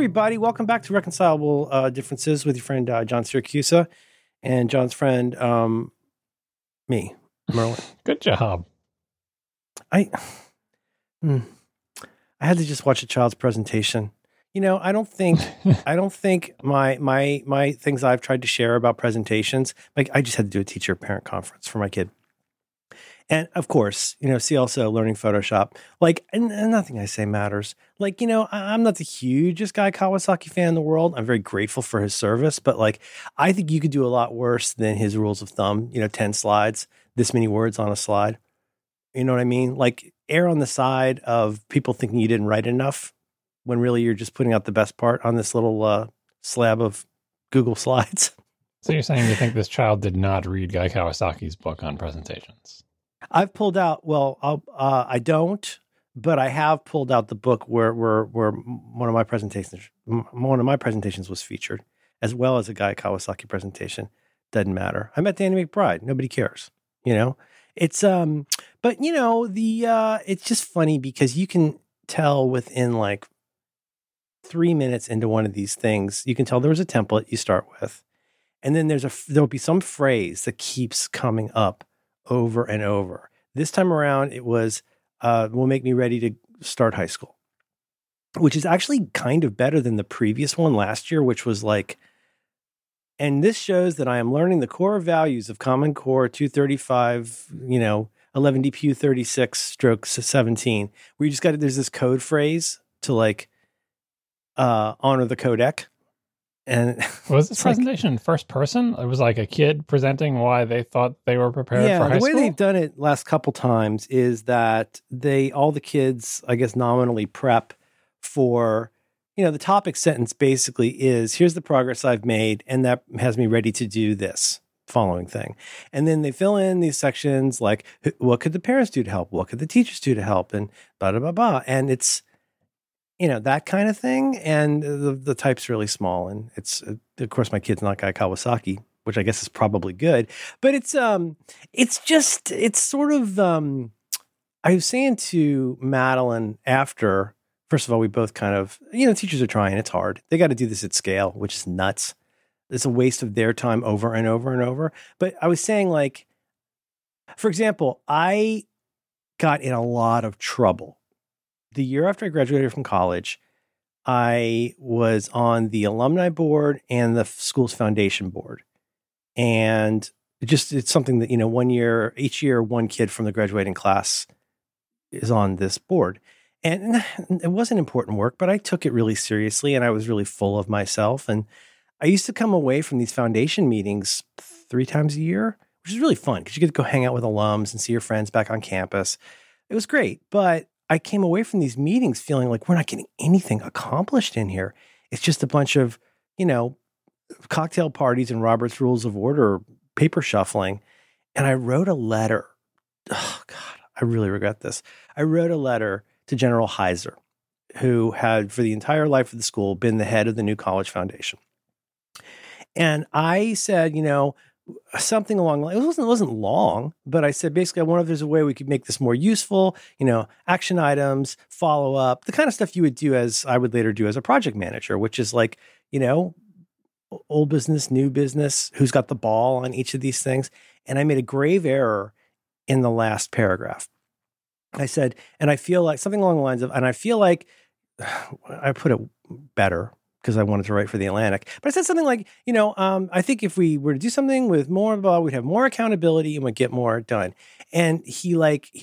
everybody. Welcome back to Reconcilable Differences with your friend John Siracusa and John's friend, me, Merlin. Good job. I had to just watch a child's presentation. You know, I don't think my things I've tried to share about presentations, like I just had to do a teacher-parent conference for my kid. And of course, you know, see also learning Photoshop, like, and nothing I say matters. Like, you know, I'm not the hugest Guy Kawasaki fan in the world. I'm very grateful for his service, but like, I think you could do a lot worse than his rules of thumb, you know, 10 slides, this many words on a slide. You know what I mean? Like, err on the side of people thinking you didn't write enough when really you're just putting out the best part on this little slab of Google Slides. So you're saying you think this child did not read Guy Kawasaki's book on presentations? I've pulled out, well, I don't, but I have pulled out the book where one of my presentations was featured, as well as a Guy Kawasaki presentation. Doesn't matter. I met Danny McBride. Nobody cares, you know? It's, but you know, it's just funny because you can tell within like 3 minutes into one of these things, you can tell there was a template you start with. And then there'll be some phrase that keeps coming up over and over. This time around, it was, will make me ready to start high school, which is actually kind of better than the previous one last year, which was like, and this shows that I am learning the core values of Common Core 235, you know, 11DPU 36 strokes 17, where you just got, there's this code phrase to like honor the codec. And was this presentation like, first person? It was like a kid presenting why they thought they were prepared for high school? Yeah, the way they've done it last couple times is that all the kids, I guess, nominally prep for, you know, the topic sentence basically is, here's the progress I've made, and that has me ready to do this following thing. And then they fill in these sections like, what could the parents do to help? What could the teachers do to help? And blah, blah, blah. And it's, you know, that kind of thing. And the type's really small. And it's, of course, my kid's not Guy Kawasaki, which I guess is probably good. But it's sort of, I was saying to Madeline after, first of all, we both kind of, you know, teachers are trying. It's hard. They got to do this at scale, which is nuts. It's a waste of their time over and over and over. But I was saying, like, for example, I got in a lot of trouble. The year after I graduated from college, I was on the alumni board and the school's foundation board. And it's something that, you know, each year, one kid from the graduating class is on this board. And it wasn't important work, but I took it really seriously and I was really full of myself. And I used to come away from these foundation meetings 3 times a year, which is really fun because you get to go hang out with alums and see your friends back on campus. It was great, but I came away from these meetings feeling like we're not getting anything accomplished in here. It's just a bunch of, you know, cocktail parties and Robert's Rules of Order, paper shuffling. And I wrote a letter. Oh, God, I really regret this. I wrote a letter to General Heiser, who had for the entire life of the school been the head of the New College Foundation. And I said, you know, something along the line. It wasn't long, but I said, basically, I wonder if there's a way we could make this more useful, you know, action items, follow up, the kind of stuff you would do as I would later do as a project manager, which is like, you know, old business, new business, who's got the ball on each of these things. And I made a grave error in the last paragraph. I said, and I feel like something along the lines of, and I feel like I put it better, because I wanted to write for The Atlantic. But I said something like, you know, I think if we were to do something with more, we'd have more accountability and we'd get more done. And he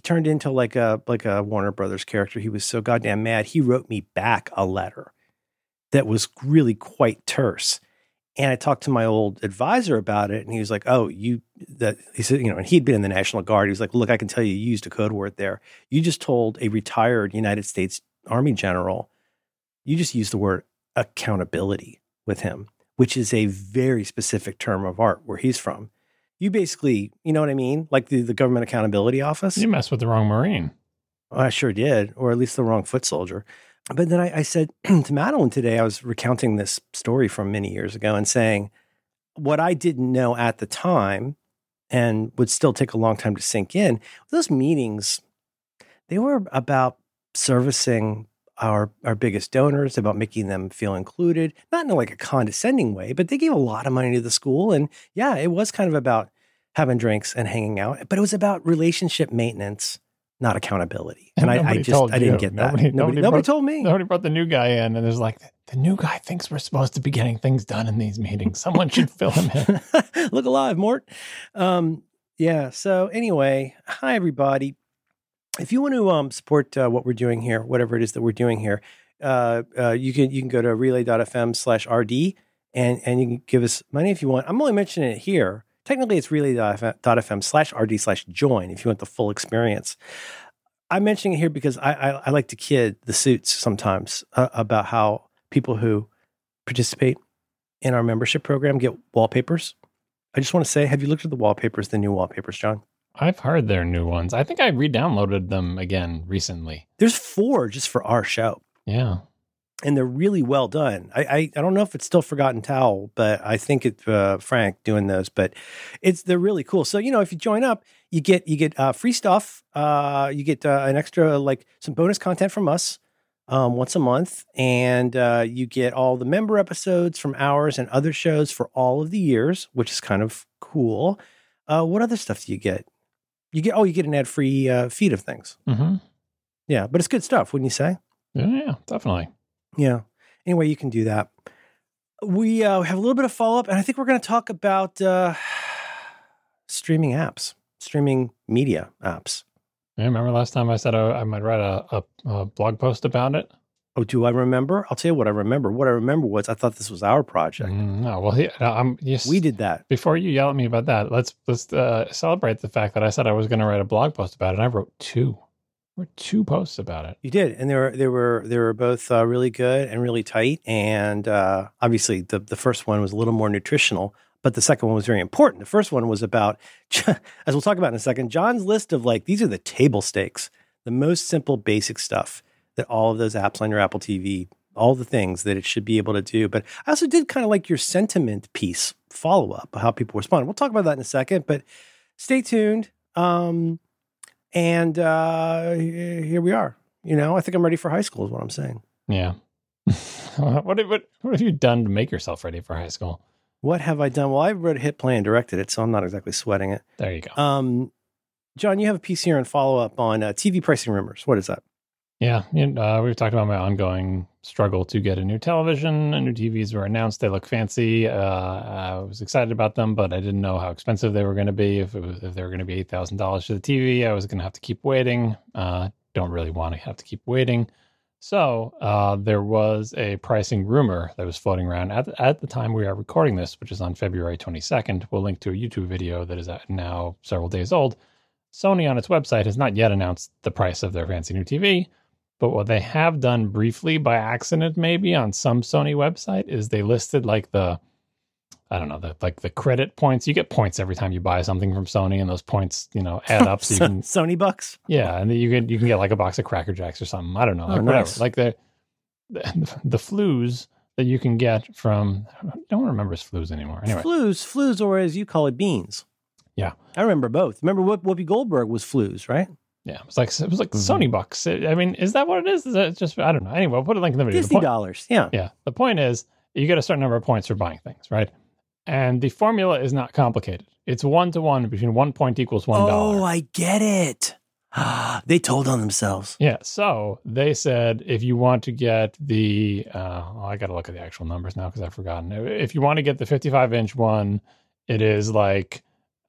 turned into like a Warner Brothers character. He was so goddamn mad. He wrote me back a letter that was really quite terse. And I talked to my old advisor about it. And he was like, he said, you know, and he'd been in the National Guard. He was like, look, I can tell you used a code word there. You just told a retired United States Army general, you just used the word accountability with him, which is a very specific term of art where he's from. You basically, you know what I mean? Like the government accountability office. You messed with the wrong Marine. Well, I sure did, or at least the wrong foot soldier. But then I said to Madeline today, I was recounting this story from many years ago and saying what I didn't know at the time and would still take a long time to sink in, those meetings, they were about servicing our biggest donors, about making them feel included, not in like a condescending way, but they gave a lot of money to the school. And yeah, it was kind of about having drinks and hanging out, but it was about relationship maintenance, not accountability. And I didn't get that. Nobody told me. Nobody brought the new guy in, and there's like, the new guy thinks we're supposed to be getting things done in these meetings. Someone should fill him in. Look alive, Mort. Yeah. So anyway, hi everybody. If you want to support what we're doing here, whatever it is that we're doing here, you can go to relay.fm/RD and you can give us money if you want. I'm only mentioning it here. Technically, it's relay.fm/RD/join if you want the full experience. I'm mentioning it here because I like to kid the suits sometimes about how people who participate in our membership program get wallpapers. I just want to say, have you looked at the wallpapers, the new wallpapers, John? I've heard there are new ones. I think I re-downloaded them again recently. There's 4 just for our show. Yeah. And they're really well done. I don't know if it's still Forgotten Towel, but I think it's Frank doing those. But they're really cool. So, you know, if you join up, you get free stuff. You get an extra, like, some bonus content from us once a month. And you get all the member episodes from ours and other shows for all of the years, which is kind of cool. What other stuff do you get? You get an ad-free feed of things. Mm-hmm. Yeah, but it's good stuff, wouldn't you say? Yeah, definitely. Yeah. Anyway, you can do that. We have a little bit of follow-up, and I think we're going to talk about streaming media apps. I remember last time I said I might write a blog post about it. Oh, do I remember? I'll tell you what I remember. What I remember was I thought this was our project. No, well, we did that. Before you yell at me about that, let's celebrate the fact that I said I was going to write a blog post about it, and I wrote 2. There were 2 posts about it. You did, and they were both really good and really tight, and obviously the first one was a little more nutritional, but the second one was very important. The first one was about, as we'll talk about in a second, John's list of, like, these are the table stakes, the most simple basic stuff that all of those apps on your Apple TV, all the things that it should be able to do. But I also did kind of like your sentiment piece follow-up, how people respond. We'll talk about that in a second, but stay tuned. And here we are. You know, I think I'm ready for high school is what I'm saying. Yeah. What have you done to make yourself ready for high school? What have I done? Well, I wrote Hit Play and directed it, so I'm not exactly sweating it. There you go. John, you have a piece here and follow-up on TV pricing rumors. What is that? Yeah, we've talked about my ongoing struggle to get a new television. New TVs were announced. They look fancy. I was excited about them, but I didn't know how expensive they were going to be. If they were going to be $8,000 for the TV, I was going to have to keep waiting. Don't really want to have to keep waiting. So there was a pricing rumor that was floating around at the time we are recording this, which is on February 22nd. We'll link to a YouTube video that is now several days old. Sony on its website has not yet announced the price of their fancy new TV. But what they have done briefly by accident, maybe on some Sony website, is they listed the credit points. You get points every time you buy something from Sony, and those points, add up. So you can, Sony bucks. Yeah. And then you can get like a box of Cracker Jacks or something. I don't know. Like, whatever. Nice. Like the flus that you can get from, I don't remember it's flus anymore. Anyway. Flus, or as you call it, beans. Yeah. I remember both. Remember Whoopi Goldberg was flus, right? Yeah, it was like Sony bucks. I mean, is that what it is? Is that just, I don't know. Anyway, I'll put a link in the video. $50, yeah. Yeah, the point is you get a certain number of points for buying things, right? And the formula is not complicated. It's 1-to-1 between 1 point equals $1. Oh, I get it. They told on themselves. Yeah, so they said if you want to get the, I got to look at the actual numbers now because I've forgotten. If you want to get the 55-inch one, it is like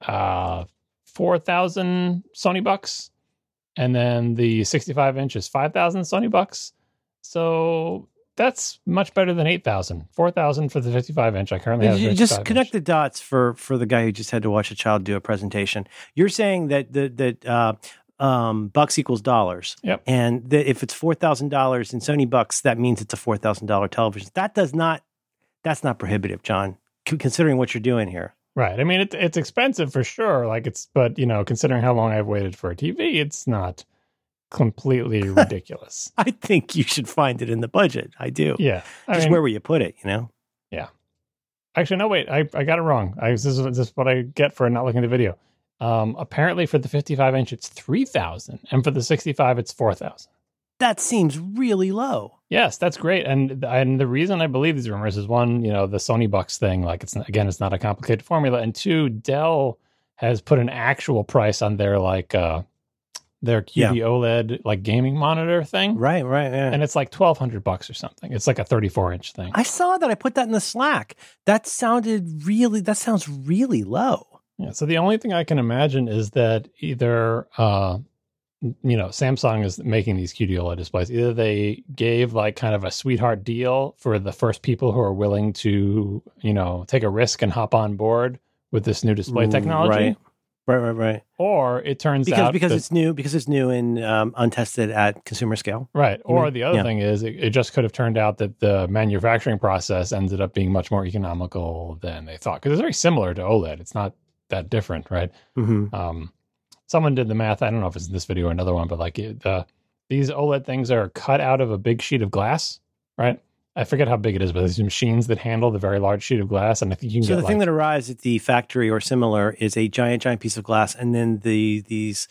4,000 Sony bucks. And then the 65-inch is 5,000 Sony bucks. So that's much better than 8,000. 4,000 for the 55-inch. I currently have. Just connect the dots for the guy who just had to watch a child do a presentation. You're saying that bucks equals dollars. Yep. And that if it's $4,000 in Sony bucks, that means it's a $4,000 television. That's not prohibitive, John, considering what you're doing here. Right. I mean, it's expensive for sure. But considering how long I've waited for a TV, it's not completely ridiculous. I think you should find it in the budget. I do. Yeah. I mean, where will you put it, Yeah. Actually, no, wait, I got it wrong. This is what I get for not looking at the video. Apparently for the 55-inch, it's $3,000. And for the 65, it's $4,000. that seems really low. Yes, that's great. And the reason I believe these rumors is one, you know, the Sony Bucks thing, like it's not a complicated formula. And two, Dell has put an actual price on their like their QD OLED like gaming monitor thing. Right. Yeah. And it's like $1,200 or something. It's like a 34-inch thing. I saw that. I put that in the Slack. That sounds really low. Yeah. So the only thing I can imagine is that either Samsung is making these QD OLED displays. Either they gave like kind of a sweetheart deal for the first people who are willing to, you know, take a risk and hop on board with this new display technology. Right. Or it turns out because it's new and untested at consumer scale. Right. Or the other thing is it just could have turned out that the manufacturing process ended up being much more economical than they thought, because it's very similar to OLED. It's not that different, right? Mm-hmm. Someone did the math. I don't know if it's in this video or another one, but like these OLED things are cut out of a big sheet of glass, right? I forget how big it is, but there's machines that handle the very large sheet of glass. And I think you can get the thing that arrives at the factory or similar is a giant, giant piece of glass. And then these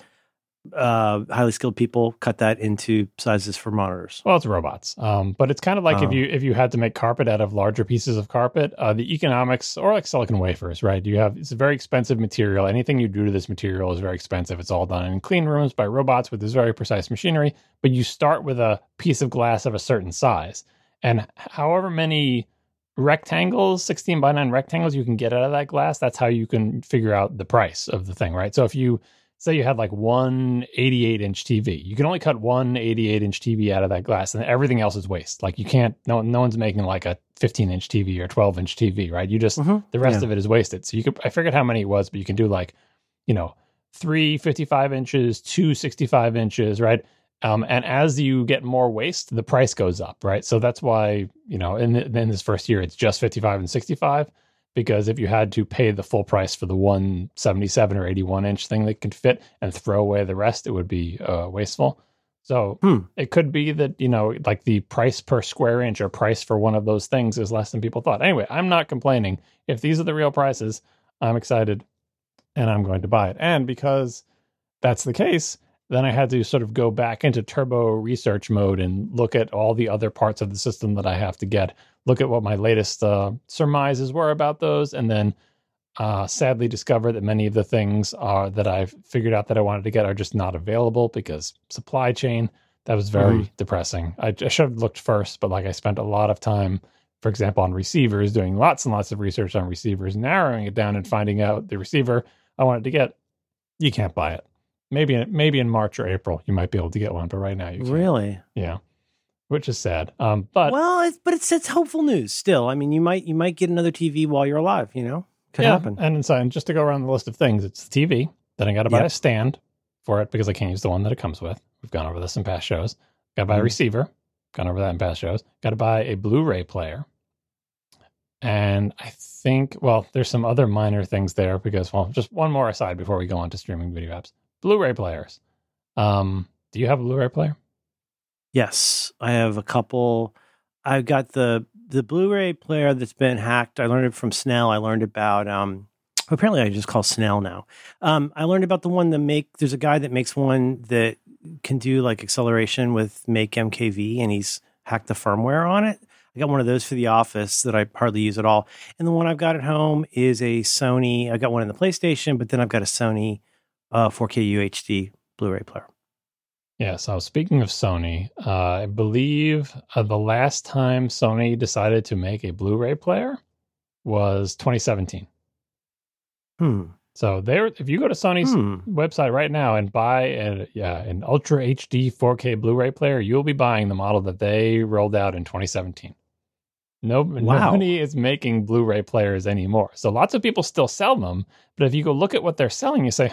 highly skilled people cut that into sizes for monitors. Well, it's robots. But it's kind of like if you had to make carpet out of larger pieces of carpet, the economics, or like silicon wafers, right? It's a very expensive material. Anything you do to this material is very expensive. It's all done in clean rooms by robots with this very precise machinery. But you start with a piece of glass of a certain size. And however many rectangles, 16 by 9 rectangles you can get out of that glass, that's how you can figure out the price of the thing, right? So if you say you had like one 88-inch TV, you can only cut one 88-inch TV out of that glass, and everything else is waste. Like you can't, no one's making like a 15-inch TV or 12-inch TV, right? You just, the rest of it is wasted. So you could, I forget how many it was, but you can do like, you know, 3 55-inches, 2 65-inches, right? And as you get more waste, the price goes up, right? So that's why, you know, in this first year, it's just 55 and 65, because if you had to pay the full price for the 177 or 81-inch thing that could fit and throw away the rest, it would be wasteful. So it could be that, you know, like the price per square inch or price for one of those things is less than people thought. Anyway, I'm not complaining. If these are the real prices, I'm excited and I'm going to buy it. And because that's the case, then I had to sort of go back into turbo research mode and look at all the other parts of the system that I have to get, look at what my latest surmises were about those, and then sadly discover that many of the things that I've figured out that I wanted to get are just not available because supply chain. That was very depressing. I should have looked first, but like I spent a lot of time, for example, on receivers, doing lots and lots of research on receivers, narrowing it down and finding out the receiver I wanted to get. You can't buy it. Maybe in March or April you might be able to get one, but right now you can't. Really? Yeah, which is sad. But it's hopeful news still. I mean, you might get another TV while you're alive. You know, could happen. And just to go around the list of things, it's the TV. Then I got to buy a stand for it because I can't use the one that it comes with. We've gone over this in past shows. Got to buy a receiver. Gone over that in past shows. Got to buy a Blu-ray player. And I think there's some other minor things there because just one more aside before we go on to streaming video apps. Blu-ray players. Do you have a Blu-ray player? Yes, I have a couple. I've got the Blu-ray player that's been hacked. I learned it from Snell. I learned about, apparently I just call Snell now. I learned about the one there's a guy that makes one that can do like acceleration with Make MKV, and he's hacked the firmware on it. I got one of those for the office that I hardly use at all. And the one I've got at home is a Sony. I got one in the PlayStation, but then I've got a Sony 4K UHD Blu-ray player. Yeah, so speaking of Sony, I believe the last time Sony decided to make a Blu-ray player was 2017. So if you go to Sony's website right now and buy an Ultra HD 4K Blu-ray player, you'll be buying the model that they rolled out in 2017. Nobody is making Blu-ray players anymore. So lots of people still sell them, but if you go look at what they're selling, you say,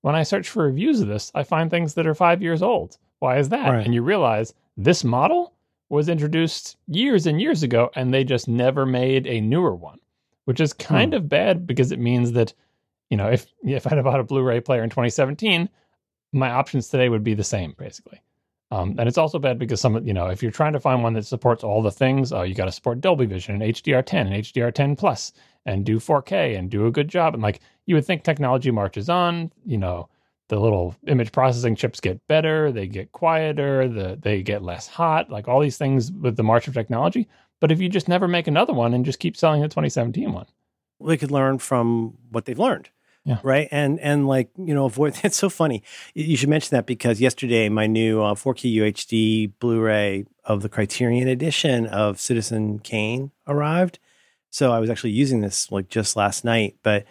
when I search for reviews of this, I find things that are 5 years old. Why is that? Right. And you realize this model was introduced years and years ago, and they just never made a newer one, which is kind of bad because it means that, you know, if I had bought a Blu-ray player in 2017, my options today would be the same, basically. And it's also bad because if you're trying to find one that supports all the things, you got to support Dolby Vision and HDR10 and HDR10 Plus and do 4K and do a good job. And like you would think technology marches on, you know, the little image processing chips get better, they get quieter, they get less hot, like all these things with the march of technology. But if you just never make another one and just keep selling the 2017 one. They could learn from what they've learned. Yeah. Right. And like, you know, avoid. It's so funny. You should mention that because yesterday my new 4K UHD Blu-ray of the Criterion edition of Citizen Kane arrived. So I was actually using this like just last night. But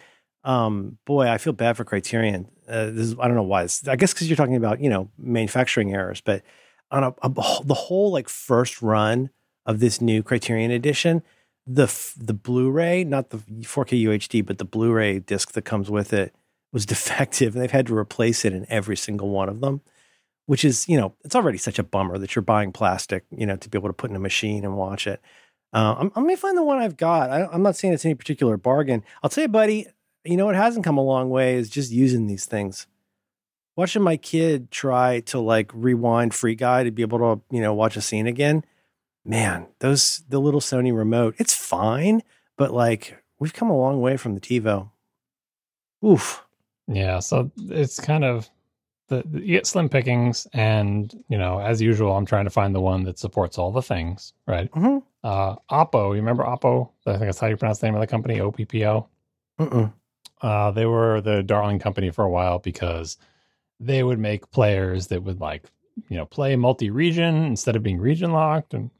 boy, I feel bad for Criterion. I don't know why. I guess because you're talking about, you know, manufacturing errors. But on the whole like first run of this new Criterion edition, the Blu-ray, not the 4K UHD, but the Blu-ray disc that comes with it was defective, and they've had to replace it in every single one of them, which is, you know, it's already such a bummer that you're buying plastic, you know, to be able to put in a machine and watch it. I'm going to find the one I've got. I'm not saying it's any particular bargain. I'll tell you, buddy, you know, what hasn't come a long way is just using these things. Watching my kid try to like rewind Free Guy to be able to, you know, watch a scene again. Man, the little Sony remote, it's fine, but like we've come a long way from the TiVo. Oof. Yeah, so it's kind of you get slim pickings, and you know, as usual, I'm trying to find the one that supports all the things, right? Mm-hmm. Oppo, you remember Oppo? I think that's how you pronounce the name of the company, OPPO. Mm-mm. They were the darling company for a while because they would make players that would like, you know, play multi-region instead of being region locked, and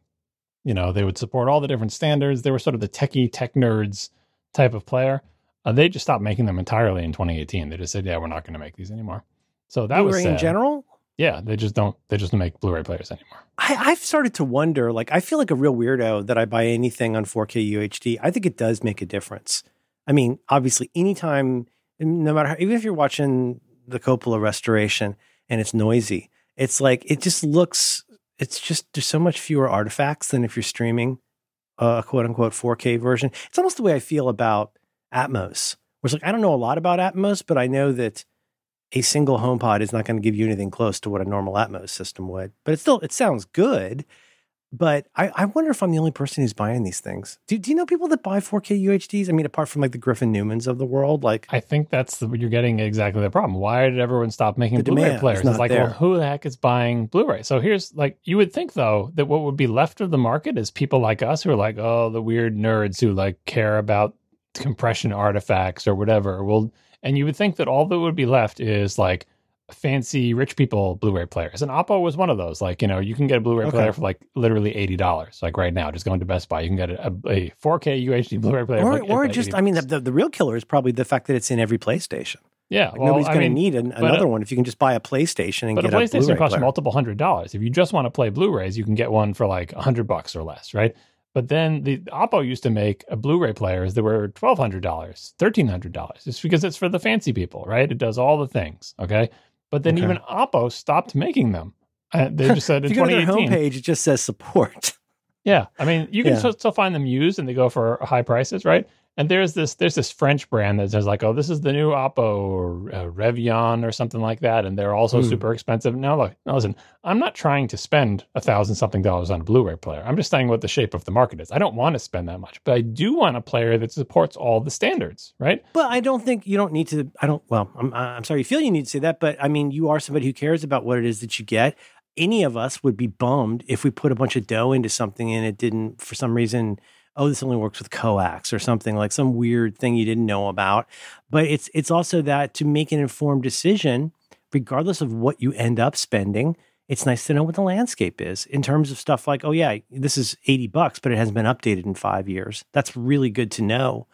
you know, they would support all the different standards. They were sort of the techie, tech nerds type of player. They just stopped making them entirely in 2018. They just said, yeah, we're not going to make these anymore. So that Blu-ray was sad. In general? Yeah, they just don't make Blu-ray players anymore. I've started to wonder, like, I feel like a real weirdo that I buy anything on 4K UHD. I think it does make a difference. I mean, obviously, anytime, no matter how, even if you're watching the Coppola restoration and it's noisy, it's like, it just looks... It's just, there's so much fewer artifacts than if you're streaming a quote unquote 4K version. It's almost the way I feel about Atmos. Where it's like, I don't know a lot about Atmos, but I know that a single HomePod is not going to give you anything close to what a normal Atmos system would. But it still, it sounds good. But I wonder if I'm the only person who's buying these things. Do you know people that buy 4K UHDs? I mean, apart from like the Griffin Newmans of the world, like I think that's you're getting exactly the problem. Why did everyone stop making Blu-ray players? It's like, there. Well, who the heck is buying Blu-ray? So here's like, you would think though that what would be left of the market is people like us who are like, oh, the weird nerds who like care about compression artifacts or whatever. Well, and you would think that all that would be left is like fancy rich people Blu-ray players, and Oppo was one of those. Like, you know, you can get a Blu-ray player for like literally $80. Like right now, just going to Best Buy, you can get a 4K UHD Blu-ray player, or just I mean, the real killer is probably the fact that it's in every PlayStation. Yeah, like, well, nobody's going to need another one if you can just buy a PlayStation and get a PlayStation. Blu-ray costs player. Multiple $100s. If you just want to play Blu-rays, you can get one for like $100 or less, right? But then the Oppo used to make a Blu-ray players that were $1,200, $1,300. It's because it's for the fancy people, right? It does all the things, okay. But then even Oppo stopped making them. They just said in 2018. If you go to their homepage, it just says support. Yeah. I mean, you can still find them used, and they go for high prices, right? And there's this French brand that says like, oh, this is the new Oppo or Revion or something like that. And they're also super expensive. Now, look, listen, I'm not trying to spend $1,000-something on a Blu-ray player. I'm just saying what the shape of the market is. I don't want to spend that much, but I do want a player that supports all the standards, right? But I don't think you don't need to, I'm sorry you feel you need to say that, but I mean, you are somebody who cares about what it is that you get. Any of us would be bummed if we put a bunch of dough into something and it didn't, for some reason, oh, this only works with coax or something, like some weird thing you didn't know about. But it's also that to make an informed decision, regardless of what you end up spending, it's nice to know what the landscape is in terms of stuff like, oh yeah, this is $80, but it hasn't been updated in 5 years. That's really good to know,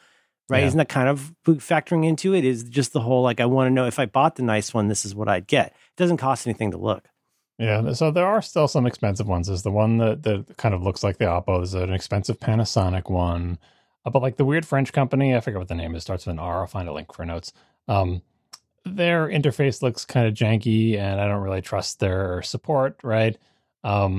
right? Yeah. Isn't that kind of factoring into it is just the whole, like, I want to know if I bought the nice one, this is what I'd get. It doesn't cost anything to look. Yeah, so there are still some expensive ones. There's the one that kind of looks like the Oppo. There's an expensive Panasonic one. But like the weird French company, I forget what the name is, starts with an R. I'll find a link for notes. Their interface looks kind of janky, and I don't really trust their support, right? For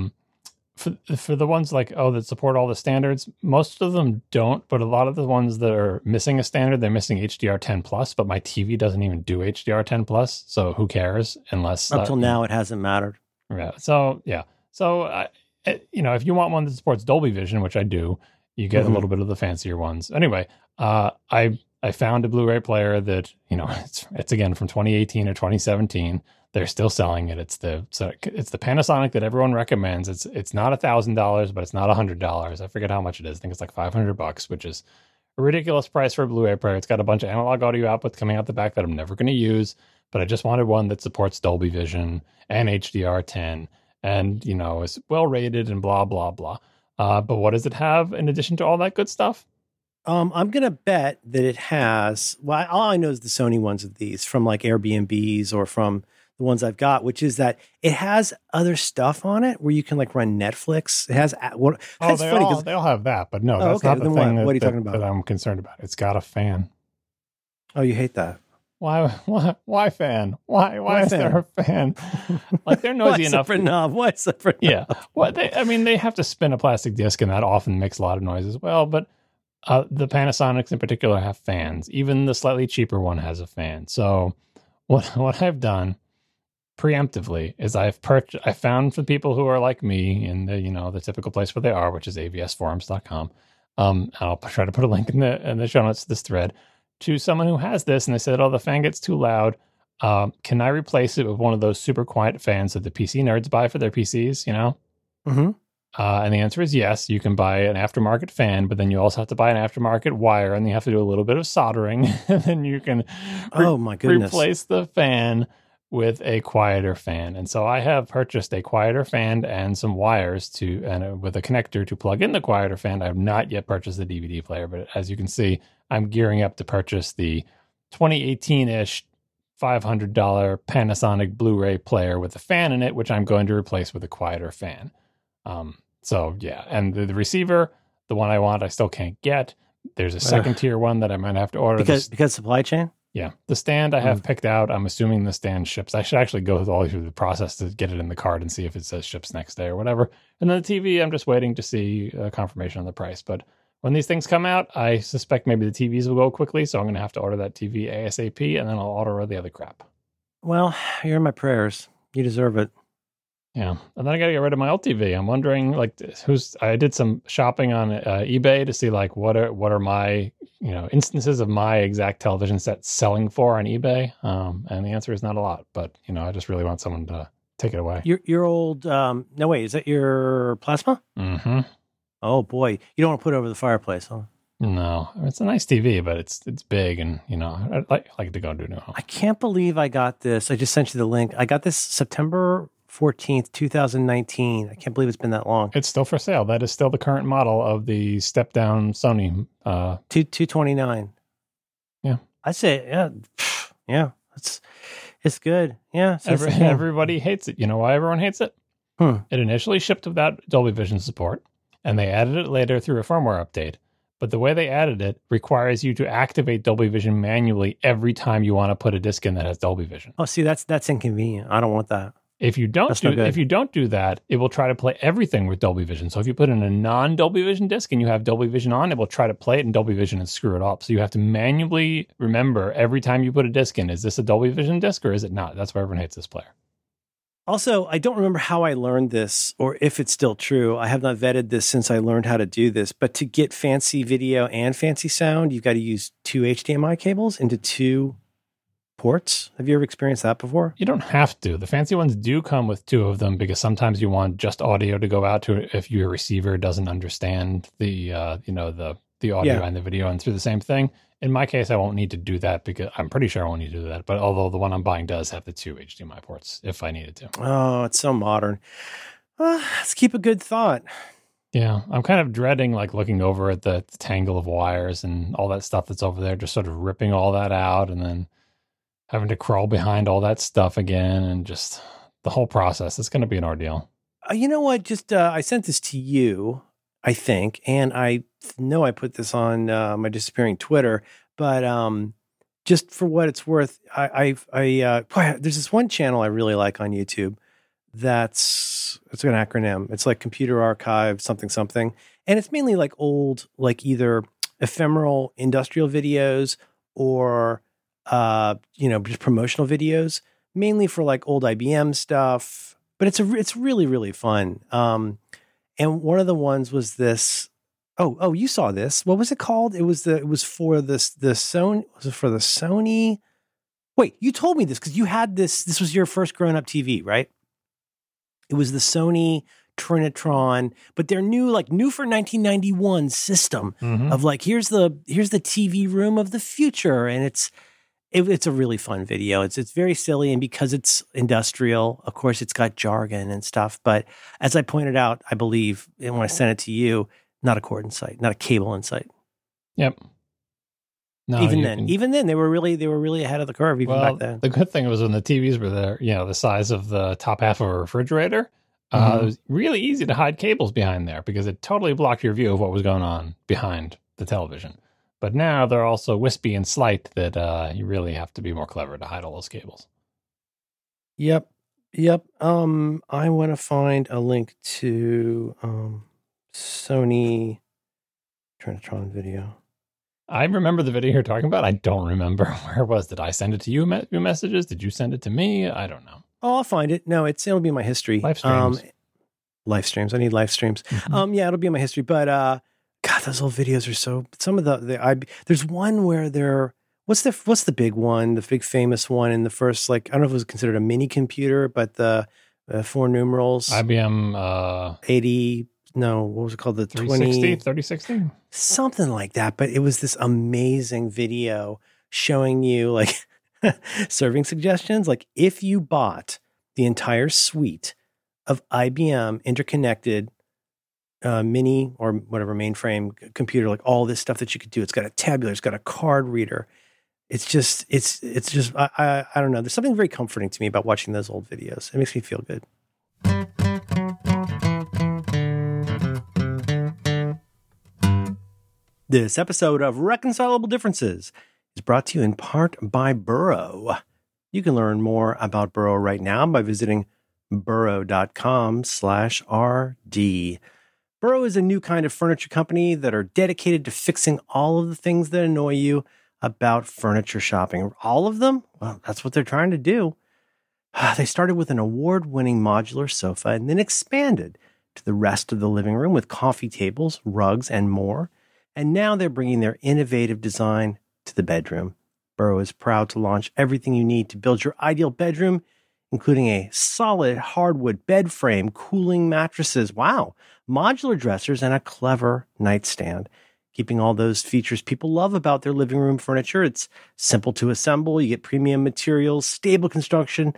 the ones like, oh, that support all the standards, most of them don't, but a lot of the ones that are missing a standard, they're missing HDR10+, but my TV doesn't even do HDR10+, so who cares unless... Up till now, it hasn't mattered. Yeah. So, yeah. So, you know, if you want one that supports Dolby Vision, which I do, you get a little bit of the fancier ones. Anyway, I I found a Blu-ray player that, you know, it's again from 2018 or 2017. They're still selling it. It's the Panasonic that everyone recommends. It's not $1,000, but it's not $100. I forget how much it is. I think it's like $500, which is a ridiculous price for a Blu-ray player. It's got a bunch of analog audio outputs coming out the back that I'm never going to use, but I just wanted one that supports Dolby Vision and HDR10 and, you know, is well rated and blah, blah, blah. But what does it have in addition to all that good stuff? I'm going to bet that it has, well, all I know is the Sony ones of these from like Airbnbs or from the ones I've got, which is that it has other stuff on it where you can like run Netflix. It has, what? Well, oh, they all have that, but no, that's okay, not the thing what are you talking about? That I'm concerned about. It's got a fan. Oh, you hate that. Why fan? Why is there a fan? Like they're noisy enough. What's up for knob? Yeah. Well, they have to spin a plastic disc and that often makes a lot of noise as well, but the Panasonics in particular have fans. Even the slightly cheaper one has a fan. So what I've done preemptively is I found for people who are like me in the, you know, the typical place where they are, which is avsforums.com. I'll try to put a link in the show notes to this thread to someone who has this. And they said, oh, the fan gets too loud. Can I replace it with one of those super quiet fans that the PC nerds buy for their PCs, you know? Mm-hmm. And the answer is yes, you can buy an aftermarket fan, but then you also have to buy an aftermarket wire and you have to do a little bit of soldering and then you can replace the fan with a quieter fan. And so I have purchased a quieter fan and some wires with a connector to plug in the quieter fan. I have not yet purchased the DVD player, but as you can see, I'm gearing up to purchase the 2018-ish $500 Panasonic Blu-ray player with a fan in it, which I'm going to replace with a quieter fan. So yeah, and the receiver, the one I want, I still can't get. There's a second tier one that I might have to order because supply chain. Yeah. The stand I have picked out. I'm assuming the stand ships. I should actually go all through the process to get it in the cart and see if it says ships next day or whatever. And then the TV, I'm just waiting to see a confirmation on the price. But when these things come out, I suspect maybe the TVs will go quickly. So I'm going to have to order that TV ASAP and then I'll order the other crap. Well, you're in my prayers. You deserve it. Yeah. And then I got to get rid of my old TV. I'm wondering I did some shopping on eBay to see like what are my, you know, instances of my exact television set selling for on eBay. And the answer is not a lot, but you know, I just really want someone to take it away. Your old, no wait, is that your plasma? Mm-hmm. Oh boy. You don't want to put it over the fireplace, huh? No, it's a nice TV, but it's big and, you know, I'd like to go do new home. I can't believe I got this. I just sent you the link. I got this September 14th, 2019. I can't believe it's been that long. It's still for sale. That is still the current model of the step down Sony. $229. Yeah. I say, yeah, it's good. Yeah. Everybody hates it. You know why everyone hates it? It initially shipped without Dolby Vision support and they added it later through a firmware update. But the way they added it requires you to activate Dolby Vision manually every time you want to put a disc in that has Dolby Vision. Oh, see, that's inconvenient. I don't want that. If you don't do that, it will try to play everything with Dolby Vision. So if you put in a non-Dolby Vision disc and you have Dolby Vision on, it will try to play it in Dolby Vision and screw it up. So you have to manually remember every time you put a disc in, is this a Dolby Vision disc or is it not? That's why everyone hates this player. Also, I don't remember how I learned this or if it's still true. I have not vetted this since I learned how to do this, but to get fancy video and fancy sound, you've got to use 2 HDMI cables into 2 ports. Have you ever experienced that before? You don't have to. The fancy ones do come with 2 of them because sometimes you want just audio to go out to it if your receiver doesn't understand the the audio and the video and through the same thing. In my case, I won't need to do that because I'm pretty sure I won't need to do that. But although the one I'm buying does have the 2 HDMI ports if I needed to. Oh, it's so modern. Let's keep a good thought. Yeah, I'm kind of dreading like looking over at the tangle of wires and all that stuff that's over there, just sort of ripping all that out and then having to crawl behind all that stuff again and just the whole process. It's going to be an ordeal. You know what? Just I sent this to you, I think, and I know I put this on my disappearing Twitter, but just for what it's worth, there's this one channel I really like on YouTube that's, it's an acronym. It's like Computer Archive something. And it's mainly like old, like either ephemeral industrial videos or just promotional videos, mainly for like old IBM stuff, but it's really, really fun. And one of the ones was this Oh, you saw this. What was it called? It was for the Sony. Was it for the Sony? Wait, you told me this because you had this. This was your first grown-up TV, right? It was the Sony Trinitron, but their new for 1991 system of here's the TV room of the future, and it's a really fun video. It's very silly, and because it's industrial, of course, it's got jargon and stuff. But as I pointed out, I believe, and when I sent it to you. Not a cord in sight, not a cable in sight. Yep. No, even then, they were really ahead of the curve. Back then, the good thing was when the TVs were there, the size of the top half of a refrigerator. It was really easy to hide cables behind there because it totally blocked your view of what was going on behind the television. But now they're also wispy and slight that you really have to be more clever to hide all those cables. Yep. I want to find a link to. Sony Trinitron video. I remember the video you're talking about. I don't remember where it was. Did I send it to you? Messages? Did you send it to me? I don't know. Oh, I'll find it. No, it'll be my history. Live streams. I need live streams. Yeah, it'll be in my history. But God, those old videos are so. Some of there's one where they're. What's the big one? The big famous one in the first I don't know if it was considered a mini computer, but the four numerals. IBM 80. No, what was it called? The 3060? Something like that. But it was this amazing video showing you serving suggestions. If you bought the entire suite of IBM interconnected mini or whatever mainframe computer, all this stuff that you could do. It's got a tabulator. It's got a card reader. It's just, I don't know. There's something very comforting to me about watching those old videos. It makes me feel good. This episode of Reconcilable Differences is brought to you in part by Burrow. You can learn more about Burrow right now by visiting burrow.com/RD. Burrow is a new kind of furniture company that are dedicated to fixing all of the things that annoy you about furniture shopping. All of them? Well, that's what they're trying to do. They started with an award-winning modular sofa and then expanded to the rest of the living room with coffee tables, rugs, and more. And now they're bringing their innovative design to the bedroom. Burrow is proud to launch everything you need to build your ideal bedroom, including a solid hardwood bed frame, cooling mattresses, modular dressers, and a clever nightstand. Keeping all those features people love about their living room furniture, it's simple to assemble, you get premium materials, stable construction,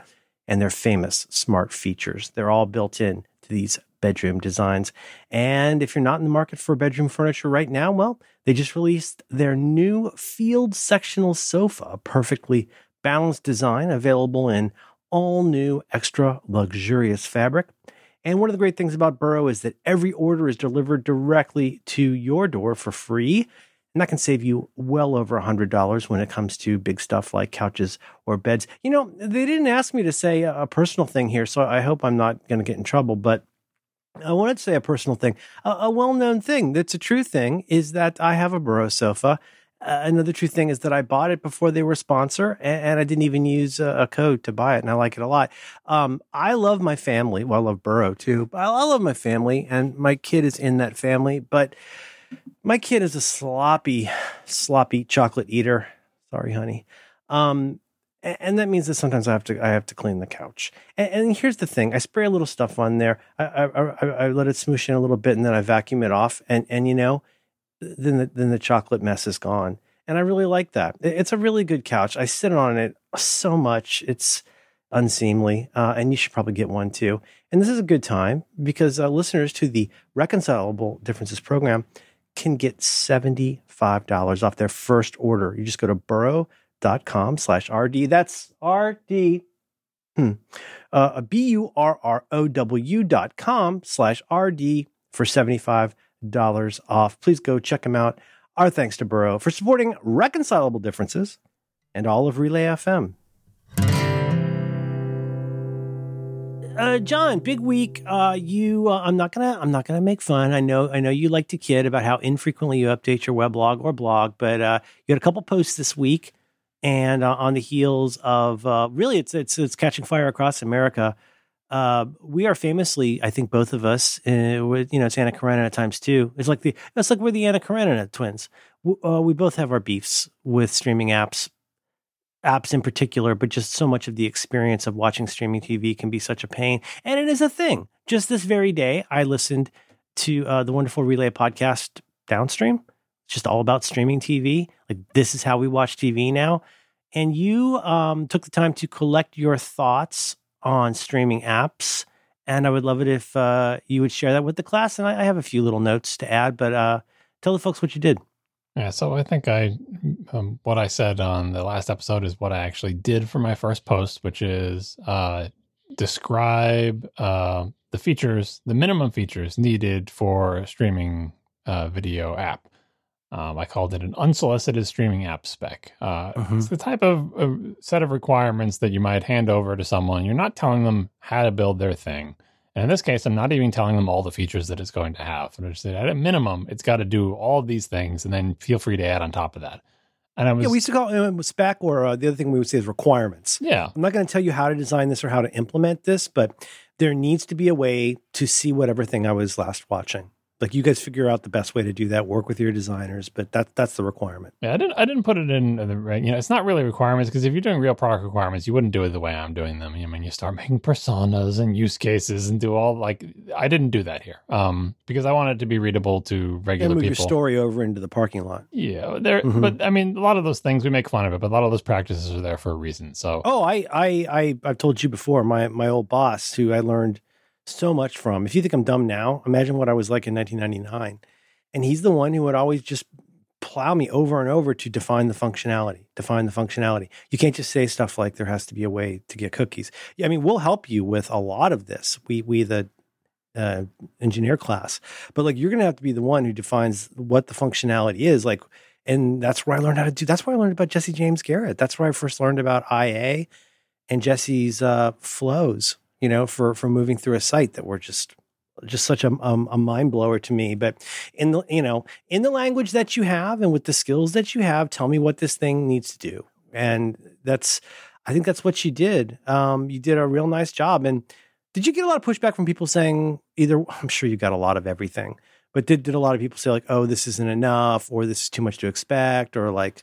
and their famous smart features. They're all built in to these bedroom designs. And if you're not in the market for bedroom furniture right now, they just released their new field sectional sofa, a perfectly balanced design available in all new extra luxurious fabric. And one of the great things about Burrow is that every order is delivered directly to your door for free. And that can save you well over $100 when it comes to big stuff like couches or beds. They didn't ask me to say a personal thing here, so I hope I'm not going to get in trouble, but I wanted to say a personal thing, a well-known thing that's a true thing is that I have a Burrow sofa. Another true thing is that I bought it before they were a sponsor, and I didn't even use a code to buy it, and I like it a lot. I love my family. Well, I love Burrow, too. But I love my family, and my kid is in that family, but my kid is a sloppy chocolate eater. Sorry, honey. And that means that sometimes I have to clean the couch. And here's the thing. I spray a little stuff on there. I let it smoosh in a little bit, and then I vacuum it off. And then the chocolate mess is gone. And I really like that. It's a really good couch. I sit on it so much. It's unseemly. And you should probably get one, too. And this is a good time because listeners to the Reconcilable Differences program can get $75 off their first order. You just go to burrow.com/RD. That's RD. burrow.com/RD for $75 off. Please go check them out. Our thanks to Burrow for supporting Reconcilable Differences and all of Relay FM. John, big week. I'm not gonna make fun. I know you like to kid about how infrequently you update your weblog or blog, but you had a couple posts this week. And on the heels of really, it's catching fire across America. we are famously, I think both of us, it's Anna Karenina times two. It's like we're the Anna Karenina twins. We both have our beefs with streaming apps in particular, but just so much of the experience of watching streaming TV can be such a pain. And it is a thing. Just this very day, I listened to the wonderful Relay podcast, Downstream. It's just all about streaming TV. Like, this is how we watch TV now. And you took the time to collect your thoughts on streaming apps. And I would love it if you would share that with the class. And I have a few little notes to add, but tell the folks what you did. Yeah, so I think what I said on the last episode is what I actually did for my first post, which is describe the minimum features needed for a streaming video app. I called it an unsolicited streaming app spec. It's the type of set of requirements that you might hand over to someone. You're not telling them how to build their thing. And in this case, I'm not even telling them all the features that it's going to have. I'm just saying, at a minimum, it's got to do all of these things, and then feel free to add on top of that. And we used to call it spec, or the other thing we would say is requirements. Yeah. I'm not going to tell you how to design this or how to implement this, but there needs to be a way to see whatever thing I was last watching. Like, you guys figure out the best way to do that, work with your designers, but that's the requirement. Yeah, I didn't put it in the right, it's not really requirements, because if you're doing real product requirements, you wouldn't do it the way I'm doing them. I mean, you start making personas and use cases and do all, like, I didn't do that here because I wanted it to be readable to regular people. And move your story over into the parking lot. Yeah, but I mean, a lot of those things, we make fun of it, but a lot of those practices are there for a reason. So, I've told you before, my old boss, who I learned so much from. If you think I'm dumb now, imagine what I was like in 1999. And he's the one who would always just plow me over and over to define the functionality. You can't just say stuff like there has to be a way to get cookies. Yeah, I mean, we'll help you with a lot of this. We the engineer class, but like, you're going to have to be the one who defines what the functionality is. Like, and that's where I learned how to do. That's where I learned about Jesse James Garrett. That's where I first learned about IA and Jesse's flows. For moving through a site that were just such a mind blower to me. But in the language that you have and with the skills that you have, tell me what this thing needs to do. And I think that's what you did. You did a real nice job. And did you get a lot of pushback from people saying either? I'm sure you got a lot of everything, but did a lot of people say like, oh, this isn't enough, or this is too much to expect, or like?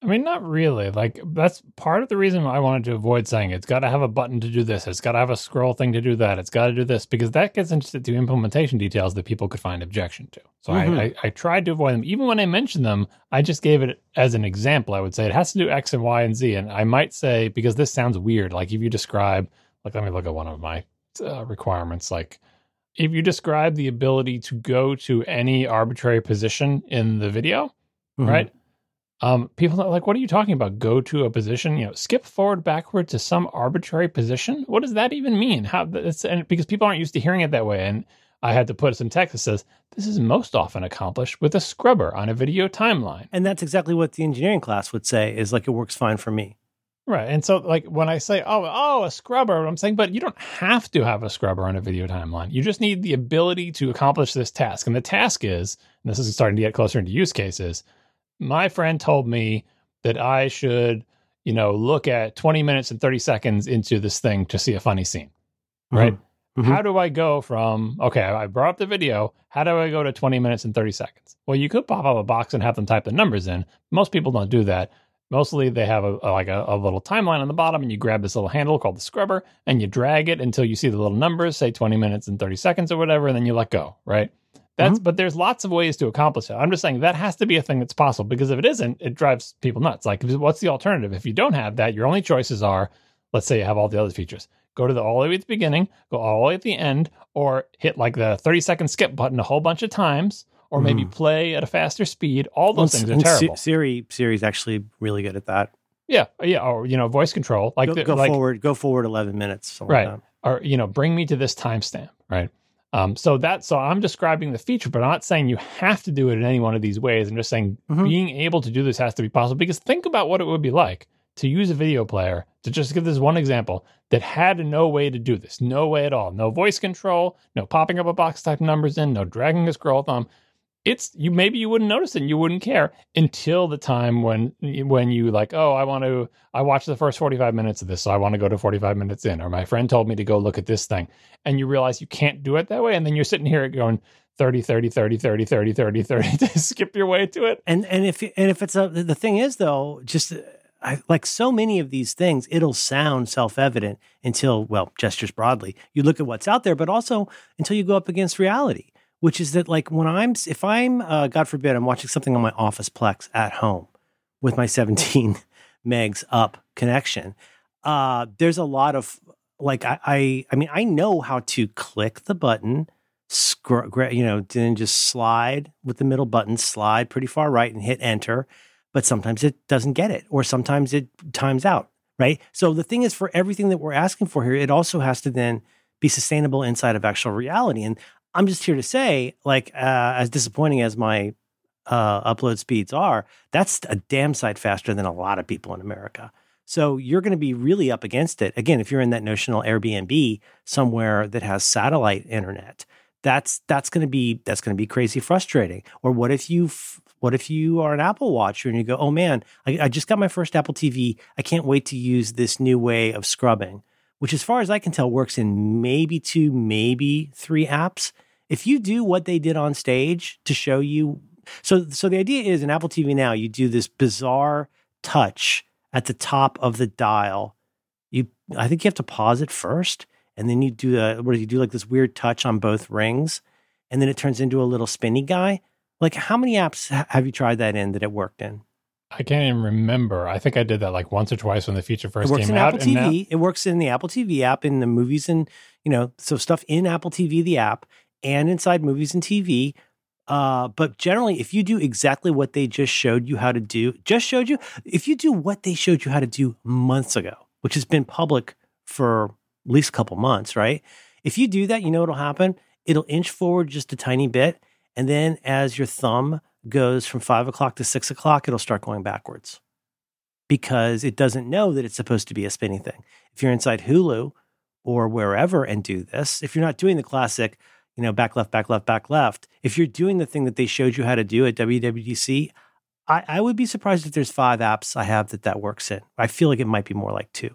I mean, not really. Like, that's part of the reason I wanted to avoid saying it's got to have a button to do this. It's got to have a scroll thing to do that. It's got to do this, because that gets into the implementation details that people could find objection to. So I tried to avoid them. Even when I mentioned them, I just gave it as an example. I would say it has to do X and Y and Z. And I might say, because this sounds weird, like if you describe, like, let me look at one of my requirements. Like, if you describe the ability to go to any arbitrary position in the video, right? People are like, what are you talking about? Go to a position, skip forward, backward to some arbitrary position. What does that even mean? Because people aren't used to hearing it that way. And I had to put some text that says, this is most often accomplished with a scrubber on a video timeline. And that's exactly what the engineering class would say is like, it works fine for me. Right. And so like when I say, oh, a scrubber, I'm saying, but you don't have to have a scrubber on a video timeline. You just need the ability to accomplish this task. And the task is, and this is starting to get closer into use cases, my friend told me that I should, look at 20 minutes and 30 seconds into this thing to see a funny scene, right? Mm-hmm. How do I go from, okay, I brought up the video. How do I go to 20 minutes and 30 seconds? Well, you could pop up a box and have them type the numbers in. Most people don't do that. Mostly they have a little timeline on the bottom, and you grab this little handle called the scrubber and you drag it until you see the little numbers, say 20 minutes and 30 seconds or whatever, and then you let go, right? But there's lots of ways to accomplish it. I'm just saying that has to be a thing that's possible, because if it isn't, it drives people nuts. Like, what's the alternative? If you don't have that, your only choices are, let's say you have all the other features. Go to all the way at the beginning, go all the way at the end, or hit like the 30-second skip button a whole bunch of times, or maybe play at a faster speed. All those things are terrible. Siri's actually really good at that. Yeah, or, voice control. Like go forward 11 minutes. Right, like or, bring me to this timestamp, right? So I'm describing the feature, but I'm not saying you have to do it in any one of these ways. I'm just saying being able to do this has to be possible, because think about what it would be like to use a video player, to just give this one example, that had no way to do this, no way at all, no voice control, no popping up a box type numbers in, no dragging a scroll thumb. it's you. Maybe you wouldn't notice it and you wouldn't care until the time when you like, oh, I watched the first 45 minutes of this, so I want to go to 45 minutes in, or my friend told me to go look at this thing, and you realize you can't do it that way. And then you're sitting here going 30, 30, 30, 30, 30, 30, 30 to skip your way to it. And if it's the thing is though, just like so many of these things, it'll sound self-evident until, well, gestures broadly, you look at what's out there, but also until you go up against reality, which is that like if I'm God forbid, I'm watching something on my Office Plex at home with my 17 megs up connection, there's a lot of like, I mean, I know how to click the button, scroll, you know, then just slide with the middle button, slide pretty far right and hit enter. But sometimes it doesn't get it, or sometimes it times out, right? So the thing is, for everything that we're asking for here, it also has to then be sustainable inside of actual reality. And I'm just here to say, like, as disappointing as my upload speeds are, that's a damn sight faster than a lot of people in America. So you're going to be really up against it. Again, if you're in that notional Airbnb somewhere that has satellite internet, that's going to be crazy frustrating. Or what if you are an Apple watcher and you go, oh man, I just got my first Apple TV. I can't wait to use this new way of scrubbing, which as far as I can tell works in maybe 2, maybe 3 apps. If you do what they did on stage to show you. So the idea is in Apple TV now, you do this bizarre touch at the top of the dial. I think you have to pause it first. And then you do like this weird touch on both rings. And then it turns into a little spinny guy. Like, how many apps have you tried that in that it worked in? I can't even remember. I think I did that like once or twice when the feature first came out. Apple TV. It works in the Apple TV app, in the movies and, you know, so stuff in Apple TV, the app, and inside movies and TV. But generally, if you do exactly what they if you do what they showed you how to do months ago, which has been public for at least a couple months, right? If you do that, you know what'll happen? It'll inch forward just a tiny bit. And then as your thumb goes from 5 o'clock to 6 o'clock, it'll start going backwards because it doesn't know that it's supposed to be a spinning thing. If you're inside Hulu or wherever and do this, if you're not doing the classic, you know, back left, back left, back left, if you're doing the thing that they showed you how to do at WWDC, I would be surprised if there's 5 apps I have that works in. I feel like it might be more like 2.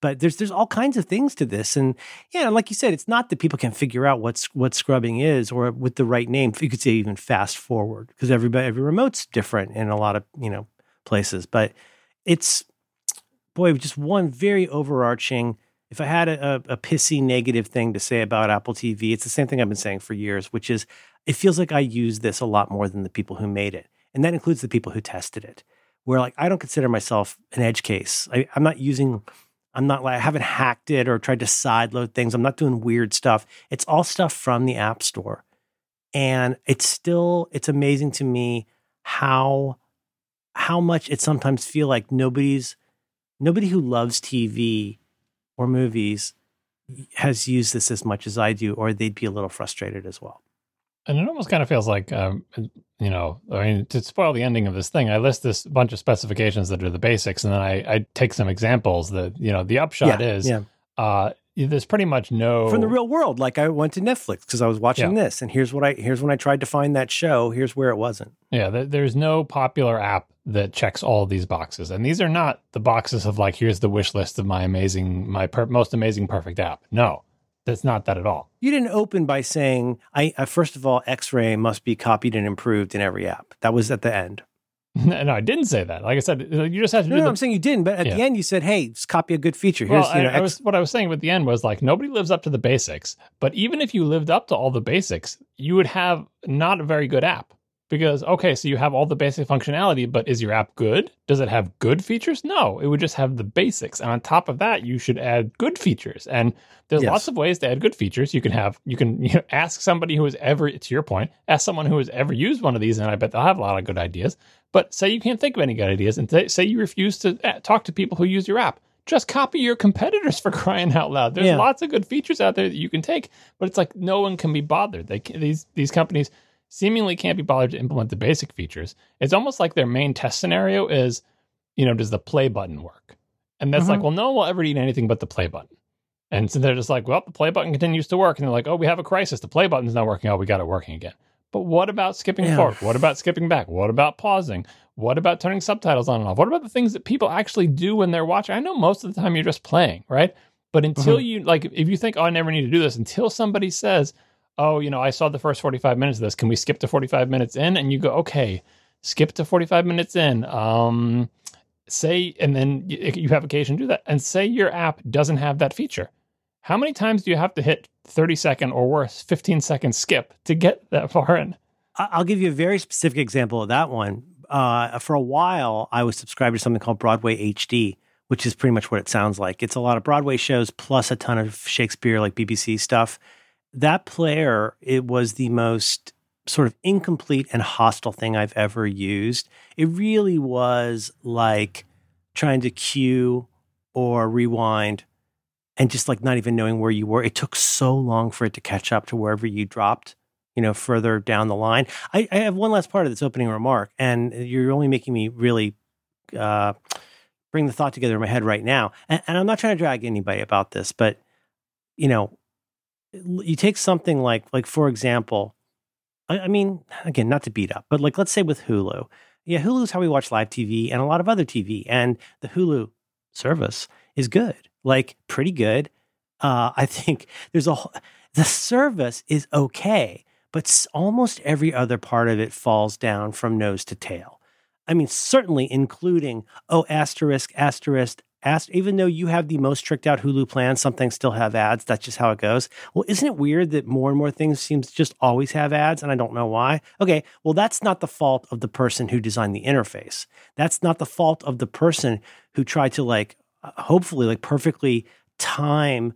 But there's all kinds of things to this. And yeah, like you said, it's not that people can figure out what scrubbing is, or with the right name, you could say even fast forward, because every remote's different in a lot of, you know, places. But it's, boy, just one very overarching, if I had a pissy negative thing to say about Apple TV, it's the same thing I've been saying for years, which is it feels like I use this a lot more than the people who made it. And that includes the people who tested it. Where like, I don't consider myself an edge case. I haven't hacked it or tried to sideload things. I'm not doing weird stuff. It's all stuff from the App Store. And it's amazing to me how much it sometimes feel like nobody who loves TV or movies has used this as much as I do, or they'd be a little frustrated as well. And it almost kind of feels like, you know, I mean, to spoil the ending of this thing, I list this bunch of specifications that are the basics, and then I take some examples that, you know, the upshot is there's pretty much no... From the real world, like I went to Netflix because I was watching this, and here's when I tried to find that show, here's where it wasn't. Yeah, there's no popular app that checks all these boxes. And these are not the boxes of like, here's the wish list of most amazing perfect app. No. That's not that at all. You didn't open by saying, I first of all, X-Ray must be copied and improved in every app. That was at the end. No, I didn't say that. Like I said, you just have to do I'm saying you didn't. But at the end, you said, hey, just copy a good feature. Here's, well, what I was saying with the end was like, nobody lives up to the basics. But even if you lived up to all the basics, you would have not a very good app. Because, okay, so you have all the basic functionality, but is your app good? Does it have good features? No, it would just have the basics. And on top of that, you should add good features. And there's lots of ways to add good features. You can ask somebody who has ever, to your point, ask someone who has ever used one of these, and I bet they'll have a lot of good ideas. But say you can't think of any good ideas, and say you refuse to talk to people who use your app. Just copy your competitors, for crying out loud. There's lots of good features out there that you can take, but it's like no one can be bothered. These companies... seemingly can't be bothered to implement the basic features. It's almost like their main test scenario is, you know, does the play button work? And that's like, well, no one will ever need anything but the play button. And so they're just like, well, the play button continues to work. And they're like, oh, we have a crisis. The play button's not working. Oh, we got it working again. But what about skipping forward? What about skipping back? What about pausing? What about turning subtitles on and off? What about the things that people actually do when they're watching? I know most of the time you're just playing, right? But until you, like, if you think, oh, I never need to do this, until somebody says, oh, you know, I saw the first 45 minutes of this. Can we skip to 45 minutes in? And you go, okay, skip to 45 minutes in. Say, and then you have occasion to do that. And say your app doesn't have that feature. How many times do you have to hit 30-second or worse, 15-second skip to get that far in? I'll give you a very specific example of that one. For a while, I was subscribed to something called Broadway HD, which is pretty much what it sounds like. It's a lot of Broadway shows plus a ton of Shakespeare, like BBC stuff. That player, it was the most sort of incomplete and hostile thing I've ever used. It really was like trying to cue or rewind and just like not even knowing where you were. It took so long for it to catch up to wherever you dropped, you know, further down the line. I have one last part of this opening remark, and you're only making me really bring the thought together in my head right now. And I'm not trying to drag anybody about this, but, you know, you take something like for example, I mean, again, not to beat up, but like, let's say with Hulu. Yeah, Hulu's how we watch live TV and a lot of other TV. And the Hulu service is good, like pretty good. I think there's the service is okay, but almost every other part of it falls down from nose to tail. I mean, certainly including, even though you have the most tricked out Hulu plan, some things still have ads. That's just how it goes. Well, isn't it weird that more and more things seem to just always have ads? And I don't know why. Okay, well, that's not the fault of the person who designed the interface. That's not the fault of the person who tried to like, hopefully like perfectly time,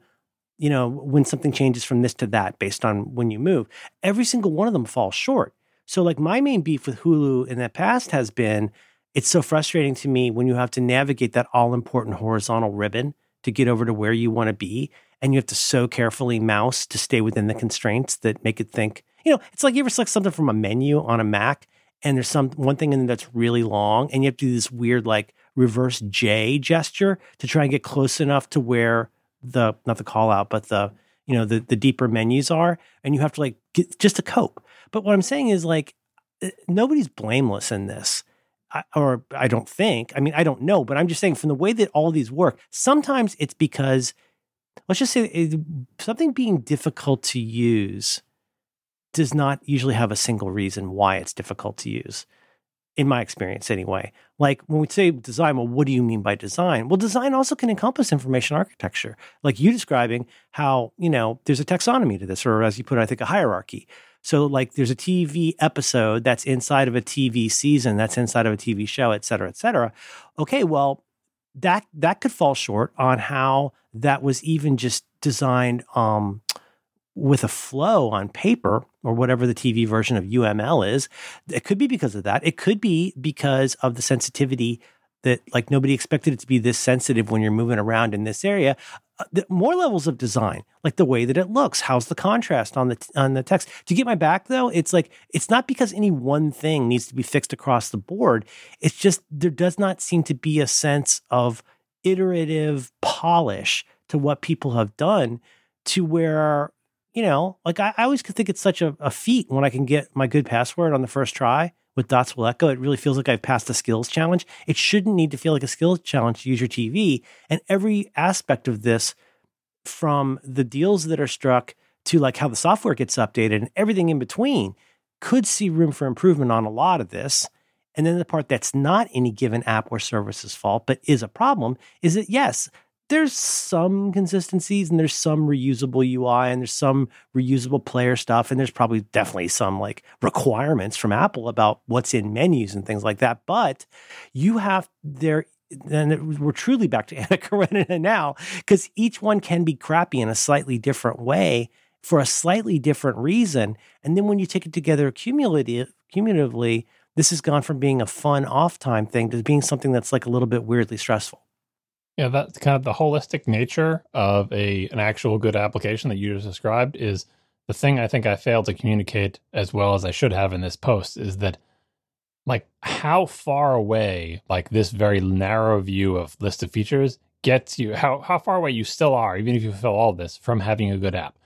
you know, when something changes from this to that based on when you move. Every single one of them falls short. So like my main beef with Hulu in the past has been, it's so frustrating to me when you have to navigate that all-important horizontal ribbon to get over to where you want to be, and you have to so carefully mouse to stay within the constraints that make it think, you know, it's like you ever select something from a menu on a Mac, and there's one thing in there that's really long, and you have to do this weird, like, reverse J gesture to try and get close enough to where the, not the call-out, but the, you know, the deeper menus are, and you have to, like, get, just to cope. But what I'm saying is, like, nobody's blameless in this. I don't know, but I'm just saying from the way that all these work, sometimes it's because, let's just say something being difficult to use does not usually have a single reason why it's difficult to use, in my experience anyway. Like when we say design, well, what do you mean by design? Well, design also can encompass information architecture, like you describing how, you know, there's a taxonomy to this, or as you put it, I think a hierarchy. So like there's a TV episode that's inside of a TV season, that's inside of a TV show, et cetera, et cetera. Okay, well, that could fall short on how that was even just designed with a flow on paper or whatever the TV version of UML is. It could be because of that. It could be because of the sensitivity that like nobody expected it to be this sensitive when you're moving around in this area. More levels of design, like the way that it looks, how's the contrast on the text. To get my back though, it's like, it's not because any one thing needs to be fixed across the board. It's just, there does not seem to be a sense of iterative polish to what people have done to where, you know, like I always could think it's such a feat when I can get my good password on the first try. With Dots Will Echo, it really feels like I've passed the skills challenge. It shouldn't need to feel like a skills challenge to use your TV. And every aspect of this, from the deals that are struck to like how the software gets updated and everything in between, could see room for improvement on a lot of this. And then the part that's not any given app or service's fault, but is a problem, is that yes, there's some consistencies and there's some reusable UI and there's some reusable player stuff. And there's probably definitely some like requirements from Apple about what's in menus and things like that. But you have there, then we're truly back to Anna Karenina now, because each one can be crappy in a slightly different way for a slightly different reason. And then when you take it together cumulatively, this has gone from being a fun off time thing to being something that's like a little bit weirdly stressful. Yeah, that's kind of the holistic nature of an actual good application that you just described is the thing I think I failed to communicate as well as I should have in this post is that like how far away like this very narrow view of list of features gets you, how far away you still are, even if you fulfill all this, from having a good app.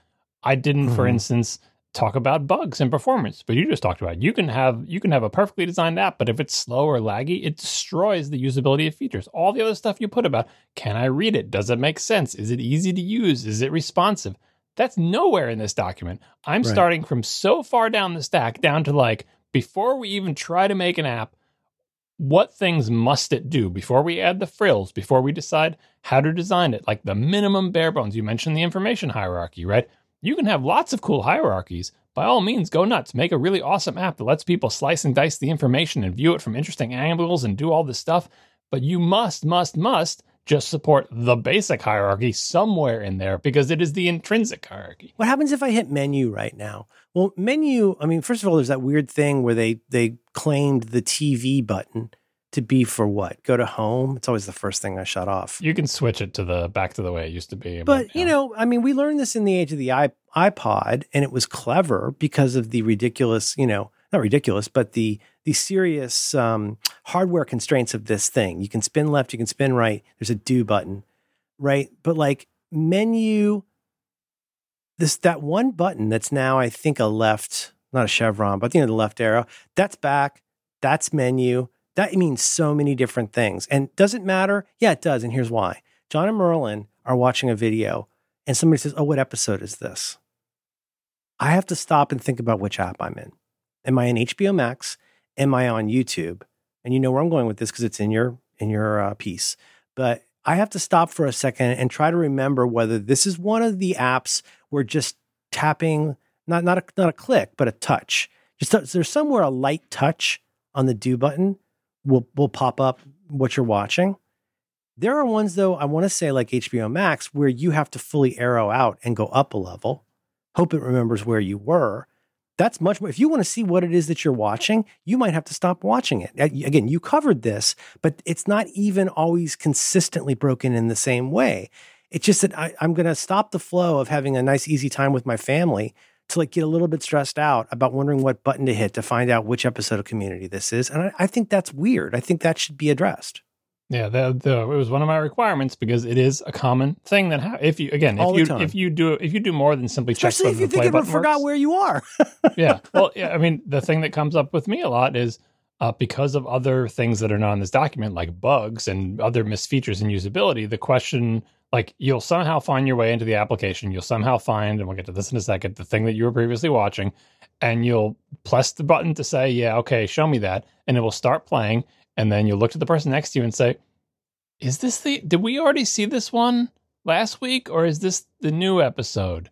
I didn't, for instance, talk about bugs and performance, but you just talked about it. You can have a perfectly designed app, but if it's slow or laggy, it destroys the usability of features. All the other stuff you put about, can I read it? Does it make sense? Is it easy to use? Is it responsive? That's nowhere in this document. I'm right. Starting from so far down the stack, down to like, before we even try to make an app, what things must it do before we add the frills, before we decide how to design it? Like the minimum bare bones. You mentioned the information hierarchy, right? You can have lots of cool hierarchies. By all means, go nuts. Make a really awesome app that lets people slice and dice the information and view it from interesting angles and do all this stuff. But you must just support the basic hierarchy somewhere in there, because it is the intrinsic hierarchy. What happens if I hit menu right now? Well, menu, I mean, first of all, there's that weird thing where they claimed the TV button to be for what? Go to home? It's always the first thing I shut off. You can switch it to the back to the way it used to be. But, you know, I mean, we learned this in the age of the iPod, and it was clever because of the ridiculous, you know, not ridiculous, but the serious hardware constraints of this thing. You can spin left, you can spin right. There's a do button, right? But like menu, that one button that's now, I think, a left, not a chevron, but the left arrow, that's back, that's menu. That means so many different things. And does it matter? Yeah, it does. And here's why. John and Merlin are watching a video and somebody says, oh, what episode is this? I have to stop and think about which app I'm in. Am I in HBO Max? Am I on YouTube? And you know where I'm going with this because it's in your piece. But I have to stop for a second and try to remember whether this is one of the apps where just tapping, not a click, but a touch. Just there's somewhere a light touch on the do button will pop up what you're watching. There are ones, though, I want to say like HBO Max, where you have to fully arrow out and go up a level. Hope it remembers where you were. That's much more. If you want to see what it is that you're watching, you might have to stop watching it. Again, you covered this, but it's not even always consistently broken in the same way. It's just that I'm going to stop the flow of having a nice, easy time with my family to like get a little bit stressed out about wondering what button to hit to find out which episode of Community this is. And I think that's weird. I think that should be addressed. Yeah, it was one of my requirements because it is a common thing that if you do more than simply check whether the play button works. Especially if you forgot where you are. Yeah, well, yeah, I mean, the thing that comes up with me a lot is because of other things that are not in this document, like bugs and other misfeatures in usability, the question, like, you'll somehow find your way into the application, you'll somehow find, and we'll get to this in a second, the thing that you were previously watching, and you'll press the button to say, yeah, okay, show me that, and it will start playing. And then you look to the person next to you and say, is this did we already see this one last week? Or is this the new episode?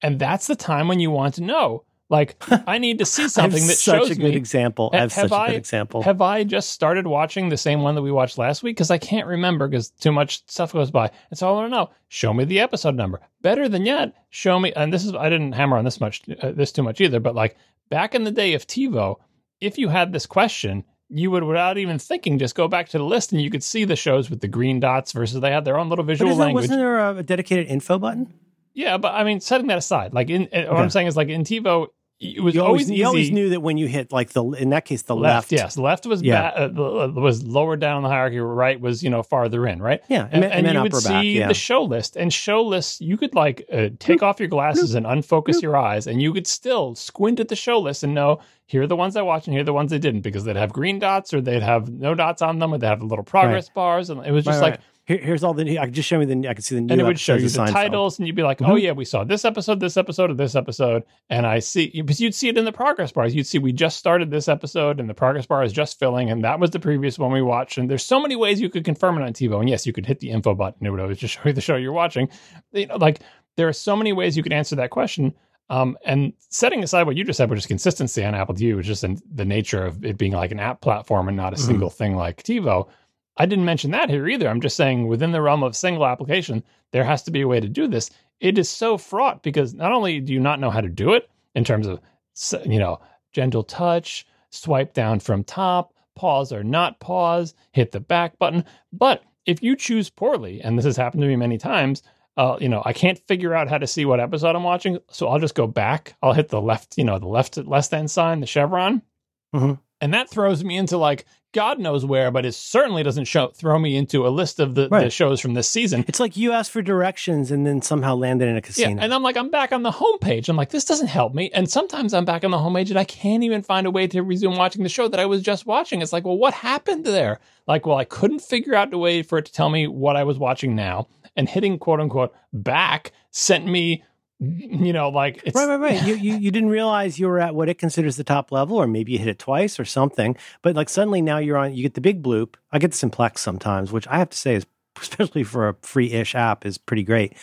And that's the time when you want to know, like, I need to see something that shows me. I have such a good example. Have I just started watching the same one that we watched last week? Because I can't remember because too much stuff goes by. And so I want to know, show me the episode number. Better than yet, show me. And this is, I didn't hammer on this too much either. But like back in the day of TiVo, if you had this question, you would, without even thinking, just go back to the list and you could see the shows with the green dots versus they had their own little visual language. Wasn't there a dedicated info button? Yeah, but I mean, setting that aside, like what I'm saying is like in TiVo, it was always easy. You always knew that when you hit like in that case, the left. Yes, left was lower down in the hierarchy, right was, you know, farther in, right? Yeah. And you would see the show list. And show lists, you could like take off your glasses and unfocus your eyes and you could still squint at the show list and know, here are the ones I watched and here are the ones I didn't, because they'd have green dots or they'd have no dots on them or they'd have little progress bars. And it was just like... Here's all the... I could just show me the... I could see the new... And it would show you the titles, and you'd be like, oh, yeah, we saw this episode. And I see... Because you'd see it in the progress bars. You'd see we just started this episode, and the progress bar is just filling, and that was the previous one we watched. And there's so many ways you could confirm it on TiVo. And yes, you could hit the info button. It would always just show you the show you're watching. You know, like, there are so many ways you could answer that question. And setting aside what you just said, which is consistency on Apple TV, which is just the nature of it being like an app platform and not a single thing like TiVo... I didn't mention that here either. I'm just saying within the realm of single application, there has to be a way to do this. It is so fraught because not only do you not know how to do it in terms of, you know, gentle touch, swipe down from top, pause or not pause, hit the back button. But if you choose poorly, and this has happened to me many times, you know, I can't figure out how to see what episode I'm watching. So I'll just go back. I'll hit the left, you know, the left less than sign, the chevron. Mm-hmm. And that throws me into like God knows where, but it certainly doesn't throw me into a list of the shows from this season. It's like you asked for directions and then somehow landed in a casino. Yeah, and I'm like, I'm back on the homepage. I'm like, this doesn't help me. And sometimes I'm back on the homepage and I can't even find a way to resume watching the show that I was just watching. It's like, well, what happened there? Like, well, I couldn't figure out a way for it to tell me what I was watching now. And hitting quote unquote back sent me, you know, like it's right. You didn't realize you were at what it considers the top level, or maybe you hit it twice or something. But like suddenly now you're on. You get the big bloop. I get this in Plex sometimes, which I have to say is, especially for a free-ish app, is pretty great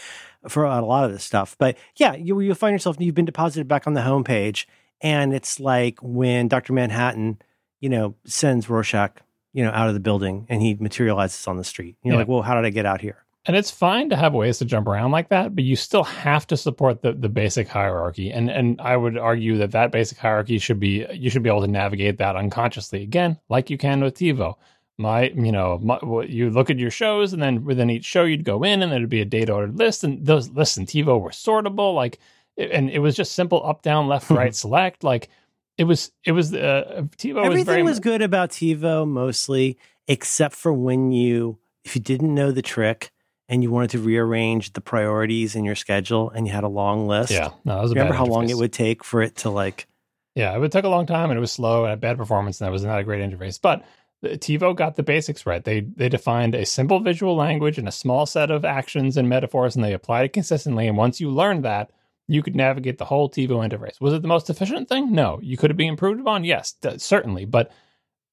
for a lot of this stuff. But yeah, you find yourself, you've been deposited back on the homepage, and it's like when Dr. Manhattan, you know, sends Rorschach, you know, out of the building, and he materializes on the street. You're like, well, how did I get out here? And it's fine to have ways to jump around like that, but you still have to support the basic hierarchy. And I would argue that basic hierarchy you should be able to navigate that unconsciously. Again, like you can with TiVo. You look at your shows, and then within each show you'd go in and there'd be a date ordered list. And those lists in TiVo were sortable. And it was just simple up, down, left, right, select. TiVo. Everything was good about TiVo mostly, except for if you didn't know the trick. And you wanted to rearrange the priorities in your schedule, and you had a long list. Yeah, no, that was a bad interface. Remember how long it would take for it to like? Yeah, it would take a long time, and it was slow and a bad performance, and that was not a great interface. But TiVo got the basics right. They defined a simple visual language and a small set of actions and metaphors, and they applied it consistently. And once you learned that, you could navigate the whole TiVo interface. Was it the most efficient thing? No. You could it be improved upon? Yes, certainly, but.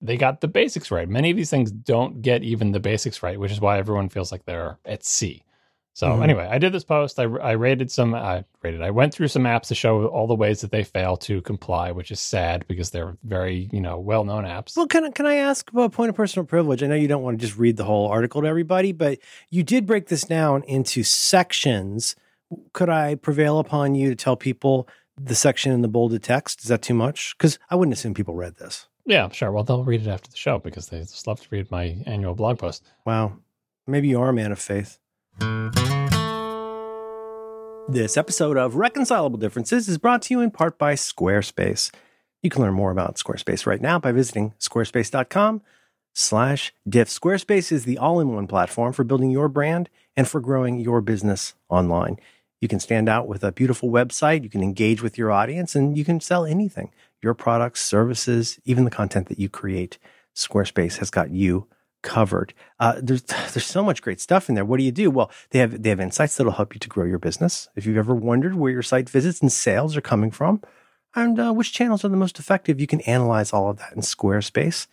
They got the basics right. Many of these things don't get even the basics right, which is why everyone feels like they're at sea. So anyway, I did this post. I went through some apps to show all the ways that they fail to comply, which is sad because they're very, well-known apps. Well, can I ask about a point of personal privilege? I know you don't want to just read the whole article to everybody, but you did break this down into sections. Could I prevail upon you to tell people the section in the bolded text? Is that too much? Because I wouldn't assume people read this. Yeah, sure. Well, they'll read it after the show because they just love to read my annual blog post. Wow. Maybe you are a man of faith. This episode of Reconcilable Differences is brought to you in part by Squarespace. You can learn more about Squarespace right now by visiting squarespace.com/diff. Squarespace is the all-in-one platform for building your brand and for growing your business online. You can stand out with a beautiful website, you can engage with your audience, and you can sell anything. Your products, services, even the content that you create. Squarespace has got you covered. There's so much great stuff in there. What do you do? Well, they have insights that'll help you to grow your business. If you've ever wondered where your site visits and sales are coming from, and which channels are the most effective, you can analyze all of that in Squarespace.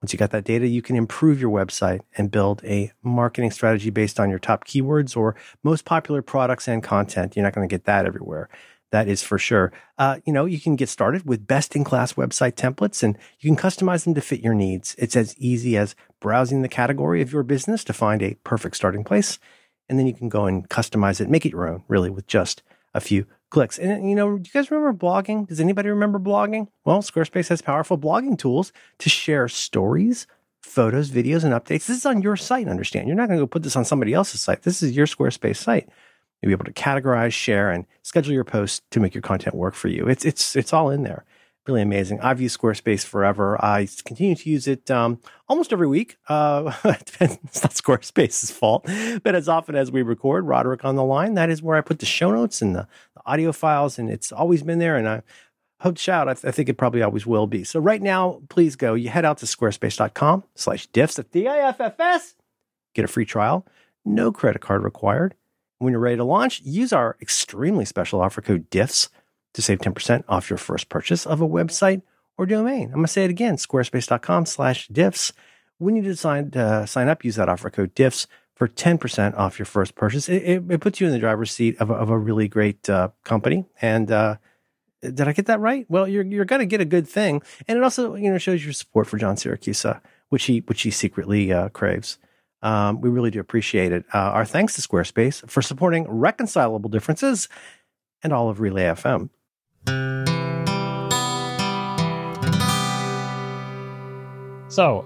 Once you got that data, you can improve your website and build a marketing strategy based on your top keywords or most popular products and content. You're not going to get that everywhere. That is for sure. You can get started with best-in-class website templates, and you can customize them to fit your needs. It's as easy as browsing the category of your business to find a perfect starting place, and then you can go and customize it, make it your own, really, with just a few clicks. And, do you guys remember blogging? Does anybody remember blogging? Well, Squarespace has powerful blogging tools to share stories, photos, videos, and updates. This is on your site, understand. You're not going to go put this on somebody else's site. This is your Squarespace site. You'll be able to categorize, share, and schedule your posts to make your content work for you. It's all in there. Really amazing. I've used Squarespace forever. I continue to use it almost every week. It's not Squarespace's fault, but as often as we record Roderick on the Line, that is where I put the show notes and the audio files, and it's always been there, and I hope to shout. I think it probably always will be. So right now, please go. You head out to squarespace.com/diffs at the IFFS. Get a free trial. No credit card required. When you're ready to launch, use our extremely special offer code DIFFS to save 10% off your first purchase of a website or domain. I'm going to say it again, squarespace.com/diffs. When you decide to sign up, use that offer code DIFFS for 10% off your first purchase. It puts you in the driver's seat of a really great company. And did I get that right? Well, you're going to get a good thing. And it also shows your support for John Siracusa, which he secretly craves. We really do appreciate it. Our thanks to Squarespace for supporting Reconcilable Differences and all of Relay FM. So,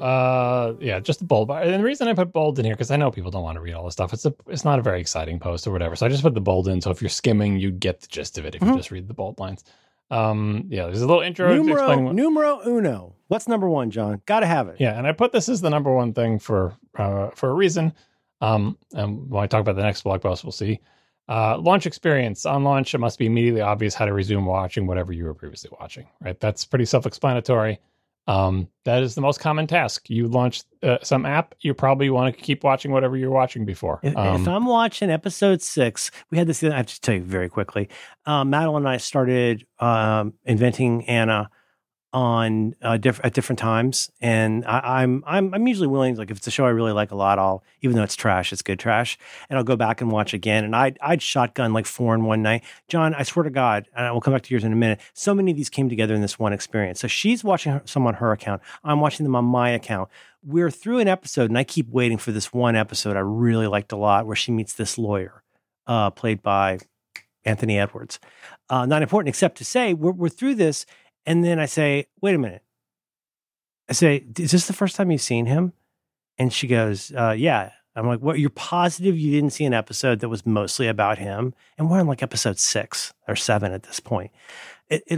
just the bold. And the reason I put bold in here, because I know people don't want to read all this stuff. It's not a very exciting post or whatever. So I just put the bold in. So if you're skimming, you get the gist of it if you just read the bold lines. Yeah, there's a little intro explaining what... Numero uno. What's number one, John? Gotta have it. Yeah, and I put this as the number one thing for a reason. And when I talk about the next blog post, we'll see. Launch experience. On launch, it must be immediately obvious how to resume watching whatever you were previously watching, right? That's pretty self-explanatory. That is the most common task. You launch some app, you probably want to keep watching whatever you're watching before. If I'm watching episode 6, we had this, I have to tell you very quickly, Madeline and I started inventing Anna on at different times, and I'm usually willing, like, if it's a show I really like a lot, I'll, even though it's trash, it's good trash, and I'll go back and watch again. And I'd shotgun like 4 in one night. John, I swear to God, and I will come back to yours in a minute, so many of these came together in this one experience. So she's watching some on her account, I'm watching them on my account. We're through an episode, and I keep waiting for this one episode I really liked a lot, where she meets this lawyer, played by Anthony Edwards. Not important, except to say we're through this. And then I say, wait a minute. I say, is this the first time you've seen him? And she goes, yeah. I'm like, what? You're positive you didn't see an episode that was mostly about him? And we're on like episode 6 or 7 at this point.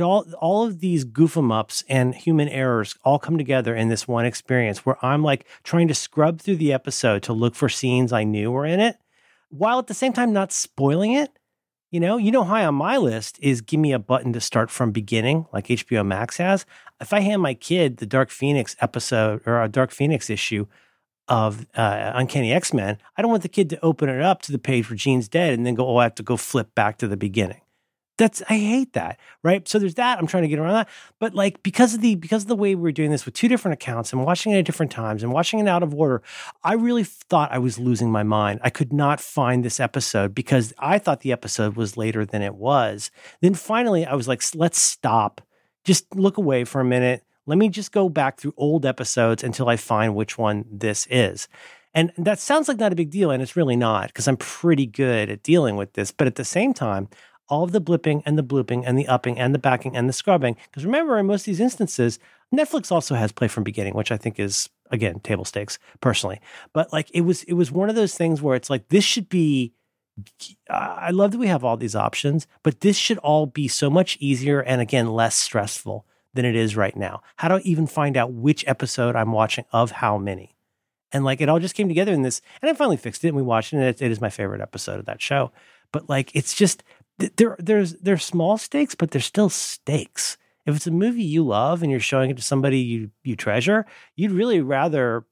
All of these goof em ups and human errors all come together in this one experience, where I'm like trying to scrub through the episode to look for scenes I knew were in it, while at the same time not spoiling it. You know, high on my list is give me a button to start from beginning, like HBO Max has. If I hand my kid the Dark Phoenix episode or a Dark Phoenix issue of Uncanny X-Men, I don't want the kid to open it up to the page where Jean's dead and then go, oh, I have to go flip back to the beginning. I hate that, right? So there's that. I'm trying to get around that. But like, because of the way we were doing this with 2 different accounts and watching it at different times and watching it out of order, I really thought I was losing my mind. I could not find this episode because I thought the episode was later than it was. Then finally I was like, let's stop. Just look away for a minute. Let me just go back through old episodes until I find which one this is. And that sounds like not a big deal, and it's really not, because I'm pretty good at dealing with this. But at the same time, all of the blipping and the blooping and the upping and the backing and the scrubbing. Because remember, in most of these instances, Netflix also has play from beginning, which I think is, again, table stakes personally. But like, it was one of those things where it's like, this should be, I love that we have all these options, but this should all be so much easier and, again, less stressful than it is right now. How do I even find out which episode I'm watching of how many? And like, it all just came together in this, and I finally fixed it and we watched it, and it is my favorite episode of that show. But like, it's just... There's small stakes, but there's still stakes. If it's a movie you love and you're showing it to somebody you treasure, you'd really rather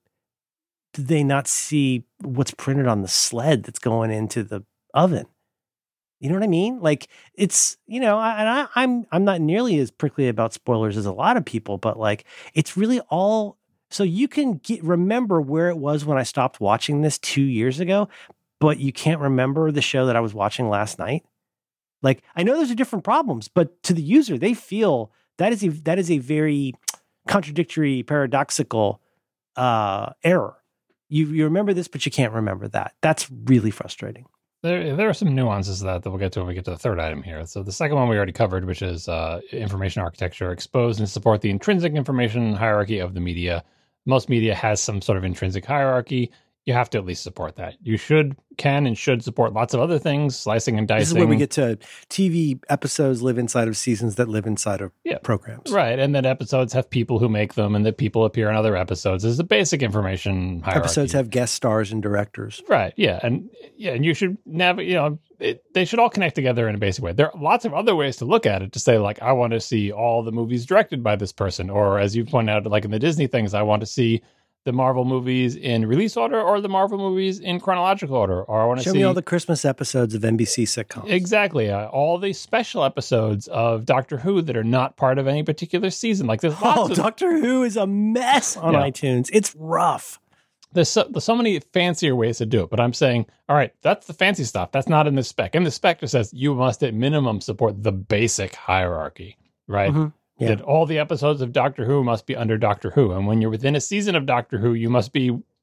they not see what's printed on the sled that's going into the oven. You know what I mean? Like, it's, you know, and I'm not nearly as prickly about spoilers as a lot of people, but like, it's really all so you can remember where it was when I stopped watching this 2 years ago, but you can't remember the show that I was watching last night. Like, I know those are different problems, but to the user, they feel that is a very contradictory, paradoxical error. You remember this, but you can't remember that. That's really frustrating. There are some nuances that we'll get to when we get to the third item here. So the second one we already covered, which is information architecture, expose and support the intrinsic information hierarchy of the media. Most media has some sort of intrinsic hierarchy. You have to at least support that. You should support lots of other things, slicing and dicing. This is where we get to TV episodes live inside of seasons that live inside of programs. Right, and then episodes have people who make them, and that people appear in other episodes. This is the basic information hierarchy. Episodes have guest stars and directors. Right, and you should navigate, they should all connect together in a basic way. There are lots of other ways to look at it, to say, like, I want to see all the movies directed by this person, or as you point out, like in the Disney things, I want to see the Marvel movies in release order, or the Marvel movies in chronological order, or I want to show me all the Christmas episodes of NBC sitcoms. Exactly, all the special episodes of Doctor Who that are not part of any particular season. Like, there's lots of Doctor Who is a mess on iTunes. It's rough. There's so many fancier ways to do it, but I'm saying, all right, that's the fancy stuff. That's not in the spec. And the spec just says you must at minimum support the basic hierarchy, right? Mm-hmm. Yeah. That all the episodes of Doctor Who must be under Doctor Who. And when you're within a season of Doctor Who, you must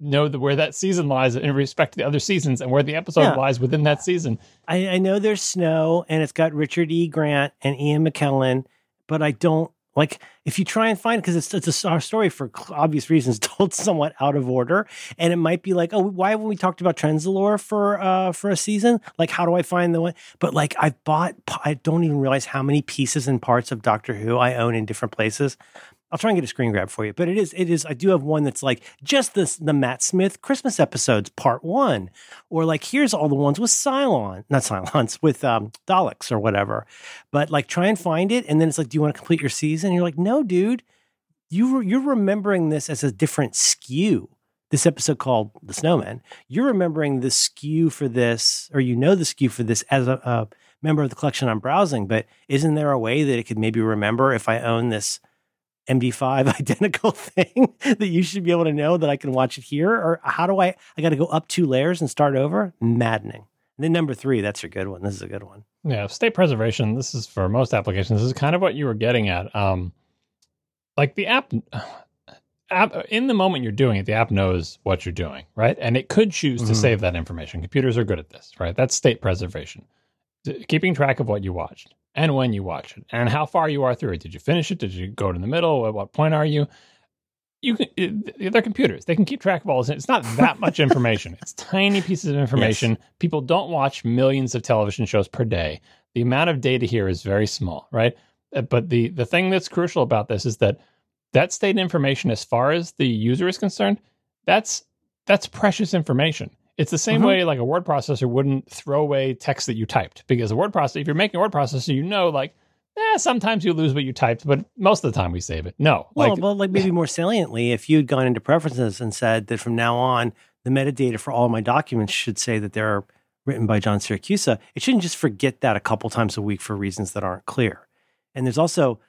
know where that season lies in respect to the other seasons and where the episode lies within that season. I know there's snow and it's got Richard E. Grant and Ian McKellen, but I don't Like, if you try and find, because it's our story for obvious reasons told somewhat out of order, and it might be like, oh, why haven't we talked about Trenzalore for a season? Like, how do I find the one? But like, I've bought, I don't even realize how many pieces and parts of Doctor Who I own in different places. I'll try and get a screen grab for you, but I do have one that's like just this, the Matt Smith Christmas episodes, part 1, or like, here's all the ones with Daleks or whatever, but like, try and find it. And then it's like, do you want to complete your season? And you're like, no, dude, you're remembering this as a different skew. This episode called The Snowman, you're remembering the skew for this, or you know, the skew for this as a member of the collection I'm browsing, but isn't there a way that it could maybe remember if I own this MD5 identical thing that you should be able to know that I can watch it here? Or how do I got to go up 2 layers and start over? Maddening. And then number 3, that's your good one. This is a good one. Yeah. State preservation. This is for most applications. This is kind of what you were getting at. Like the app in the moment you're doing it, the app knows what you're doing, right? And it could choose to save that information. Computers are good at this, right? That's state preservation. Keeping track of what you watched and when you watch it and how far you are through it. Did you finish it? Did you go to the middle? At what point are you? They're computers. They can keep track of all this. It's not that much information. It's tiny pieces of information. Yes. People don't watch millions of television shows per day. The amount of data here is very small, right? But the thing that's crucial about this is that state information, as far as the user is concerned, that's precious information. It's the same way like a word processor wouldn't throw away text that you typed, because a word processor, if you're making a word processor, you know, like, sometimes you lose what you typed, but most of the time we save it. No. Well, maybe more saliently, if you'd gone into preferences and said that from now on, the metadata for all my documents should say that they're written by John Siracusa, it shouldn't just forget that a couple times a week for reasons that aren't clear. And there's also,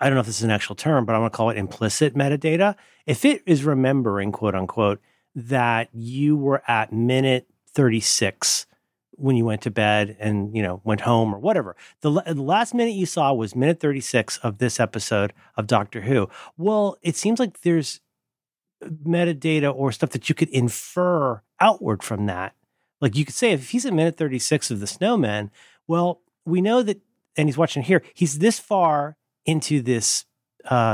I don't know if this is an actual term, but I'm going to call it implicit metadata. If it is remembering, quote unquote, that you were at minute 36 when you went to bed and, you know, went home or whatever. The last minute you saw was minute 36 of this episode of Doctor Who. Well, it seems like there's metadata or stuff that you could infer outward from that. Like you could say, if he's at minute 36 of The Snowman, well, we know that, and he's watching here, he's this far into this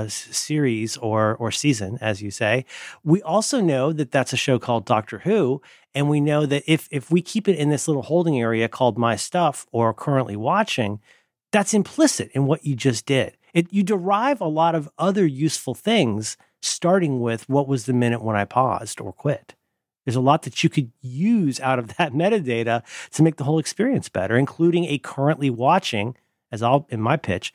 series or season, as you say. We also know that that's a show called Doctor Who, and we know that if we keep it in this little holding area called My Stuff or Currently Watching, that's implicit in what you just did. You derive a lot of other useful things starting with what was the minute when I paused or quit. There's a lot that you could use out of that metadata to make the whole experience better, including a Currently Watching, as I'll in my pitch.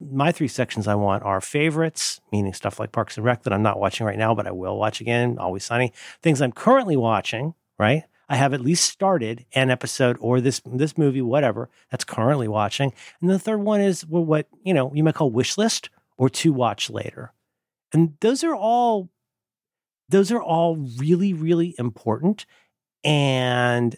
My 3 sections I want are favorites, meaning stuff like Parks and Rec that I'm not watching right now, but I will watch again, Always Sunny. Things I'm currently watching, right? I have at least started an episode or this movie, whatever, that's currently watching. And the third one is what, you know, you might call wish list or to watch later. And those are all really, really important. And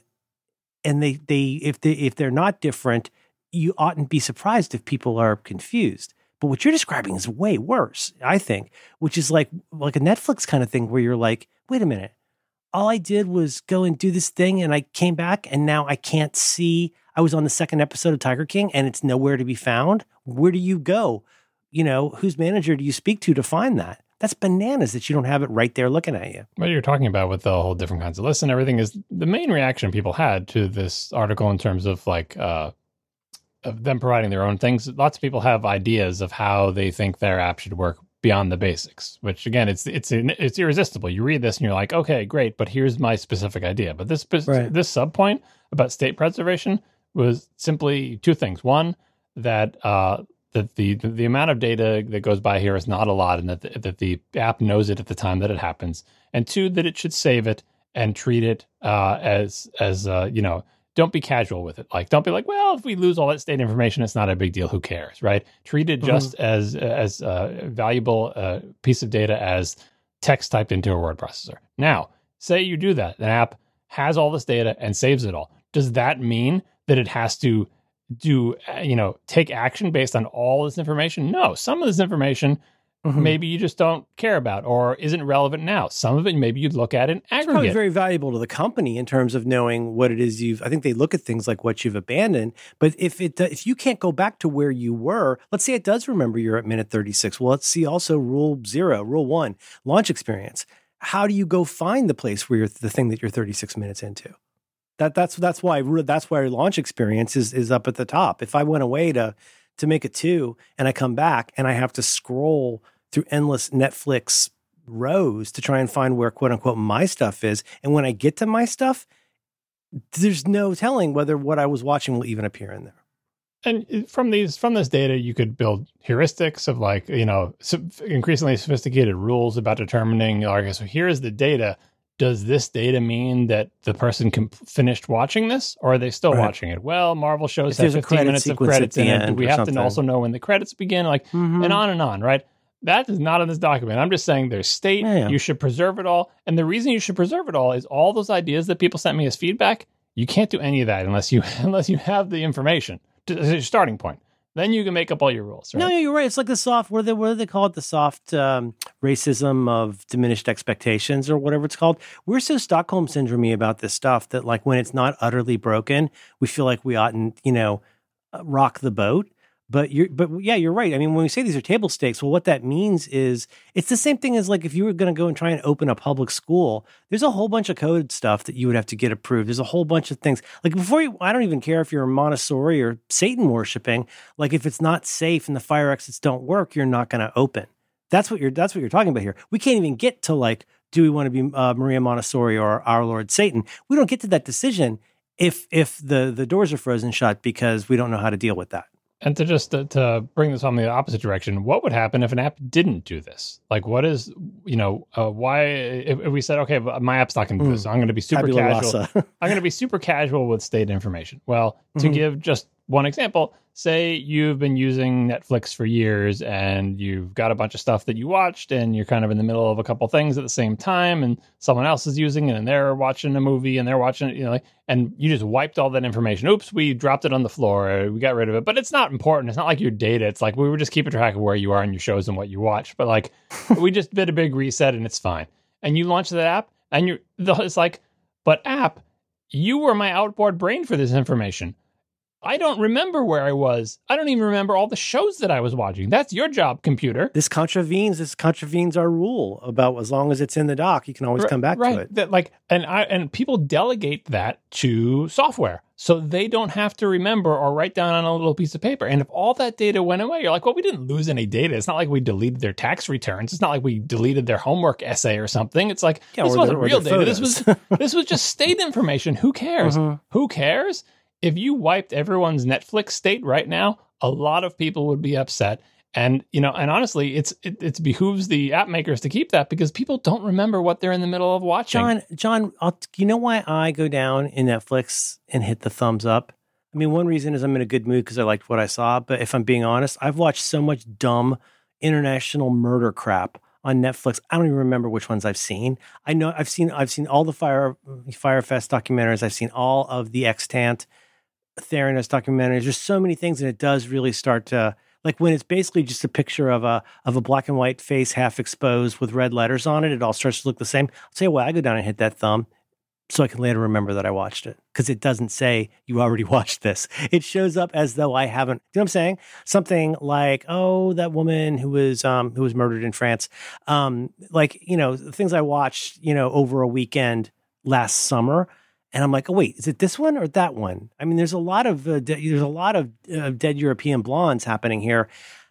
if they're not different, you oughtn't be surprised if people are confused. But what you're describing is way worse, I think, which is like a Netflix kind of thing where you're like, wait a minute, all I did was go and do this thing and I came back and now I can't see. I was on the 2nd episode of Tiger King and it's nowhere to be found. Where do you go? You know, whose manager do you speak to find that? That's bananas that you don't have it right there looking at you. What you're talking about with the whole different kinds of lists and everything is the main reaction people had to this article in terms of like, of them providing their own things. Lots of people have ideas of how they think their app should work beyond the basics, which again, it's irresistible. You read this and you're like, okay, great, but here's my specific idea. But this sub point about state preservation was simply 2 things. One, that the amount of data that goes by here is not a lot, and that the app knows it at the time that it happens. And 2, that it should save it and treat it as you know. Don't be casual with it. Like, don't be like, well, if we lose all that state information, it's not a big deal. Who cares, right? Treat it just as a valuable piece of data as text typed into a word processor. Now, say you do that. The app has all this data and saves it all. Does that mean that it has to do, you know, take action based on all this information? No. Some of this information mm-hmm. maybe you just don't care about or isn't relevant now. Some of it maybe you'd look at in aggregate. It's probably very valuable to the company in terms of knowing what it is you've... I think they look at things like what you've abandoned. But if you can't go back to where you were, let's say it does remember you're at minute 36. Well, let's see also rule 1, launch experience. How do you go find the place where you're the thing that you're 36 minutes into? That's why launch experience is up at the top. If I went away to make it 2 and I come back and I have to scroll through endless Netflix rows to try and find where quote unquote my stuff is. And when I get to my stuff, there's no telling whether what I was watching will even appear in there. And from this data, you could build heuristics of increasingly sophisticated rules about determining, so here's the data. Does this data mean that the person finished watching this, or are they still watching it? Well, Marvel shows have 15 minutes of credits in it. We have to also know when the credits begin, mm-hmm. And on, right? That is not in this document. I'm just saying there's state. Yeah. You should preserve it all. And the reason you should preserve it all is all those ideas that people sent me as feedback, you can't do any of that unless you have the information as your starting point. Then you can make up all your rules, right? No, you're right. It's like the soft, what do they call it? The soft racism of diminished expectations or whatever it's called. We're so Stockholm syndrome-y about this stuff that when it's not utterly broken, we feel like we oughtn't, rock the boat. But you're right. I mean, when we say these are table stakes, well, what that means is it's the same thing as if you were going to go and try and open a public school. There's a whole bunch of code stuff that you would have to get approved. There's a whole bunch of things I don't even care if you're Montessori or Satan worshiping. If it's not safe and the fire exits don't work, you're not going to open. That's what you're talking about here. We can't even get to do we want to be Maria Montessori or Our Lord Satan? We don't get to that decision if the doors are frozen shut because we don't know how to deal with that. And to just to bring this on the opposite direction, what would happen if an app didn't do this? What is, why, if we said, okay, but my app's not going to do this, so I'm going to be super casual. I'm going to be super casual with state information. Well, to give just one example, say you've been using Netflix for years and you've got a bunch of stuff that you watched and you're kind of in the middle of a couple things at the same time and someone else is using it and they're watching a movie and they're watching it, and you just wiped all that information. Oops, we dropped it on the floor. We got rid of it. But it's not important. It's not like your data. It's we were just keeping track of where you are and your shows and what you watch. But we just did a big reset and it's fine. And you launch that app and but app, you were my outboard brain for this information. I don't remember where I was. I don't even remember all the shows that I was watching. That's your job, computer. This contravenes our rule about as long as it's in the doc, you can always come back to it. That, and people delegate that to software, so they don't have to remember or write down on a little piece of paper. And if all that data went away, you're well, we didn't lose any data. It's not like we deleted their tax returns. It's not like we deleted their homework essay or something. It's this wasn't real data. This was just state information. Who cares? Mm-hmm. Who cares? If you wiped everyone's Netflix state right now, a lot of people would be upset. And, and honestly, it behooves the app makers to keep that because people don't remember what they're in the middle of watching. John, you know why I go down in Netflix and hit the thumbs up? I mean, one reason is I'm in a good mood because I liked what I saw. But if I'm being honest, I've watched so much dumb international murder crap on Netflix. I don't even remember which ones I've seen. I know I've seen all the Firefest documentaries. I've seen all of the extant Theranos documentaries. There's so many things, and it does really start to when it's basically just a picture of a black and white face half exposed with red letters on it. It all starts to look the same. I'll tell you what, I go down and hit that thumb so I can later remember that I watched it because it doesn't say you already watched this. It shows up as though I haven't. You know what I'm saying? Something that woman who was murdered in France, the things I watched over a weekend last summer. And I'm oh, wait, is it this one or that one? I mean, there's a lot of dead European blondes happening here.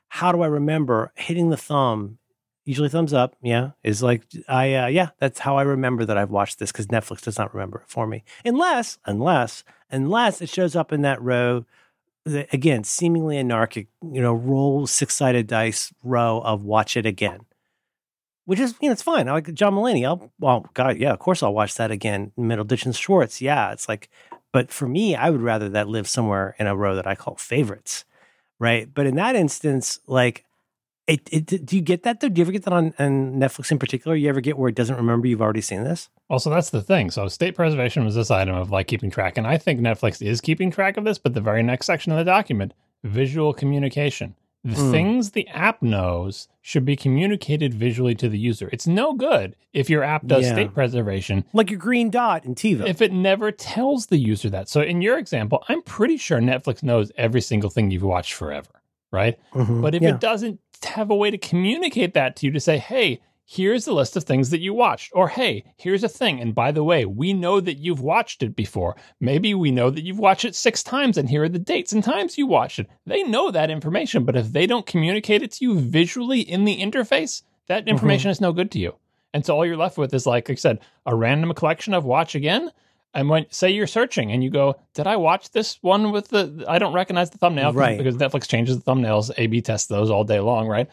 How do I remember hitting the thumb? Usually thumbs up, yeah, is that's how I remember that I've watched this because Netflix does not remember it for me. Unless it shows up in that row, again, seemingly anarchic, roll 6-sided dice row of watch it again. Which is, it's fine. I like John Mulaney. Of course I'll watch that again. Middleditch and Schwartz. Yeah, it's but for me, I would rather that live somewhere in a row that I call favorites, right? But in that instance, do you get that though? Do you ever get that on Netflix in particular? You ever get where it doesn't remember you've already seen this? Well, so that's the thing. So state preservation was this item of keeping track. And I think Netflix is keeping track of this, but the very next section of the document, visual communication. The things the app knows should be communicated visually to the user. It's no good if your app does state preservation. Like your green dot in TiVo. If it never tells the user that. So in your example, I'm pretty sure Netflix knows every single thing you've watched forever, right? Mm-hmm. But if it doesn't have a way to communicate that to you to say, hey, here's the list of things that you watched. Or, hey, here's a thing. And by the way, we know that you've watched it before. Maybe we know that you've watched it 6 times and here are the dates and times you watched it. They know that information, but if they don't communicate it to you visually in the interface, that information is no good to you. And so all you're left with is, like I said, a random collection of watch again. And when, say you're searching and you go, did I watch this one with the, I don't recognize the thumbnail because Netflix changes the thumbnails, A/B tests those all day long, right?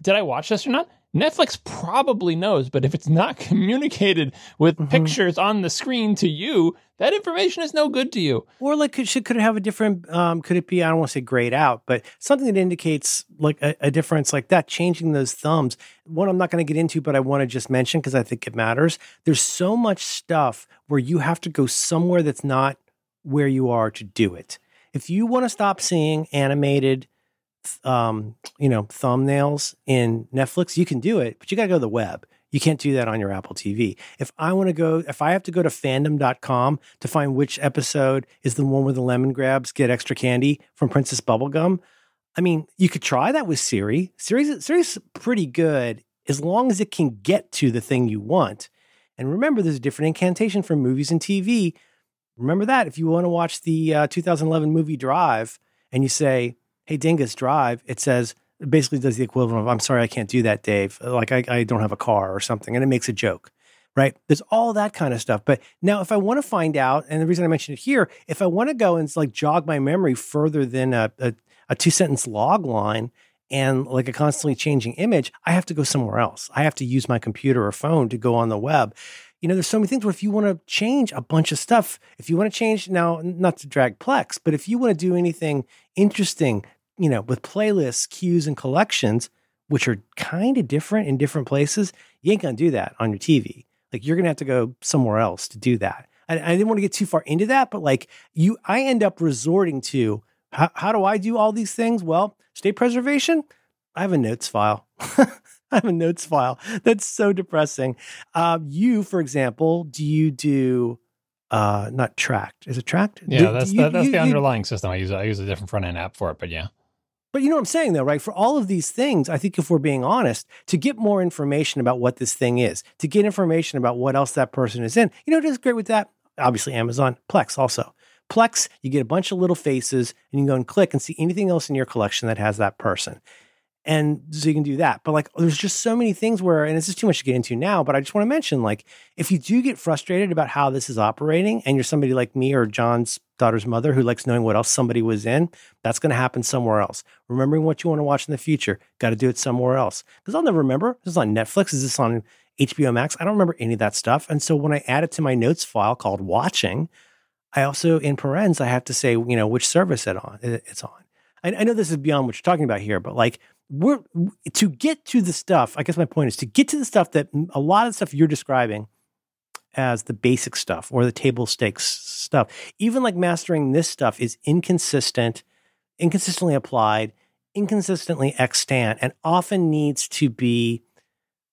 Did I watch this or not? Netflix probably knows, but if it's not communicated with pictures on the screen to you, that information is no good to you. Or like, could it have a different, could it be, I don't want to say grayed out, but something that indicates like a difference like that, changing those thumbs. One I'm not going to get into, but I want to just mention because I think it matters. There's so much stuff where you have to go somewhere that's not where you are to do it. If you want to stop seeing animated thumbnails in Netflix, you can do it, but you got to go to the web. You can't do that on your Apple TV. If I want to go, if I have to go to fandom.com to find which episode is the one where the lemon grabs get extra candy from Princess Bubblegum, I mean, you could try that with Siri. Siri's pretty good as long as it can get to the thing you want. And remember, there's a different incantation for movies and TV. Remember that if you want to watch the 2011 movie Drive and you say, hey, Dingus, drive, it says, it basically does the equivalent of, I'm sorry, I can't do that, Dave. Like, I don't have a car or something. And it makes a joke, right? There's all that kind of stuff. But now if I want to find out, and the reason I mentioned it here, if I want to go and like jog my memory further than a 2-sentence log line and like a constantly changing image, I have to go somewhere else. I have to use my computer or phone to go on the web. You know, there's so many things where if you want to change a bunch of stuff, if you want to change, now, not to drag Plex, but if you want to do anything interesting, you know, with playlists, queues, and collections, which are kind of different in different places, you ain't going to do that on your TV. Like, you're going to have to go somewhere else to do that. I didn't want to get too far into that, but like I end up resorting to, how do I do all these things? Well, state preservation, I have a notes file. I have a notes file. That's so depressing. You, for example, do you do... not tracked. Is it tracked? Yeah, that's the underlying system. I use a different front-end app for it, but yeah. But you know what I'm saying, though, right? For all of these things, I think if we're being honest, to get more information about what this thing is, to get information about what else that person is in, you know what is great with that? Obviously, Amazon, Plex also. Plex, you get a bunch of little faces, and you can go and click and see anything else in your collection that has that person. And so you can do that. But like, there's just so many things where, and it's just too much to get into now, but I just want to mention, like, if you do get frustrated about how this is operating and you're somebody like me or John's daughter's mother who likes knowing what else somebody was in, that's going to happen somewhere else. Remembering what you want to watch in the future, got to do it somewhere else. Because I'll never remember. This is on Netflix. Is this on HBO Max? I don't remember any of that stuff. And so when I add it to my notes file called watching, I also, in parens, I have to say, you know, which service it's on. I know this is beyond what you're talking about here, but like, we're to get to the stuff. I guess my point is to get to the stuff that a lot of the stuff you're describing as the basic stuff or the table stakes stuff, even like mastering this stuff is inconsistently applied, inconsistently extant, and often you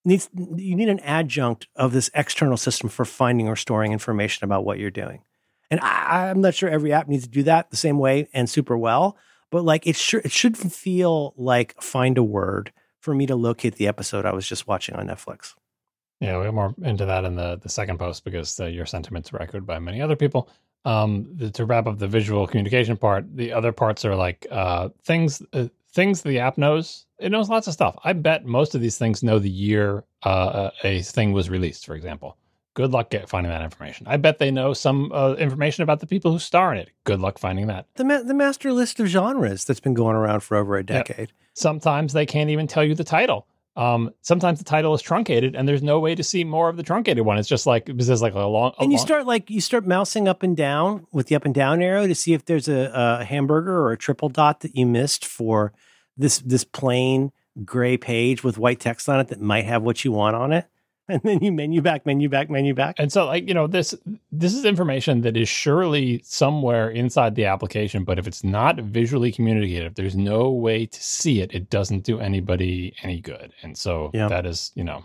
need an adjunct of this external system for finding or storing information about what you're doing. And I'm not sure every app needs to do that the same way and super well. But like it should feel like find a word for me to locate the episode I was just watching on Netflix. Yeah, we'll get more into that in the second post because your sentiments were echoed by many other people. To wrap up the visual communication part, the other parts are like things the app knows. It knows lots of stuff. I bet most of these things know the year a thing was released, for example. Good luck finding that information. I bet they know some information about the people who star in it. Good luck finding that. The master list of genres that's been going around for over a decade. Yeah. Sometimes they can't even tell you the title. Sometimes the title is truncated and there's no way to see more of the truncated one. It's just like, this is like you start mousing up and down with the up and down arrow to see if there's a hamburger or a triple dot that you missed for this plain gray page with white text on it that might have what you want on it. and then you menu back. And so, like, you know, this is information that is surely somewhere inside the application, but if it's not visually communicated, if there's no way to see it, it doesn't do anybody any good. And so that is, you know,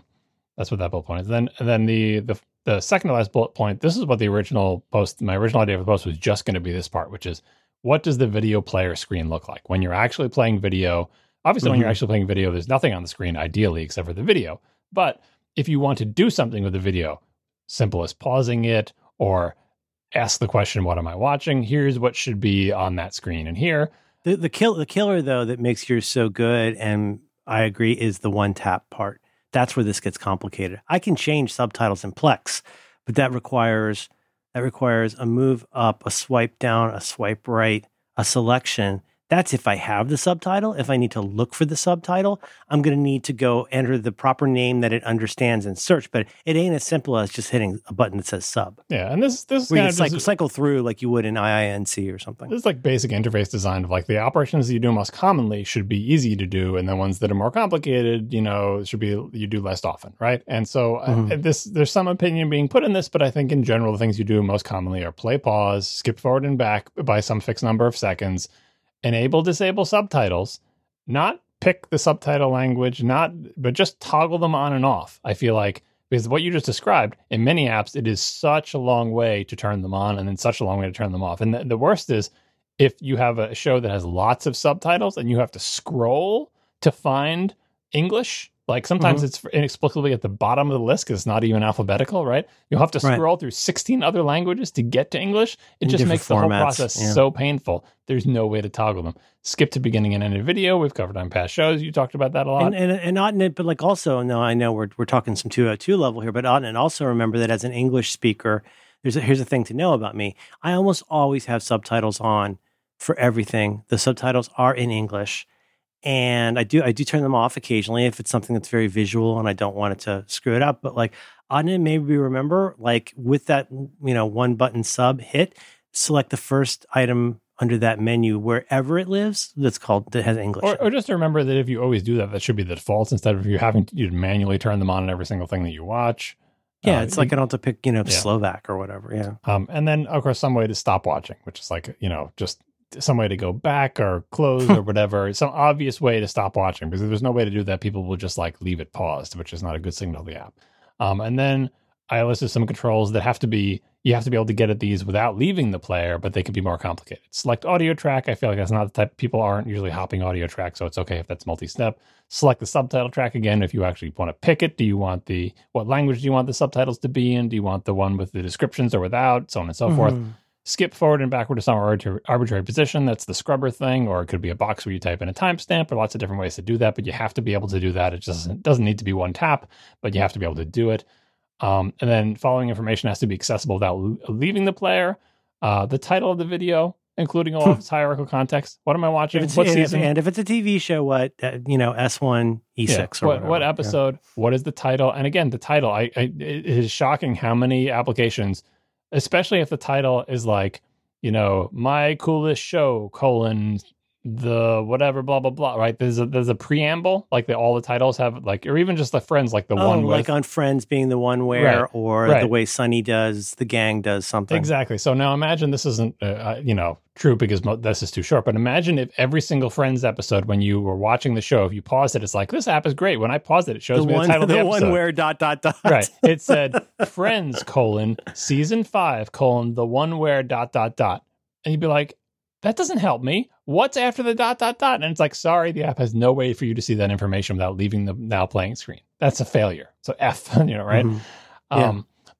that's what that bullet point is. And then the second to last bullet point, this is what the original post, my original idea for the post was just going to be this part, which is, what does the video player screen look like when you're actually playing video? Obviously, when you're actually playing video, there's nothing on the screen, ideally, except for the video. But if you want to do something with the video, simple as pausing it or ask the question, what am I watching? Here's what should be on that screen. And here... The killer, though, that makes yours so good, and I agree, is the one-tap part. That's where this gets complicated. I can change subtitles in Plex, but that requires a move up, a swipe down, a swipe right, a selection. That's if I have the subtitle. If I need to look for the subtitle, I'm going to need to go enter the proper name that it understands and search. But it ain't as simple as just hitting a button that says sub. Yeah, and this where is like cycle through like you would in IINC or something. This is like basic interface design of like the operations that you do most commonly should be easy to do, and the ones that are more complicated, you know, should be you do less often, right? And so there's some opinion being put in this, but I think in general the things you do most commonly are play, pause, skip forward and back by some fixed number of seconds. Enable, disable subtitles, not pick the subtitle language, but just toggle them on and off. I feel like, because what you just described, in many apps, it is such a long way to turn them on and then such a long way to turn them off. And the worst is if you have a show that has lots of subtitles and you have to scroll to find English. Like sometimes it's inexplicably at the bottom of the list because it's not even alphabetical, right? You'll have to scroll through 16 other languages to get to English. It just makes the whole process so painful. There's no way to toggle them. Skip to beginning and end of video. We've covered on past shows. You talked about that a lot. And Otnit, but like also, no, I know we're talking some 202 level here, but Otnit, also remember that as an English speaker, here's a thing to know about me. I almost always have subtitles on for everything. The subtitles are in English. And I do turn them off occasionally if it's something that's very visual and I don't want it to screw it up. But like, Adnan, maybe remember, like with that, you know, one button sub hit, select the first item under that menu wherever it lives that has English. Or just remember that if you always do that, that should be the default instead of you having to manually turn them on every single thing that you watch. Yeah, it's like I don't have to pick, you know, Slovak or whatever. Yeah. And then, of course, some way to stop watching, which is like, you know, just... some way to go back or close or whatever, some obvious way to stop watching, because if there's no way to do that, people will just like leave it paused, which is not a good signal to the app. And then I listed some controls that you have to be able to get at these without leaving the player, but they can be more complicated. Select audio track. I feel like that's not the type, people aren't usually hopping audio track, so it's okay if that's multi-step. Select the subtitle track again if you actually want to pick it. Do you want what language do you want the subtitles to be in? Do you want the one with the descriptions or without, so on and so forth. Skip forward and backward to some arbitrary position. That's the scrubber thing, or it could be a box where you type in a timestamp, or lots of different ways to do that, but you have to be able to do that. It just doesn't need to be one tap, but you have to be able to do it. And then following information has to be accessible without leaving the player. The title of the video, including all of its hierarchical context. What am I watching? If it's a TV show, what, you know, S1, E6 or whatever. What episode? Yeah. What is the title? And again, the title, it is shocking how many applications... especially if the title is like, you know, my coolest show, colon, the whatever, blah, blah, blah, right? There's a preamble, like all the titles have, like, or even just the Friends, like the one with. Like on Friends being the one where, or the way Sunny does, the gang does something. Exactly. So now imagine this isn't, you know, true because this is too short, but imagine if every single Friends episode, when you were watching the show, if you paused it, it's like, this app is great. When I paused it, it shows me the title of the episode. The one where ... Right. It said, Friends, season 5, the one where ... And you'd be like, that doesn't help me. What's after the ... And it's like, sorry, the app has no way for you to see that information without leaving the now playing screen. That's a failure. So F, you know, right?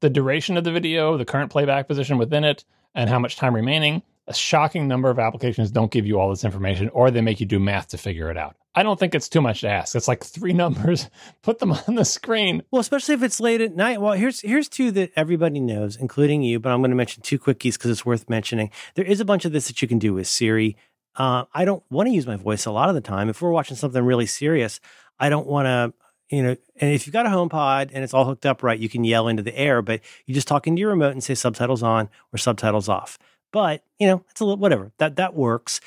The duration of the video, the current playback position within it, and how much time remaining. A shocking number of applications don't give you all this information, or they make you do math to figure it out. I don't think it's too much to ask. It's like 3 numbers, put them on the screen. Well, especially if it's late at night. Well, here's 2 that everybody knows, including you, but I'm going to mention 2 quickies because it's worth mentioning. There is a bunch of this that you can do with Siri. I don't want to use my voice a lot of the time. If we're watching something really serious, I don't want to... You know, and if you've got a HomePod and it's all hooked up right, you can yell into the air, but you just talk into your remote and say subtitles on or subtitles off. But, you know, it's a little whatever. That works.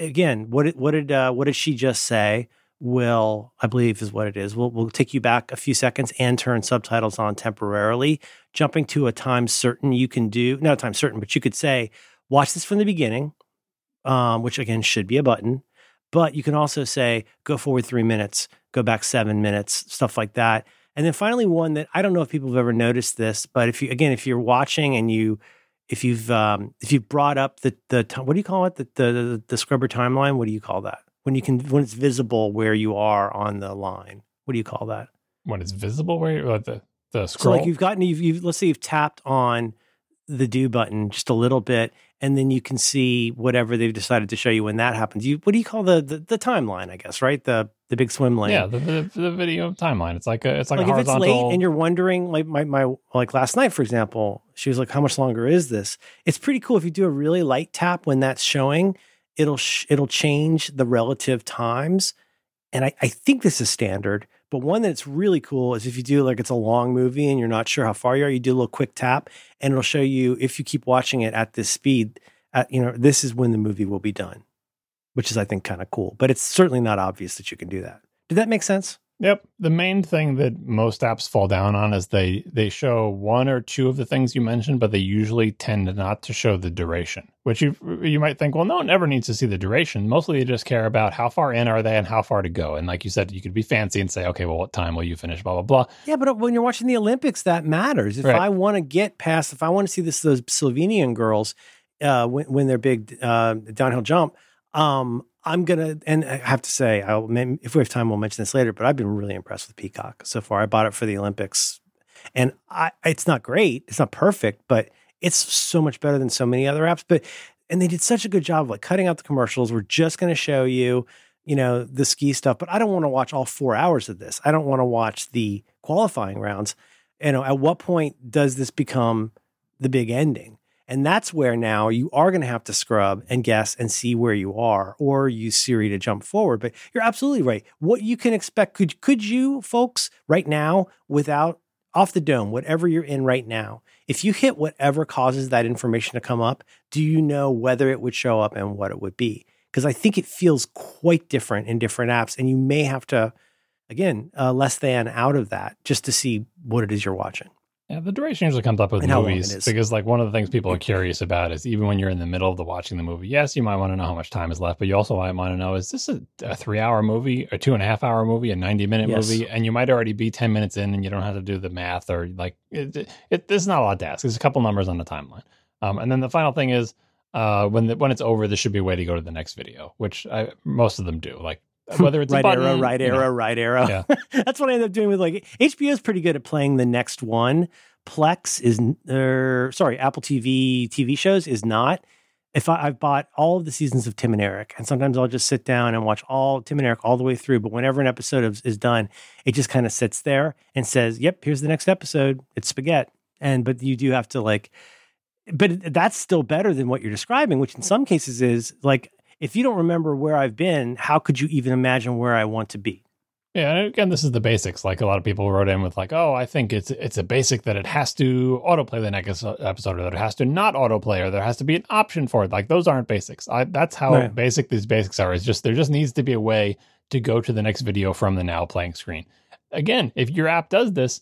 Again, what did she just say? will, I believe is what it is, will take you back a few seconds and turn subtitles on temporarily. Jumping to a time certain, you can do, not a time certain, but you could say, watch this from the beginning, which again should be a button. But you can also say, go forward 3 minutes, go back 7 minutes, stuff like that. And then finally, one that I don't know if people have ever noticed this, but if you, again, if you're watching and you, if you've brought up the what do you call it? The scrubber timeline. What do you call that? When it's visible where you are on the line. What do you call that? When it's visible where you're, the scroll. So like let's say you've tapped on the do button just a little bit, and then you can see whatever they've decided to show you when that happens. What do you call the timeline, I guess, right? The big swim lane. Yeah, the video timeline. It's like a horizontal. If it's late and you're wondering, like my last night, for example, she was like, how much longer is this? It's pretty cool. If you do a really light tap when that's showing, it'll change the relative times. And I think this is standard, but one that's really cool is if you do, like, it's a long movie and you're not sure how far you are, you do a little quick tap and it'll show you, if you keep watching it at this speed, this is when the movie will be done, which is, I think, kind of cool, but it's certainly not obvious that you can do that. Did that make sense? Yep. The main thing that most apps fall down on is they show one or two of the things you mentioned, but they usually tend not to show the duration, which you might think, well, no one ever needs to see the duration. Mostly they just care about how far in are they and how far to go. And like you said, you could be fancy and say, okay, well, what time will you finish, blah, blah, blah. Yeah, but when you're watching the Olympics, that matters. If right. I want to get past, if I want to see those Slovenian girls win their big downhill jump, I'm going to, and I have to say, if we have time, we'll mention this later, but I've been really impressed with Peacock so far. I bought it for the Olympics, and it's not great. It's not perfect, but it's so much better than so many other apps. And they did such a good job of, like, cutting out the commercials. We're just going to show you, the ski stuff, but I don't want to watch all 4 hours of this. I don't want to watch the qualifying rounds. At what point does this become the big ending? And that's where now you are going to have to scrub and guess and see where you are, or use Siri to jump forward. But you're absolutely right. What you can expect, could you folks right now, without off the dome, whatever you're in right now, if you hit whatever causes that information to come up, do you know whether it would show up and what it would be? Because I think it feels quite different in different apps, and you may have to, again, less than out of that just to see what it is you're watching. Yeah, the duration usually comes up with movies because, like, one of the things people are curious about is, even when you're in the middle of watching the movie, yes, you might want to know how much time is left, but you also might want to know, is this a 3-hour movie, a 2.5-hour movie, a 90-minute movie? And you might already be 10 minutes in and you don't have to do the math, or like, there's not a lot to ask. There's a couple numbers on the timeline. And then the final thing is, when it's over, there should be a way to go to the next video, which most of them do. Like, whether it's right button, arrow, right arrow, right arrow. Yeah. That's what I end up doing with, like, HBO is pretty good at playing the next one. Plex is, Apple TV shows is not. If I've bought all of the seasons of Tim and Eric, and sometimes I'll just sit down and watch all Tim and Eric all the way through. But whenever an episode is done, it just kind of sits there and says, "Yep, here's the next episode." It's spaghetti, but you do have to, like. But that's still better than what you're describing, which in some cases is like, if you don't remember where I've been, how could you even imagine where I want to be? Yeah, and again, this is the basics. Like, a lot of people wrote in with, like, oh, I think it's a basic that it has to autoplay the next episode, or that it has to not autoplay, or there has to be an option for it. Like, those aren't basics. That's how basic these basics are. It's just, there just needs to be a way to go to the next video from the now playing screen. Again, if your app does this,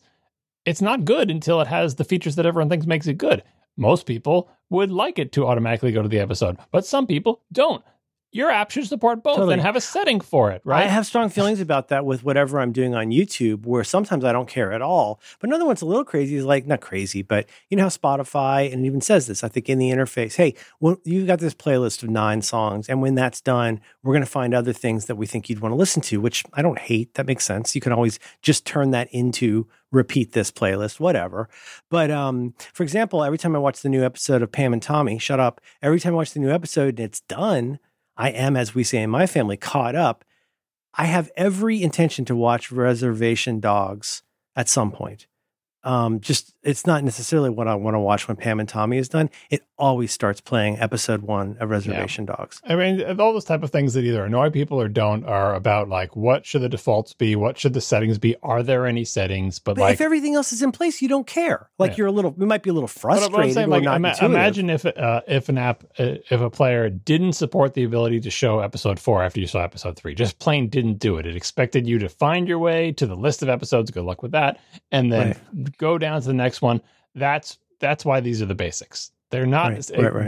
it's not good until it has the features that everyone thinks makes it good. Most people would like it to automatically go to the episode, but some people don't. Your app should support both and have a setting for it, right? I have strong feelings about that with whatever I'm doing on YouTube, where sometimes I don't care at all. But another one's a little crazy is, like, not crazy, but you know how Spotify, and it even says this, I think, in the interface, hey, well, you've got this playlist of 9 songs, and when that's done, we're going to find other things that we think you'd want to listen to, which I don't hate. That makes sense. You can always just turn that into repeat this playlist, whatever. But for example, every time I watch the new episode of Pam and Tommy, every time I watch the new episode and it's done, I am, as we say in my family, caught up. I have every intention to watch Reservation Dogs at some point. Just it's not necessarily what I want to watch when Pam and Tommy is done. It always starts playing episode one of Reservation Dogs. I mean, all those type of things that either annoy people or don't are about like, what should the defaults be? What should the settings be? Are there any settings? But like, if everything else is in place, you don't care. Like you're a little, you might be a little frustrated. But I'm saying, like, imagine if an app, if a player didn't support the ability to show episode 4 after you saw episode 3, just plain didn't do it. It expected you to find your way to the list of episodes. Good luck with that. And then go down to the next one. That's why these are the basics. They're not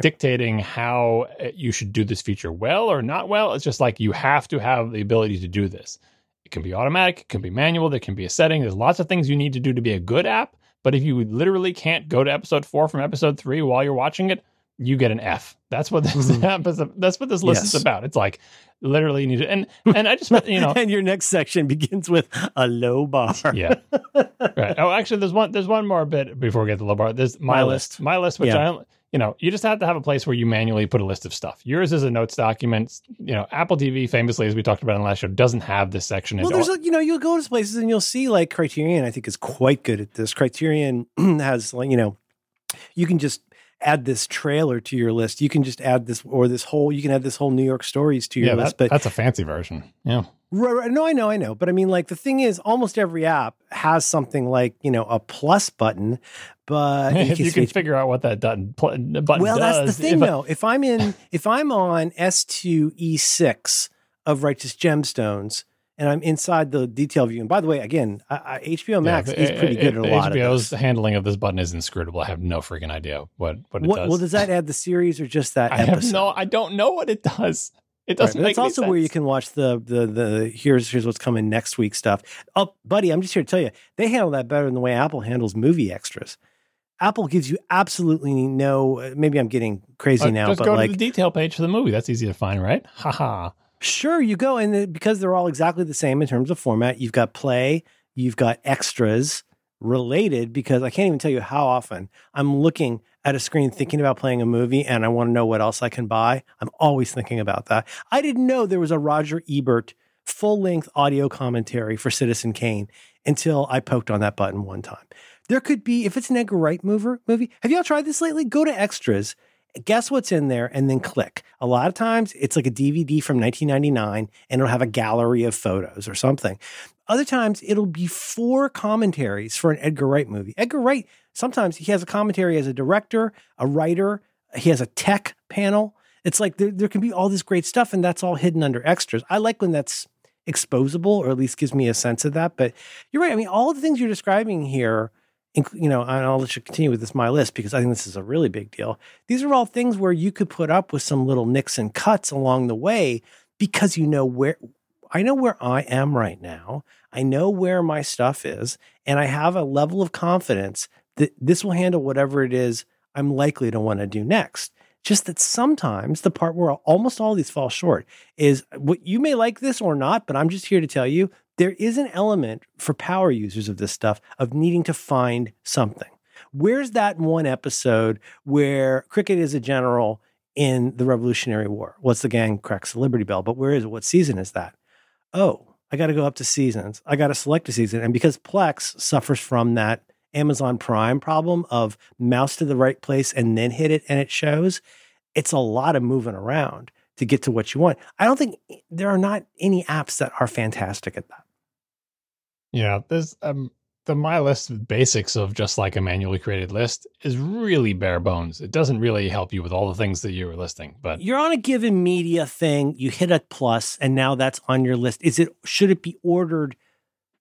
dictating how you should do this feature well or not well. It's just like you have to have the ability to do this. It can be automatic. It can be manual. There can be a setting. There's lots of things you need to do to be a good app. But if you literally can't go to episode 4 from episode 3 while you're watching it, you get an F. That's what this that's what this list is about. It's like literally you need to, and I just, you know, and your next section begins with a low bar. Yeah. Right. Oh, actually there's one more bit before we get to the low bar. There's my list, which I, you know, you just have to have a place where you manually put a list of stuff. Yours is a notes document. You know, Apple TV famously, as we talked about in the last show, doesn't have this section. Well, there's, you know, you'll go to places and you'll see like Criterion, I think is quite good at this. Criterion has like, you know, you can just add this trailer to your list. You can just add this or this whole, you can add this whole New York stories to your list. But that's a fancy version. Yeah. Right. No, I know. But I mean, like the thing is almost every app has something like, you know, a plus button, but if you can figure out what that button does. Well, that's the thing though. If I'm on S2E6 of Righteous Gemstones, and I'm inside the detail view. And by the way, again, HBO Max is pretty good at a lot of HBO's handling of this button is inscrutable. I have no freaking idea what it does. Well, does that add the series or just that episode? I don't know what it does. It doesn't make any sense. That's also where you can watch the here's what's coming next week stuff. Oh, buddy, I'm just here to tell you, they handle that better than the way Apple handles movie extras. Apple gives you absolutely no, maybe I'm getting crazy now. Just go to the detail page for the movie. That's easy to find, right? Haha. Sure, you go, and because they're all exactly the same in terms of format, you've got play, you've got extras related, because I can't even tell you how often I'm looking at a screen thinking about playing a movie and I want to know what else I can buy. I'm always thinking about that. I didn't know there was a Roger Ebert full-length audio commentary for Citizen Kane until I poked on that button one time. There could be, if it's an Edgar Wright movie, have y'all tried this lately? Go to extras. Guess what's in there and then click. A lot of times it's like a DVD from 1999 and it'll have a gallery of photos or something. Other times it'll be 4 commentaries for an Edgar Wright movie. Edgar Wright, sometimes he has a commentary as a director, a writer. He has a tech panel. It's like there can be all this great stuff and that's all hidden under extras. I like when that's exposable or at least gives me a sense of that. But you're right. I mean, all the things you're describing here, you know, and I'll let you continue with this, my list, because I think this is a really big deal. These are all things where you could put up with some little nicks and cuts along the way, because you know where I am right now. I know where my stuff is, and I have a level of confidence that this will handle whatever it is I'm likely to want to do next. Just that sometimes the part where almost all these fall short is what you may like this or not, but I'm just here to tell you, there is an element for power users of this stuff of needing to find something. Where's that one episode where Cricket is a general in the Revolutionary War? What's the gang cracks the Liberty Bell? But where is it? What season is that? Oh, I got to go up to seasons. I got to select a season. And because Plex suffers from that Amazon Prime problem of mouse to the right place and then hit it and it shows, it's a lot of moving around to get to what you want. I don't think there are not any apps that are fantastic at that. Yeah, there's the My List basics of just like a manually created list is really bare bones. It doesn't really help you with all the things that you were listing. But you're on a given media thing, you hit a plus, and now that's on your list. Should it be ordered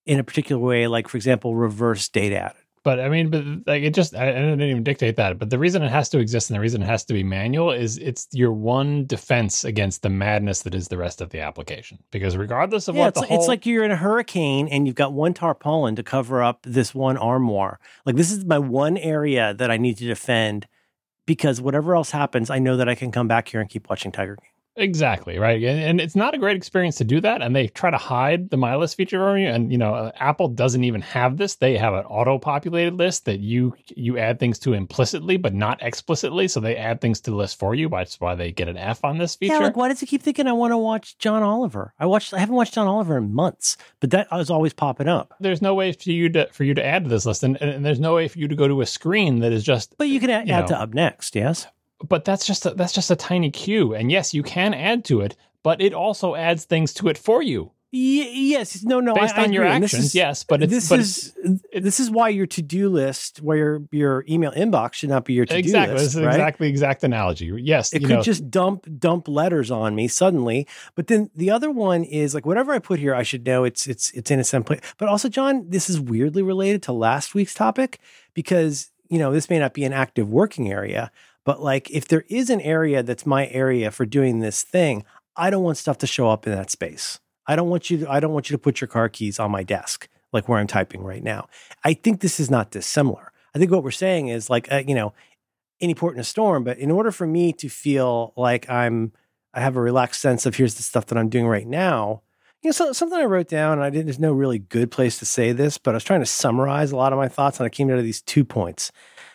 in a particular way? Like for example, reverse data added. But I mean, I didn't even dictate that. But the reason it has to exist and the reason it has to be manual is it's your one defense against the madness that is the rest of the application. Because regardless of what the whole... it's like you're in a hurricane and you've got one tarpaulin to cover up this one armoire. Like this is my one area that I need to defend because whatever else happens, I know that I can come back here and keep watching Tiger King. Exactly, right? And it's not a great experience to do that. And they try to hide the My List feature from you. And, you know, Apple doesn't even have this. They have an auto-populated list that you add things to implicitly, but not explicitly. So they add things to the list for you. That's why they get an F on this feature. Yeah, like, why does it keep thinking I want to watch John Oliver? I haven't watched John Oliver in months, but that is always popping up. There's no way for you to add to this list. And there's no way for you to go to a screen that is just... But you can add to Up Next, yes? But that's just a tiny cue. And yes, you can add to it, but it also adds things to it for you. Yes. No. Based on your actions, yes. But this is why your to-do list, where your email inbox should not be your to-do list. This is right? exact analogy. Yes. It could just dump letters on me suddenly. But then the other one is like, whatever I put here, I should know it's in a some place. But also, John, this is weirdly related to last week's topic because, you know, this may not be an active working area. But like, if there is an area that's my area for doing this thing, I don't want stuff to show up in that space. I don't want you to put your car keys on my desk, like where I'm typing right now. I think this is not dissimilar. I think what we're saying is like, any port in a storm. But in order for me to feel like I have a relaxed sense of here's the stuff that I'm doing right now. You know, so, something I wrote down, and there's no really good place to say this, but I was trying to summarize a lot of my thoughts, and I came down to these 2 points.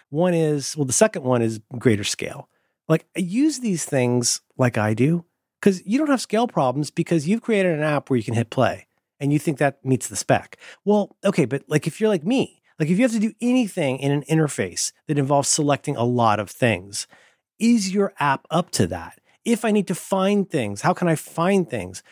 One is, the second one is greater scale. Like, I use these things like I do because you don't have scale problems because you've created an app where you can hit play and you think that meets the spec. Well, okay, but like if you're like me, like if you have to do anything in an interface that involves selecting a lot of things, is your app up to that? If I need to find things, how can I find things?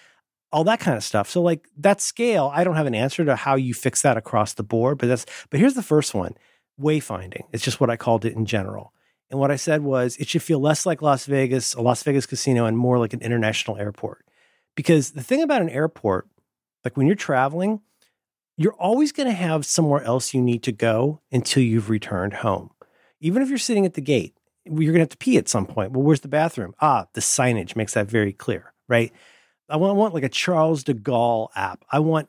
All that kind of stuff. So like that scale, I don't have an answer to how you fix that across the board, but here's the first one. Wayfinding. It's just what I called it in general. And what I said was it should feel less like a Las Vegas casino and more like an international airport. Because the thing about an airport, like when you're traveling, you're always going to have somewhere else you need to go until you've returned home. Even if you're sitting at the gate, you're going to have to pee at some point. Well, where's the bathroom? The signage makes that very clear, right? I want like a Charles de Gaulle app. I want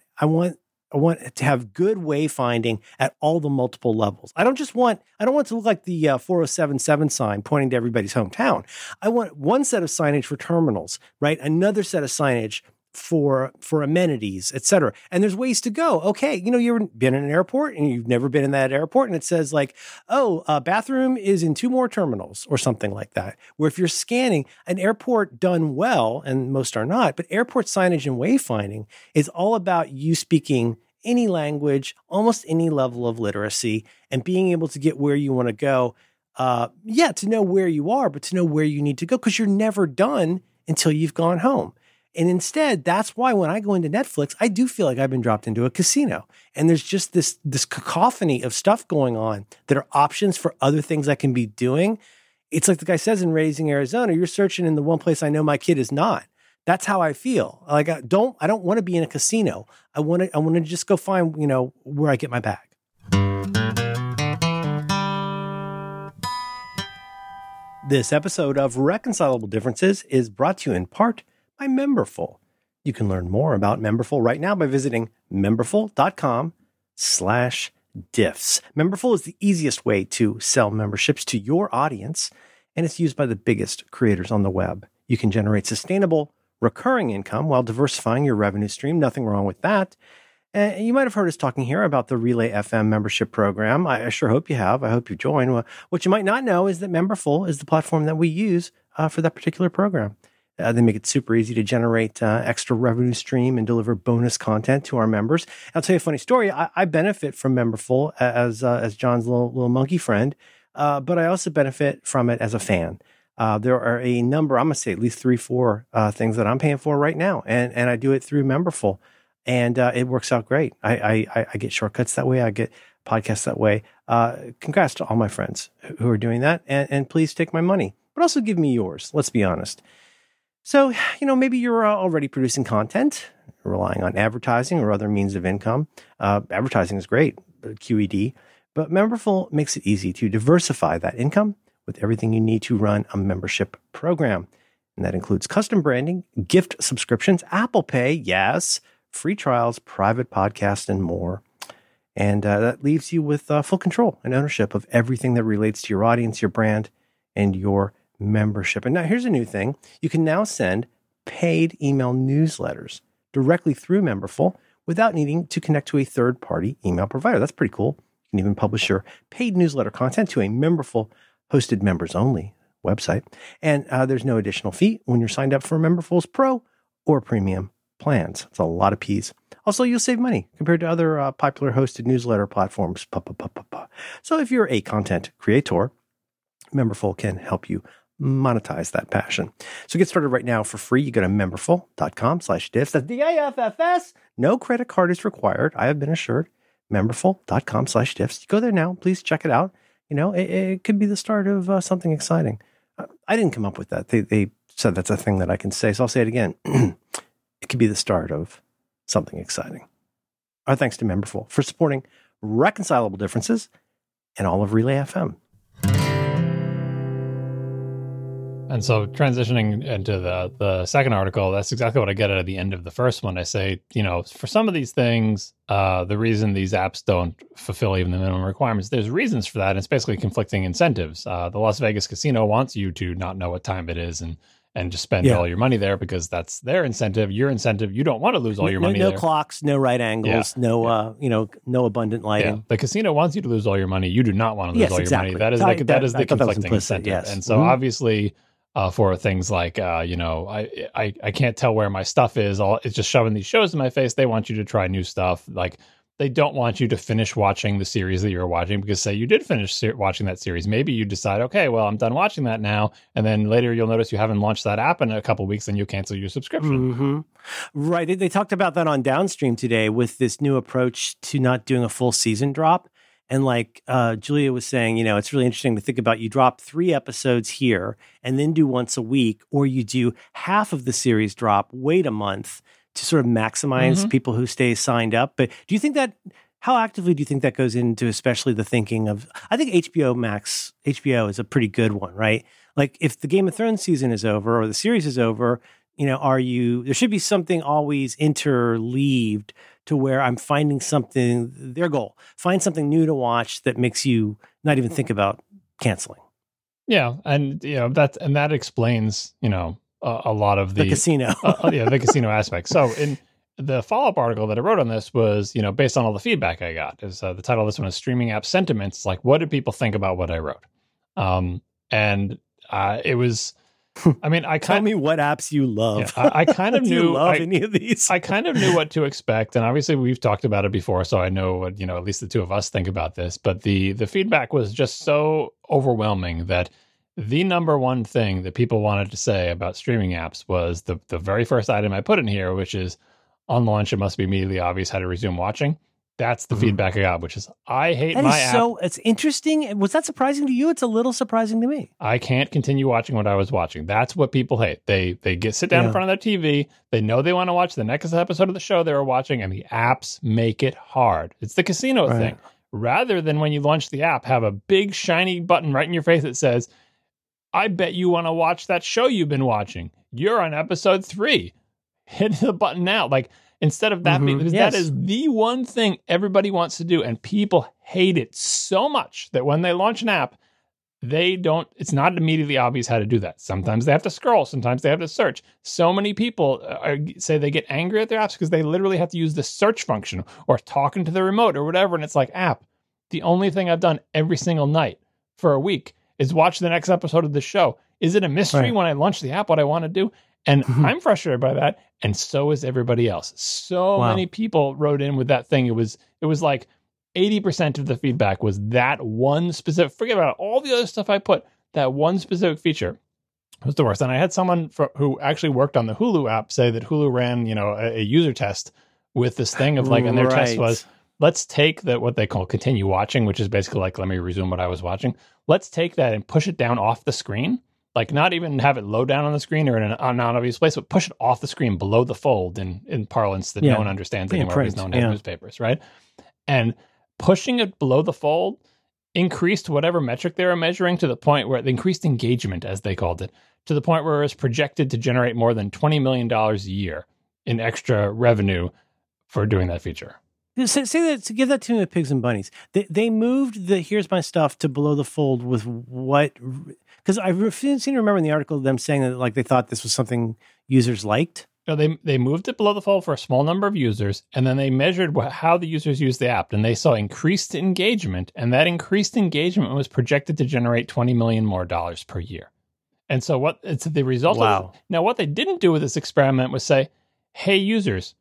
to have good wayfinding at all the multiple levels. I don't want it to look like the 4077 sign pointing to everybody's hometown. I want one set of signage for terminals, right? Another set of signage for amenities, et cetera. And there's ways to go. Okay. You know, you've been in an airport and you've never been in that airport. And it says like, bathroom is in 2 more terminals or something like that. Where if you're scanning an airport done well, and most are not, but airport signage and wayfinding is all about you speaking any language, almost any level of literacy and being able to get where you want to go. To know where you are, but to know where you need to go because you're never done until you've gone home. And instead, that's why when I go into Netflix, I do feel like I've been dropped into a casino. And there's just this cacophony of stuff going on that are options for other things I can be doing. It's like the guy says in Raising Arizona, you're searching in the one place I know my kid is not. That's how I feel. Like I don't want to be in a casino. I want to just go find, where I get my bag. This episode of Reconcilable Differences is brought to you in part by Memberful. You can learn more about Memberful right now by visiting memberful.com/diffs. Memberful is the easiest way to sell memberships to your audience, and it's used by the biggest creators on the web. You can generate sustainable, recurring income while diversifying your revenue stream. Nothing wrong with that. And you might have heard us talking here about the Relay FM membership program. I sure hope you have. I hope you join. Well, what you might not know is that Memberful is the platform that we use for that particular program. They make it super easy to generate extra revenue stream and deliver bonus content to our members. I'll tell you a funny story. I benefit from Memberful as John's little monkey friend, but I also benefit from it as a fan. There are a number, I'm going to say at least 3-4 things that I'm paying for right now, and I do it through Memberful, and it works out great. I get shortcuts that way. I get podcasts that way. Congrats to all my friends who are doing that, and please take my money, but also give me yours. Let's be honest. So, maybe you're already producing content, relying on advertising or other means of income. Advertising is great, QED, but Memberful makes it easy to diversify that income with everything you need to run a membership program. And that includes custom branding, gift subscriptions, Apple Pay, yes, free trials, private podcasts, and more. And that leaves you with full control and ownership of everything that relates to your audience, your brand, and your membership. And now here's a new thing. You can now send paid email newsletters directly through Memberful without needing to connect to a third-party email provider. That's pretty cool. You can even publish your paid newsletter content to a Memberful-hosted members-only website. And there's no additional fee when you're signed up for Memberful's Pro or Premium plans. It's a lot of P's. Also, you'll save money compared to other popular hosted newsletter platforms. So if you're a content creator, Memberful can help you monetize that passion. So get started right now for free. You go to memberful.com/diffs. That's D-I-F-F-S. No credit card is required. I have been assured. Memberful.com/diffs. You go there now. Please check it out. You know, it could be the start of something exciting. I didn't come up with that. They said that's a thing that I can say. So I'll say it again. It could be the start of something exciting. Our thanks to Memberful for supporting Reconcilable Differences and all of Relay FM. And so transitioning into the second article, that's exactly what I get at the end of the first one. I say, you know, for some of these things, the reason these apps don't fulfill even the minimum requirements, there's reasons for that. And it's basically conflicting incentives. The Las Vegas casino wants you to not know what time it is and just spend all your money there because that's their incentive. Your incentive, you don't want to lose all your money. No clocks, no right angles, no abundant lighting. Yeah. The casino wants you to lose all your money. You do not want to lose all your money. That is the conflicting incentive. Yes. And so obviously for things like, I can't tell where my stuff is. It's just shoving these shows in my face. They want you to try new stuff. Like they don't want you to finish watching the series that you're watching because say you did finish watching that series. Maybe you decide, okay, well, I'm done watching that now. And then later you'll notice you haven't launched that app in a couple of weeks and you cancel your subscription. Mm-hmm. Right. They talked about that on Downstream today with this new approach to not doing a full season drop. And like Julia was saying, you know, it's really interesting to think about. You drop 3 episodes here and then do once a week, or you do half of the series drop, wait a month to sort of maximize people who stay signed up. But do you think that, how actively do you think that goes into especially the thinking of, I think HBO Max, HBO is a pretty good one, right? Like if the Game of Thrones season is over or the series is over, you know, there should be something always interleaved to where I'm finding something, their goal, find something new to watch that makes you not even think about canceling. Yeah. And, you know, that explains, you know, a lot of the casino, the casino aspect. So in the follow-up article that I wrote on this was, you know, based on all the feedback I got is the title of this one is Streaming App Sentiments. Like, what did people think about what I wrote? It was, I mean, tell me what apps you love. Yeah, I kind of knew any of these. I kind of knew what to expect, and obviously we've talked about it before, so I know what, you know, at least the two of us think about this. But the feedback was just so overwhelming that the number one thing that people wanted to say about streaming apps was the very first item I put in here, which is on launch, it must be immediately obvious how to resume watching. That's the feedback I got, which is I hate my app. So it's interesting. Was that surprising to you? It's a little surprising to me. I can't continue watching what I was watching. That's what people hate. They sit down in front of their TV. They know they want to watch the next episode of the show they were watching, and the apps make it hard. It's the casino thing. Rather than when you launch the app, have a big shiny button right in your face that says, I bet you want to watch that show you've been watching. You're on episode 3. Hit the button now. Like, instead of that, because that is the one thing everybody wants to do. And people hate it so much that when they launch an app, it's not immediately obvious how to do that. Sometimes they have to scroll. Sometimes they have to search. So many people say they get angry at their apps because they literally have to use the search function or talking to the remote or whatever. And it's like, app, the only thing I've done every single night for a week is watch the next episode of the show. Is it a mystery when I launch the app what I want to do? And I'm frustrated by that. And so is everybody else. So many people wrote in with that thing. It was like 80% of the feedback was that one specific, forget about it, all the other stuff I put, that one specific feature was the worst. And I had someone who actually worked on the Hulu app say that Hulu ran, you know, a user test with this thing of like, and their test was, let's take that what they call continue watching, which is basically like, let me resume what I was watching. Let's take that and push it down off the screen. Like not even have it low down on the screen or in an non-obvious place, but push it off the screen below the fold in parlance that no one understands anymore because no one has newspapers, right? And pushing it below the fold increased whatever metric they were measuring to the point where it increased engagement, as they called it, to the point where it was projected to generate more than $20 million a year in extra revenue for doing that feature. Say that, to give that to me with Pigs and Bunnies. They moved the "here's my stuff" to below the fold with what, because I seem to remember in the article them saying that like they thought this was something users liked. So they moved it below the fold for a small number of users, and then they measured how the users used the app, and they saw increased engagement, and that increased engagement was projected to generate $20 million more per year. And so what it's the result of it. Now, what they didn't do with this experiment was say, "Hey, users,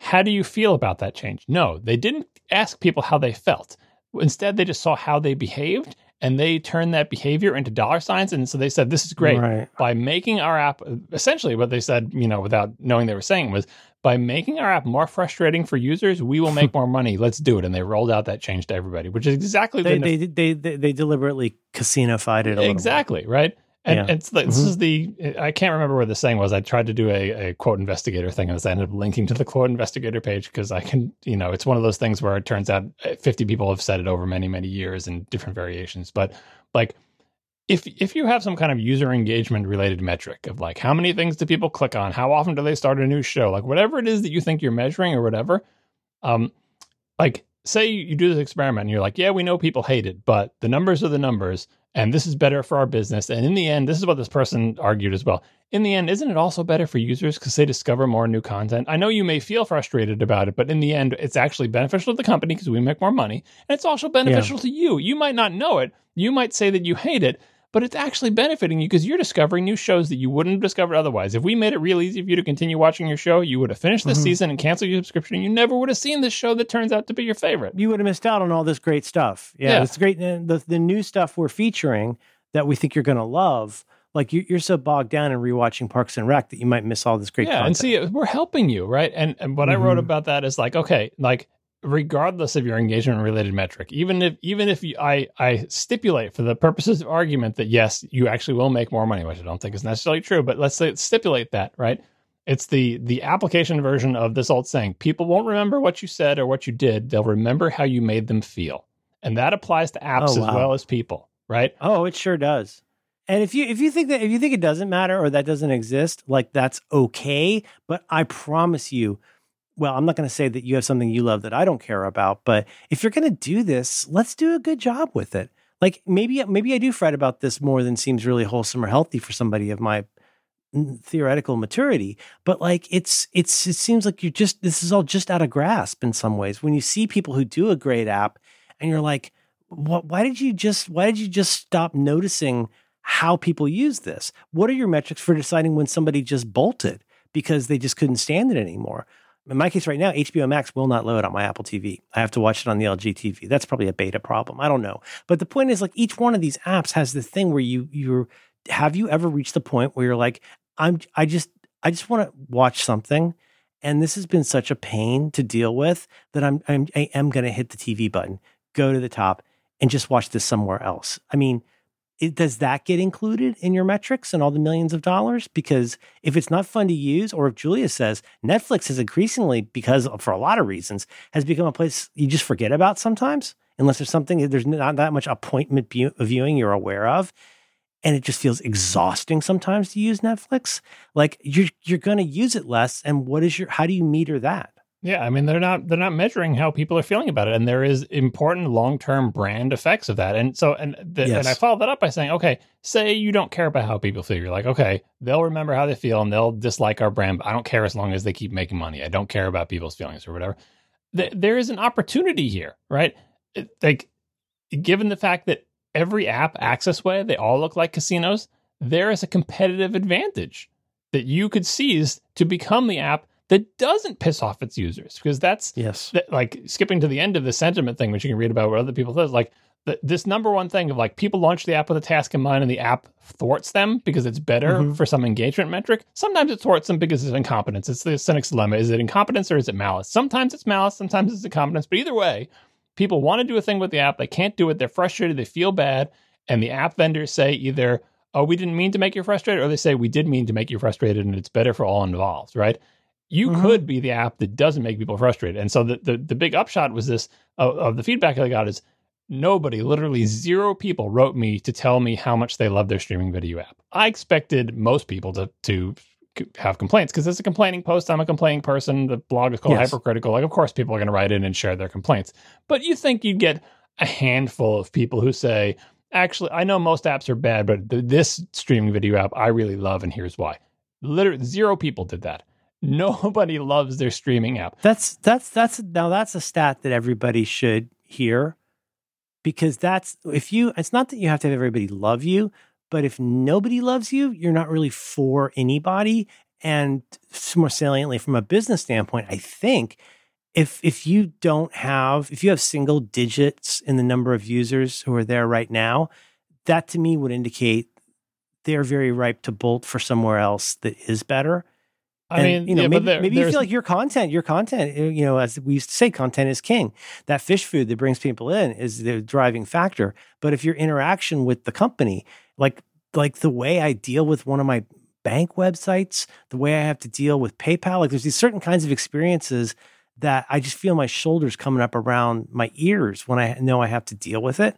how do you feel about that change?" No, they didn't ask people how they felt. Instead, they just saw how they behaved, and they turned that behavior into dollar signs. And so they said, this is great. Right. By making our app, essentially what they said, you know, without knowing they were saying was, by making our app more frustrating for users, we will make more money. Let's do it. And they rolled out that change to everybody, which is exactly they deliberately casinofied it a little. Exactly, right? And it's like, this is the, I can't remember where the saying was. I tried to do a quote investigator thing, and I ended up linking to the quote investigator page because I can, you know, it's one of those things where it turns out 50 people have said it over many, many years in different variations. But like, if you have some kind of user engagement related metric of like, how many things do people click on? How often do they start a new show? Like whatever it is that you think you're measuring or whatever, like say you do this experiment and you're like, yeah, we know people hate it, but the numbers are the numbers. And this is better for our business. And in the end, this is what this person argued as well. In the end, isn't it also better for users because they discover more new content? I know you may feel frustrated about it, but in the end, it's actually beneficial to the company because we make more money. And it's also beneficial to you. You might not know it. You might say that you hate it, but it's actually benefiting you because you're discovering new shows that you wouldn't have discovered otherwise. If we made it real easy for you to continue watching your show, you would have finished this season and canceled your subscription. You never would have seen this show that turns out to be your favorite. You would have missed out on all this great stuff. Yeah, it's great. The new stuff we're featuring that we think you're going to love. Like you're so bogged down in rewatching Parks and Rec that you might miss all this great content. And see, we're helping you, right? And what I wrote about that is like, okay, like, regardless of your engagement-related metric, even if I stipulate for the purposes of argument that, yes, you actually will make more money, which I don't think is necessarily true, but let's say, stipulate that, right? It's the application version of this old saying, people won't remember what you said or what you did. They'll remember how you made them feel. And that applies to apps as well as people, right? Oh, it sure does. And if you think it doesn't matter or that doesn't exist, like that's okay. But I promise you, well, I'm not going to say that you have something you love that I don't care about, but if you're going to do this, let's do a good job with it. Like maybe I do fret about this more than seems really wholesome or healthy for somebody of my theoretical maturity, but like it seems like this is all just out of grasp in some ways. When you see people who do a great app and you're like, why did you just stop noticing how people use this? What are your metrics for deciding when somebody just bolted because they just couldn't stand it anymore? In my case right now, HBO Max will not load on my Apple TV. I have to watch it on the LG TV. That's probably a beta problem. I don't know. But the point is, like, each one of these apps has this thing where have you ever reached the point where you're like, I just want to watch something, and this has been such a pain to deal with that I am going to hit the TV button, go to the top, and just watch this somewhere else. I mean, does that get included in your metrics and all the millions of dollars? Because if it's not fun to use, or if Julia says Netflix has increasingly, because for a lot of reasons, has become a place you just forget about sometimes, unless there's not that much appointment viewing you're aware of. And it just feels exhausting sometimes to use Netflix. Like you're going to use it less. And how do you meter that? Yeah, I mean, they're not measuring how people are feeling about it, and there is important long-term brand effects of that. And so, and I followed that up by saying, okay, say you don't care about how people feel. You're like, okay, they'll remember how they feel and they'll dislike our brand, but I don't care as long as they keep making money. I don't care about people's feelings or whatever. There is an opportunity here, right? Like, given the fact that every app access way, they all look like casinos, there is a competitive advantage that you could seize to become the app that doesn't piss off its users, because that's like skipping to the end of the sentiment thing, which you can read about what other people says, like this number one thing of like people launch the app with a task in mind and the app thwarts them because it's better for some engagement metric. Sometimes it thwarts them because it's incompetence. It's the cynic's dilemma. Is it incompetence or is it malice? Sometimes it's malice. Sometimes it's incompetence. But either way, people want to do a thing with the app. They can't do it. They're frustrated. They feel bad. And the app vendors say either, oh, we didn't mean to make you frustrated, or they say we did mean to make you frustrated and it's better for all involved, right? You could be the app that doesn't make people frustrated. And so the big upshot was this, of the feedback I got is nobody, literally zero people wrote me to tell me how much they love their streaming video app. I expected most people to have complaints, because it's a complaining post. I'm a complaining person. The blog is called Hypercritical. Like, of course, people are going to write in and share their complaints. But you think you'd get a handful of people who say, actually, I know most apps are bad, but this streaming video app I really love, and here's why. Literally zero people did that. Nobody loves their streaming app. That's a stat that everybody should hear, because it's not that you have to have everybody love you, but if nobody loves you, you're not really for anybody. And more saliently, from a business standpoint, I think if you have single digits in the number of users who are there right now, that to me would indicate they're very ripe to bolt for somewhere else that is better. Maybe you feel like your content, you know, as we used to say, content is king. That fish food that brings people in is the driving factor. But if your interaction with the company, like the way I deal with one of my bank websites, the way I have to deal with PayPal, like there's these certain kinds of experiences that I just feel my shoulders coming up around my ears when I know I have to deal with it.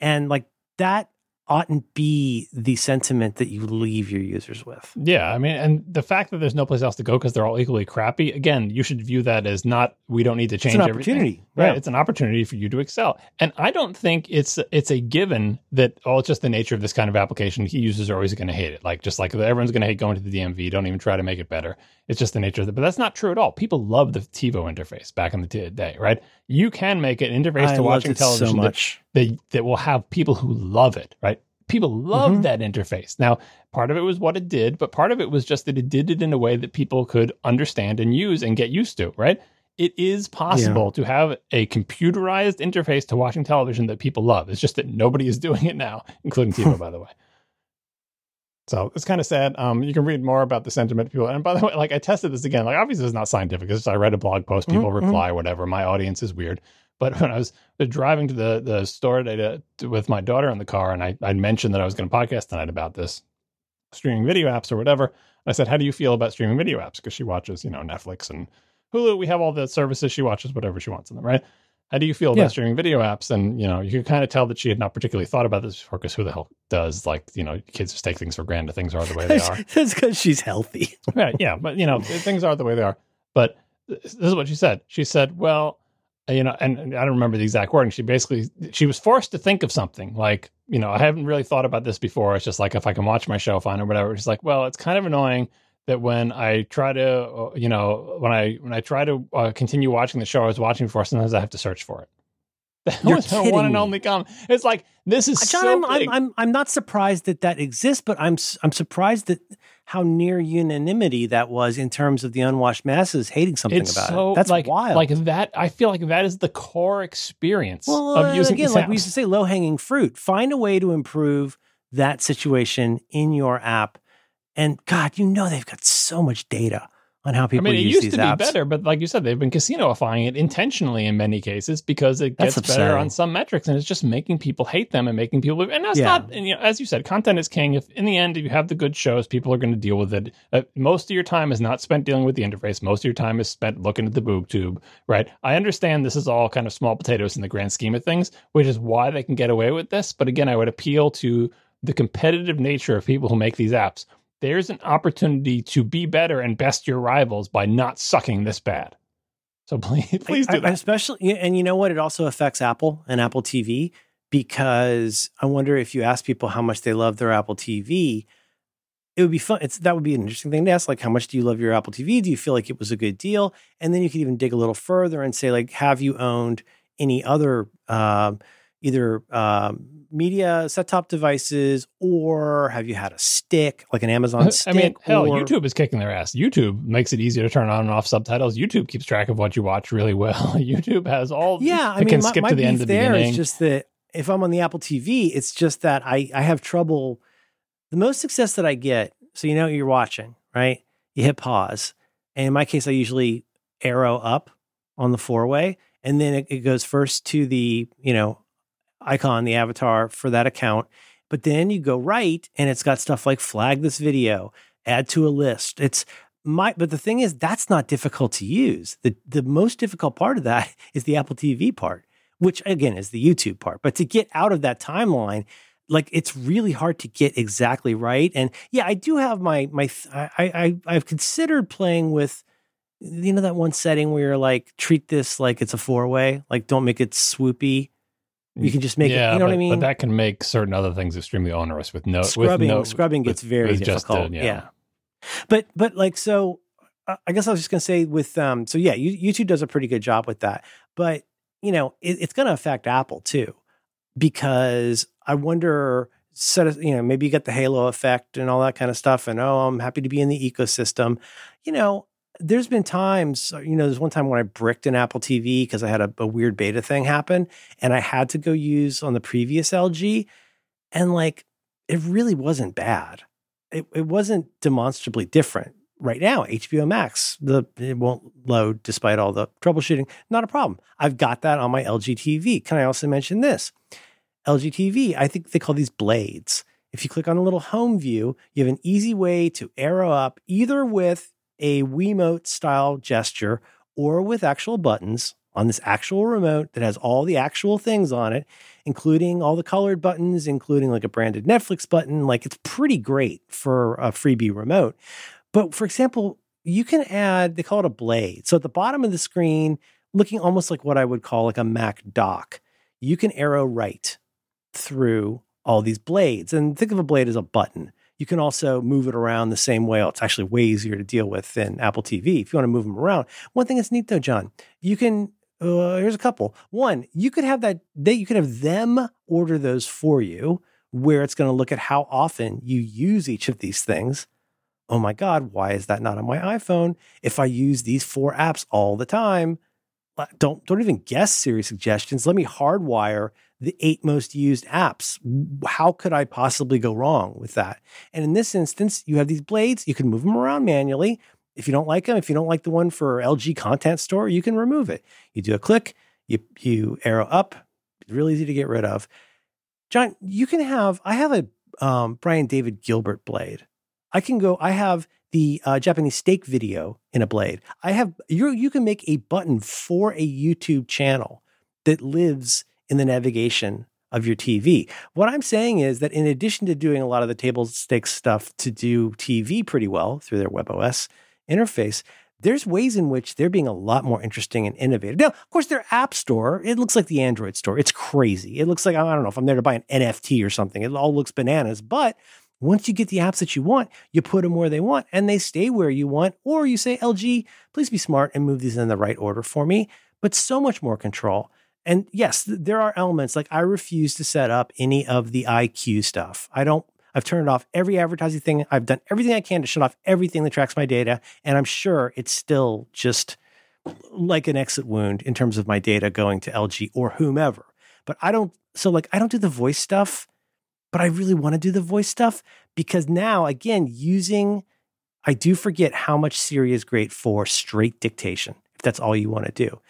And like that oughtn't be the sentiment that you leave your users with. Yeah, I mean, and the fact that there's no place else to go because they're all equally crappy, again, you should view that as not, we don't need to change everything. It's an opportunity. Right, yeah. It's an opportunity for you to excel. And I don't think it's a given that, it's just the nature of this kind of application. Users are always going to hate it. Like everyone's going to hate going to the DMV. Don't even try to make it better. It's just the nature of it. But that's not true at all. People love the TiVo interface back in the day, right? You can make an interface to watching television so much. That will have people who love it, right? People love that interface. Now, part of it was what it did, but part of it was just that it did it in a way that people could understand and use and get used to, right? It is possible to have a computerized interface to watching television that people love. It's just that nobody is doing it now, including TiVo, by the way. So it's kind of sad. You can read more about the sentiment people. And by the way, like I tested this again, like obviously it's not scientific. It's just I read a blog post, people reply, whatever. My audience is weird. But when I was driving to the store today with my daughter in the car, and I mentioned that I was going to podcast tonight about this streaming video apps or whatever. I said, how do you feel about streaming video apps? Because she watches, Netflix and Hulu. We have all the services. She watches whatever she wants in them, right? How do you feel about streaming video apps? And, you could kind of tell that she had not particularly thought about this before, because who the hell does? Like, kids just take things for granted. Things are the way they are. That's because she's healthy. Right, yeah. But, things are the way they are. But this is what she said. She said, well, and I don't remember the exact wording. She was forced to think of something like, I haven't really thought about this before. It's just like, if I can watch my show, fine or whatever. She's like, well, it's kind of annoying that when I try to, when I try to continue watching the show I was watching before, sometimes I have to search for it. That was her one and only comment. It's like, this is John, so big. I'm not surprised that exists, but I'm surprised that how near unanimity that was in terms of the unwashed masses hating something about it. That's like, wild. Like that, I feel like that is the core experience of using again, like we used to say, low hanging fruit. Find a way to improve that situation in your app. And God, they've got so much data on how people use these apps. It used to be better, but like you said, they've been casinoifying it intentionally in many cases because it gets better on some metrics, and it's just making people hate them and making people. And that's not, as you said, content is king. If in the end you have the good shows, people are going to deal with it. Most of your time is not spent dealing with the interface. Most of your time is spent looking at the boob tube, right? I understand this is all kind of small potatoes in the grand scheme of things, which is why they can get away with this. But again, I would appeal to the competitive nature of people who make these apps. There's an opportunity to be better and best your rivals by not sucking this bad. So please do that. Especially, and you know what? It also affects Apple and Apple TV, because I wonder if you ask people how much they love their Apple TV, it would be fun. That would be an interesting thing to ask. Like, how much do you love your Apple TV? Do you feel like it was a good deal? And then you could even dig a little further and say, like, have you owned any other media set-top devices, or have you had a stick, like an Amazon stick? I mean, hell, YouTube is kicking their ass. YouTube makes it easier to turn on and off subtitles. YouTube keeps track of what you watch really well. YouTube has all... Yeah, I mean, can skip to the end of the beginning. It's just that if I'm on the Apple TV, it's just that I have trouble... The most success that I get, so you know you're watching, right? You hit pause. And in my case, I usually arrow up on the four-way, and then it goes first to the, icon, the avatar for that account. But then you go right and it's got stuff like flag this video, add to a list. But the thing is, that's not difficult to use. The most difficult part of that is the Apple TV part, which again is the YouTube part. But to get out of that timeline, like, it's really hard to get exactly right. And yeah, I do have I've considered playing with, you know, that one setting where you're like, treat this like it's a four-way, like don't make it swoopy. You can just make it, you know what I mean? But that can make certain other things extremely onerous with no scrubbing. Scrubbing gets very difficult. Yeah. But like, so I guess I was just going to say with, so yeah, YouTube does a pretty good job with that, but you know, it's going to affect Apple too, because I wonder, you know, maybe you get the halo effect and all that kind of stuff. And, oh, I'm happy to be in the ecosystem. You know, there's been times, you know, there's one time when I bricked an Apple TV because I had a weird beta thing happen and I had to go use on the previous LG. And like, it really wasn't bad. It wasn't demonstrably different. Right now, HBO Max, it won't load despite all the troubleshooting. Not a problem. I've got that on my LG TV. Can I also mention this? LG TV, I think they call these blades. If you click on a little home view, you have an easy way to arrow up either with a Wiimote style gesture or with actual buttons on this actual remote that has all the actual things on it, including all the colored buttons, including like a branded Netflix button. Like, it's pretty great for a freebie remote. But for example, you can add, they call it a blade. So at the bottom of the screen, looking almost like what I would call like a Mac dock, you can arrow right through all these blades. And think of a blade as a button. You can also move it around the same way. It's actually way easier to deal with than Apple TV if you want to move them around. One thing that's neat though, John, you can, here's a couple. One, you could have you could have them order those for you, where it's going to look at how often you use each of these things. Oh my God, why is that not on my iPhone? If I use these four apps all the time, don't even guess Siri suggestions. Let me hardwire the 8 most used apps. How could I possibly go wrong with that? And in this instance, you have these blades. You can move them around manually. If you don't like them, if you don't like the one for LG Content Store, you can remove it. You do a click, you arrow up. It's real easy to get rid of. John, you can have, I have a Brian David Gilbert blade. I have the Japanese steak video in a blade. You can make a button for a YouTube channel that lives in the navigation of your TV. What I'm saying is that in addition to doing a lot of the table stakes stuff to do TV pretty well through their WebOS interface, there's ways in which they're being a lot more interesting and innovative. Now, of course, their app store, it looks like the Android store. It's crazy. It looks like, I don't know if I'm there to buy an NFT or something. It all looks bananas, but once you get the apps that you want, you put them where they want and they stay where you want. Or you say, LG, please be smart and move these in the right order for me. But so much more control. And yes, there are elements, like I refuse to set up any of the IQ stuff. I've turned off every advertising thing. I've done everything I can to shut off everything that tracks my data. And I'm sure it's still just like an exit wound in terms of my data going to LG or whomever. But I don't do the voice stuff. But I really want to do the voice stuff because now, again, I do forget how much Siri is great for straight dictation, if that's all you want to do.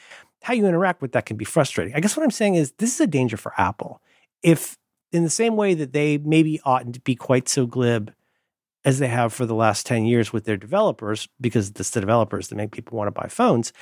How you interact with that can be frustrating. I guess what I'm saying is this is a danger for Apple. If in the same way that they maybe oughtn't to be quite so glib as they have for the last 10 years with their developers, because it's the developers that make people want to buy phones,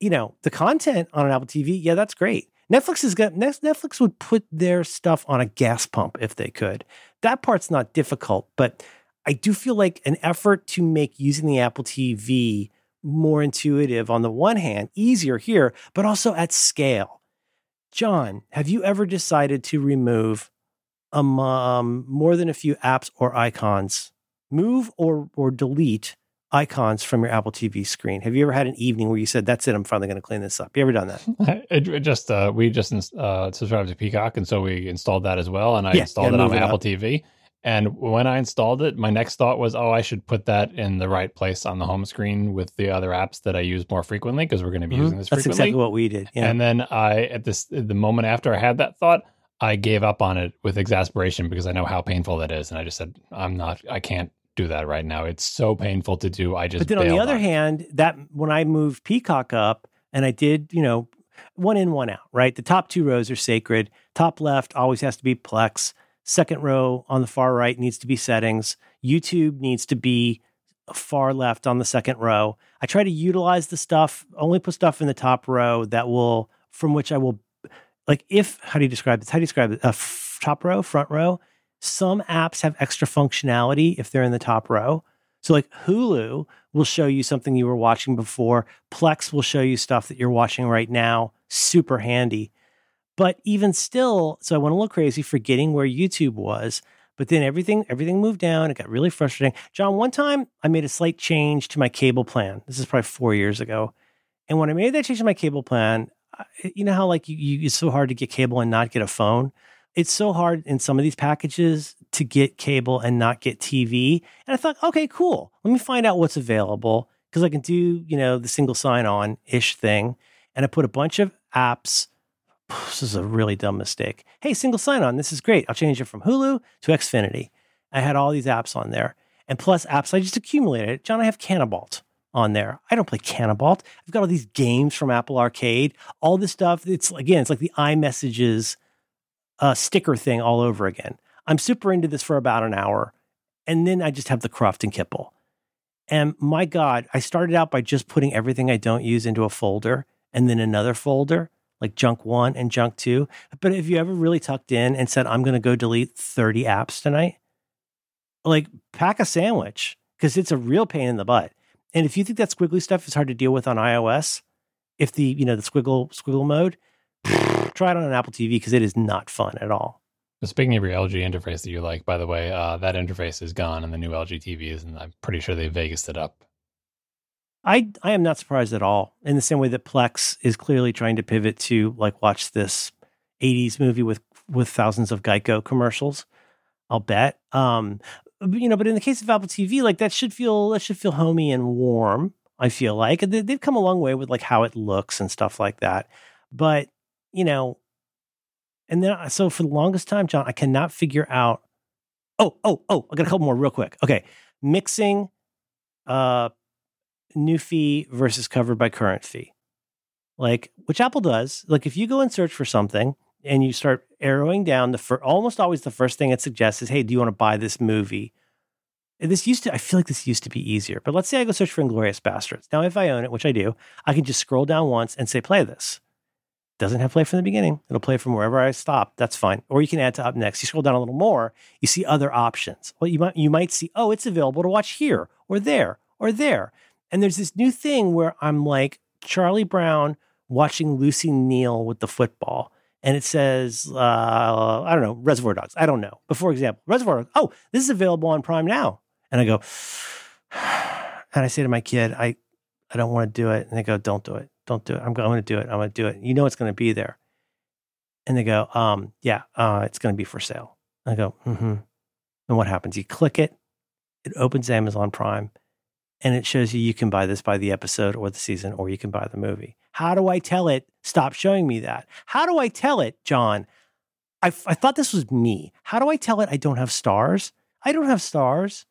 you know, the content on an Apple TV, yeah, that's great. Netflix would put their stuff on a gas pump if they could. That part's not difficult, but I do feel like an effort to make using the Apple TV more intuitive on the one hand, easier here, but also at scale. John, have you ever decided to remove more than a few apps or icons? Move or delete icons from your Apple TV screen? Have you ever had an evening where you said, that's it, I'm finally going to clean this up? You ever done that? We just subscribed to Peacock, and so we installed that as well, and I installed it on my Apple TV. And when I installed it, my next thought was, I should put that in the right place on the home screen with the other apps that I use more frequently, because we're going to be using this frequently. That's exactly what we did. Yeah. And then at the moment after I had that thought, I gave up on it with exasperation because I know how painful that is. And I just said, I can't do that right now. It's so painful to do. But then on the other hand, that when I moved Peacock up and I did, you know, one in, one out, right? The top 2 rows are sacred. Top left always has to be Plex. Second row on the far right needs to be settings. YouTube needs to be far left on the second row. I try to utilize the stuff, only put stuff in the top row that will, from which I will, like if, how do you describe this? How do you describe it? top row, front row. Some apps have extra functionality if they're in the top row. So like Hulu will show you something you were watching before. Plex will show you stuff that you're watching right now. Super handy. But even still, so I went a little crazy forgetting where YouTube was, but then everything moved down. It got really frustrating. John, one time I made a slight change to my cable plan. This is probably 4 years ago. And when I made that change to my cable plan, you know how like it's so hard to get cable and not get a phone? It's so hard in some of these packages to get cable and not get TV. And I thought, okay, cool. Let me find out what's available because I can do, you know, the single sign-on-ish thing. And I put a bunch of apps. This is a really dumb mistake. Hey, single sign-on. This is great. I'll change it from Hulu to Xfinity. I had all these apps on there. And plus apps I just accumulated. John, I have Cannonbalt on there. I don't play Cannonbalt. I've got all these games from Apple Arcade. All this stuff. It's like the iMessages sticker thing all over again. I'm super into this for about an hour. And then I just have the Croft and Kipple. And my God, I started out by just putting everything I don't use into a folder and then another folder, like junk one and junk two. But if you ever really tucked in and said, I'm going to go delete 30 apps tonight, like pack a sandwich because it's a real pain in the butt. And if you think that squiggly stuff is hard to deal with on iOS, if the, you know, the squiggle mode, try it on an Apple TV because it is not fun at all. Speaking of your LG interface that you like, by the way, that interface is gone and the new LG TV is, and I'm pretty sure they Vegased it up. I am not surprised at all. In the same way that Plex is clearly trying to pivot to like watch this 80s movie with thousands of Geico commercials, I'll bet. You know, but in the case of Apple TV, like that should feel homey and warm. I feel like they've come a long way with like how it looks and stuff like that. But you know, and then so for the longest time, John, I cannot figure out. Oh! I got a couple more real quick. Okay, mixing new fee versus covered by current fee, like which Apple does. Like if you go and search for something and you start arrowing down, almost always the first thing it suggests is, hey, do you want to buy this movie? And I feel like this used to be easier. But let's say I go search for Inglourious Bastards. Now, if I own it, which I do, I can just scroll down once and say, play this. Doesn't have play from the beginning. It'll play from wherever I stop. That's fine. Or you can add to up next. You scroll down a little more, you see other options. Well, you might see, oh, it's available to watch here or there or there. And there's this new thing where I'm like Charlie Brown watching Lucy Neal with the football. And it says, I don't know, Reservoir Dogs. I don't know. But for example, Reservoir Dogs. Oh, this is available on Prime now. And I go, and I say to my kid, I don't want to do it. And they go, don't do it. Don't do it. I'm going to do it. You know, it's going to be there. And they go, it's going to be for sale. And I go, mm-hmm. And what happens? You click it. It opens Amazon Prime and it shows you can buy this by the episode or the season, or you can buy the movie. How do I tell it? Stop showing me that. How do I tell it, John? I thought this was me. How do I tell it? I don't have stars. I don't have stars.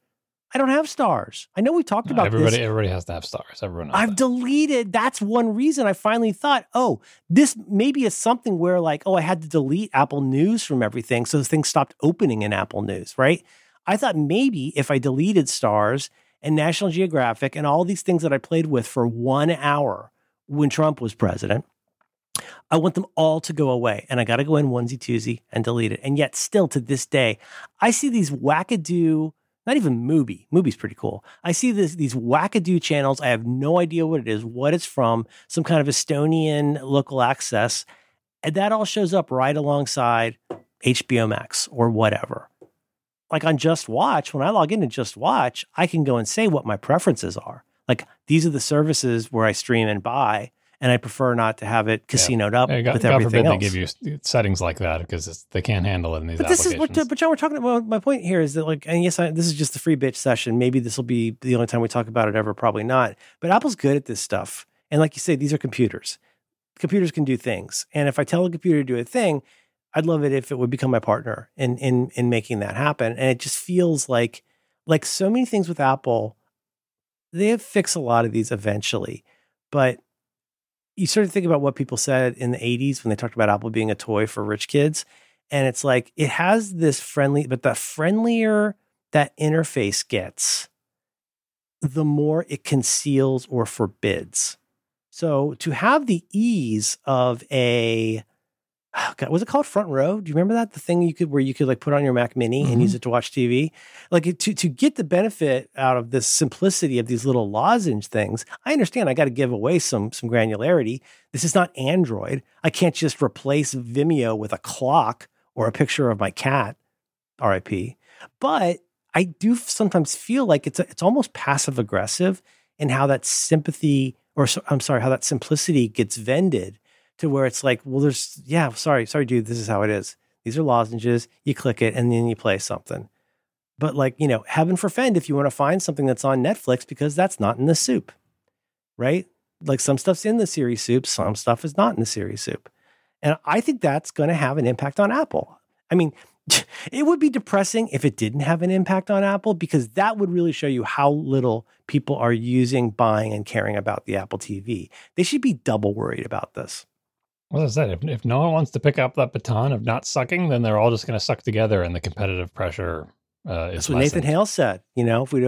I don't have stars. I know we talked about this. Everybody has to have stars. Everyone knows I've deleted. That's one reason I finally thought, oh, this maybe is something where like, oh, I had to delete Apple News from everything. So things stopped opening in Apple News, right? I thought maybe if I deleted stars and National Geographic and all these things that I played with for 1 hour when Trump was president, I want them all to go away. And I got to go in onesie, twosie and delete it. And yet still to this day, I see these wackadoo. Not even Mubi. Mubi's pretty cool. I see these wackadoo channels. I have no idea what it is, what it's from, some kind of Estonian local access. And that all shows up right alongside HBO Max or whatever. Like on Just Watch, when I log into Just Watch, I can go and say what my preferences are. Like these are the services where I stream and buy, and I prefer not to have it casinoed up with everything else. God forbid they give you settings like that because they can't handle it in these applications. But John, we're talking about, my point here is that like, and yes, this is just the free bitch session. Maybe this will be the only time we talk about it ever, probably not. But Apple's good at this stuff. And like you say, these are computers. Computers can do things. And if I tell a computer to do a thing, I'd love it if it would become my partner in making that happen. And it just feels like so many things with Apple, they fix a lot of these eventually. But you sort of think about what people said in the 80s when they talked about Apple being a toy for rich kids. And it's like, it has this friendly, but the friendlier that interface gets, the more it conceals or forbids. So to have the ease of a, oh God, was it called Front Row? Do you remember that? The thing you could, where you could like put on your Mac Mini and use it to watch TV. Like to get the benefit out of the simplicity of these little lozenge things. I understand I got to give away some granularity. This is not Android. I can't just replace Vimeo with a clock or a picture of my cat, RIP. But I do sometimes feel like it's almost passive aggressive in how that simplicity gets vended. To where it's like, well, sorry, dude, this is how it is. These are lozenges. You click it and then you play something. But like, you know, heaven forfend if you want to find something that's on Netflix, because that's not in the soup, right? Like some stuff's in the series soup, some stuff is not in the series soup. And I think that's going to have an impact on Apple. I mean, it would be depressing if it didn't have an impact on Apple, because that would really show you how little people are using, buying, and caring about the Apple TV. They should be double worried about this. Well, that's that. If no one wants to pick up that baton of not sucking, then they're all just going to suck together, and the competitive pressure is lessened. That's what Nathan Hale said. You know, if we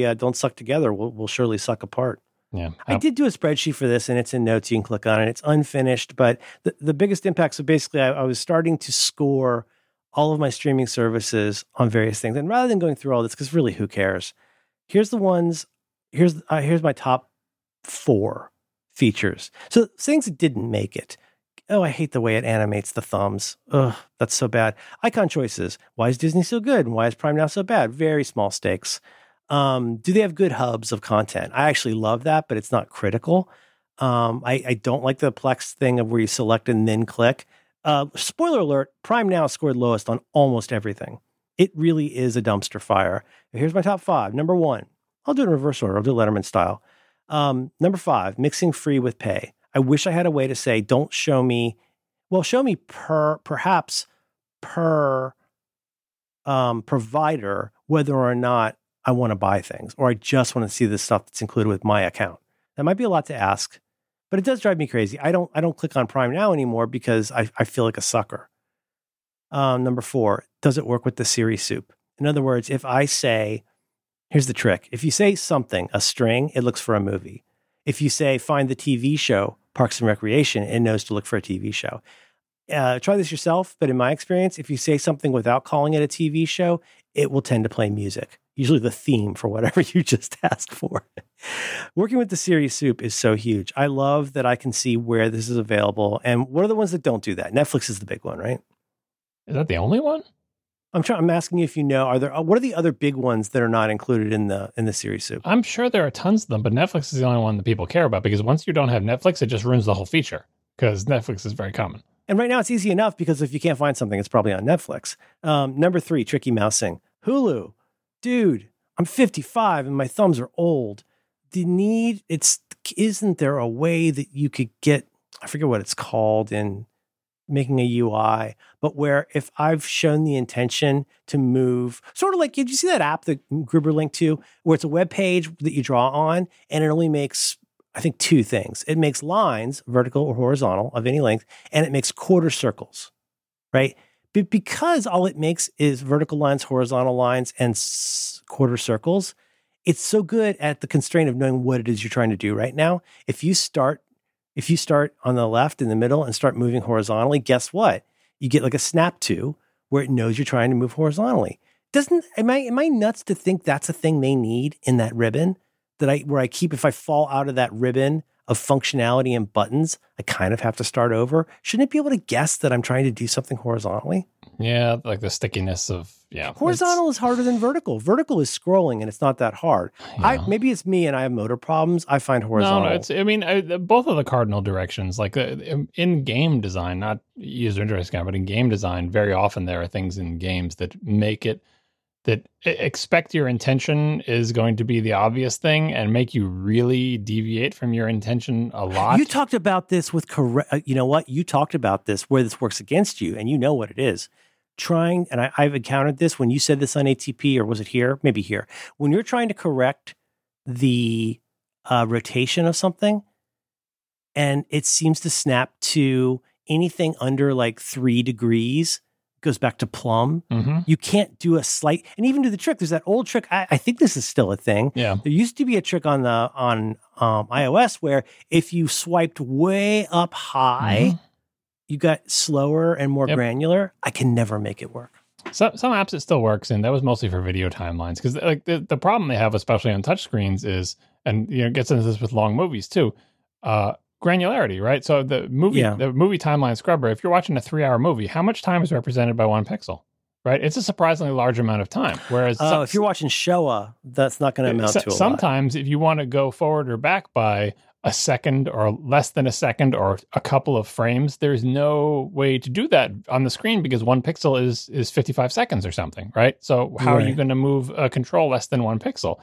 don't suck together, we'll surely suck apart. Yeah, I did do a spreadsheet for this, and it's in notes. You can click on it. It's unfinished, but the biggest impact. So basically, I was starting to score all of my streaming services on various things, and rather than going through all this, because really, who cares? Here's the ones. Here's my top 4 features. So things that didn't make it. Oh, I hate the way it animates the thumbs. Ugh, that's so bad. Icon choices. Why is Disney so good? And why is Prime Now so bad? Very small stakes. Do they have good hubs of content? I actually love that, but it's not critical. I don't like the Plex thing of where you select and then click. Spoiler alert, Prime Now scored lowest on almost everything. It really is a dumpster fire. Here's my top 5. Number 1, I'll do it in reverse order. I'll do Letterman style. Number 5, mixing free with pay. I wish I had a way to say, don't show me, well, show me perhaps per provider, whether or not I want to buy things, or I just want to see the stuff that's included with my account. That might be a lot to ask, but it does drive me crazy. I don't click on Prime Now anymore because I feel like a sucker. Number 4, does it work with the series soup? In other words, if I say, here's the trick. If you say something, a string, it looks for a movie. If you say, find the TV show, Parks and Recreation, it knows to look for a TV show. Try this yourself, but in my experience, if you say something without calling it a TV show, it will tend to play music, usually the theme for whatever you just asked for. Working with the series soup is so huge. I love that I can see where this is available. And what are the ones that don't do that? Netflix is the big one, right? Is that the only one? I'm asking you if you know, what are the other big ones that are not included in the series soup? I'm sure there are tons of them, but Netflix is the only one that people care about, because once you don't have Netflix, it just ruins the whole feature, because Netflix is very common. And right now it's easy enough, because if you can't find something, it's probably on Netflix. Number 3, tricky mousing. Hulu. Dude, I'm 55 and my thumbs are old. Isn't there a way that you could get, I forget what it's called in making a UI, but where if I've shown the intention to move, sort of like, did you see that app that Gruber linked to, where it's a web page that you draw on and it only makes, I think, 2 things. It makes lines, vertical or horizontal, of any length, and it makes quarter circles, right? But because all it makes is vertical lines, horizontal lines, and quarter circles, it's so good at the constraint of knowing what it is you're trying to do right now. If you start on the left in the middle and start moving horizontally, guess what? You get like a snap to where it knows you're trying to move horizontally. Am I nuts to think that's a thing they need in that ribbon if I fall out of that ribbon of functionality and buttons, I kind of have to start over? Shouldn't it be able to guess that I'm trying to do something horizontally? Yeah, like the stickiness of, yeah. Horizontal is harder than vertical. Vertical is scrolling, and it's not that hard. Yeah. Maybe it's me and I have motor problems. I find horizontal. No, both of the cardinal directions, like in game design, not user interface design, but in game design, very often there are things in games that make it, that expect your intention is going to be the obvious thing and make you really deviate from your intention a lot. You talked about this with where this works against you, and you know what it is. I've encountered this when you said this on ATP, or was it here? Maybe here. When you're trying to correct the rotation of something, and it seems to snap to anything under like 3 degrees, goes back to plumb. Mm-hmm. You can't do a slight, and even do the trick. There's that old trick. I think this is still a thing. Yeah. There used to be a trick on iOS where if you swiped way up high, you got slower and more granular, I can never make it work. Some apps it still works, and that was mostly for video timelines, because like the problem they have, especially on touchscreens, is, and you know, it gets into this with long movies too, granularity, right? So the movie timeline scrubber, if you're watching a 3-hour movie, how much time is represented by one pixel, right? It's a surprisingly large amount of time. Whereas if you're watching Showa, that's not going to amount to a lot. Sometimes if you want to go forward or back by a second or less than a second or a couple of frames, there's no way to do that on the screen because one pixel is 55 seconds or something, right? So how are you going to move a control less than one pixel?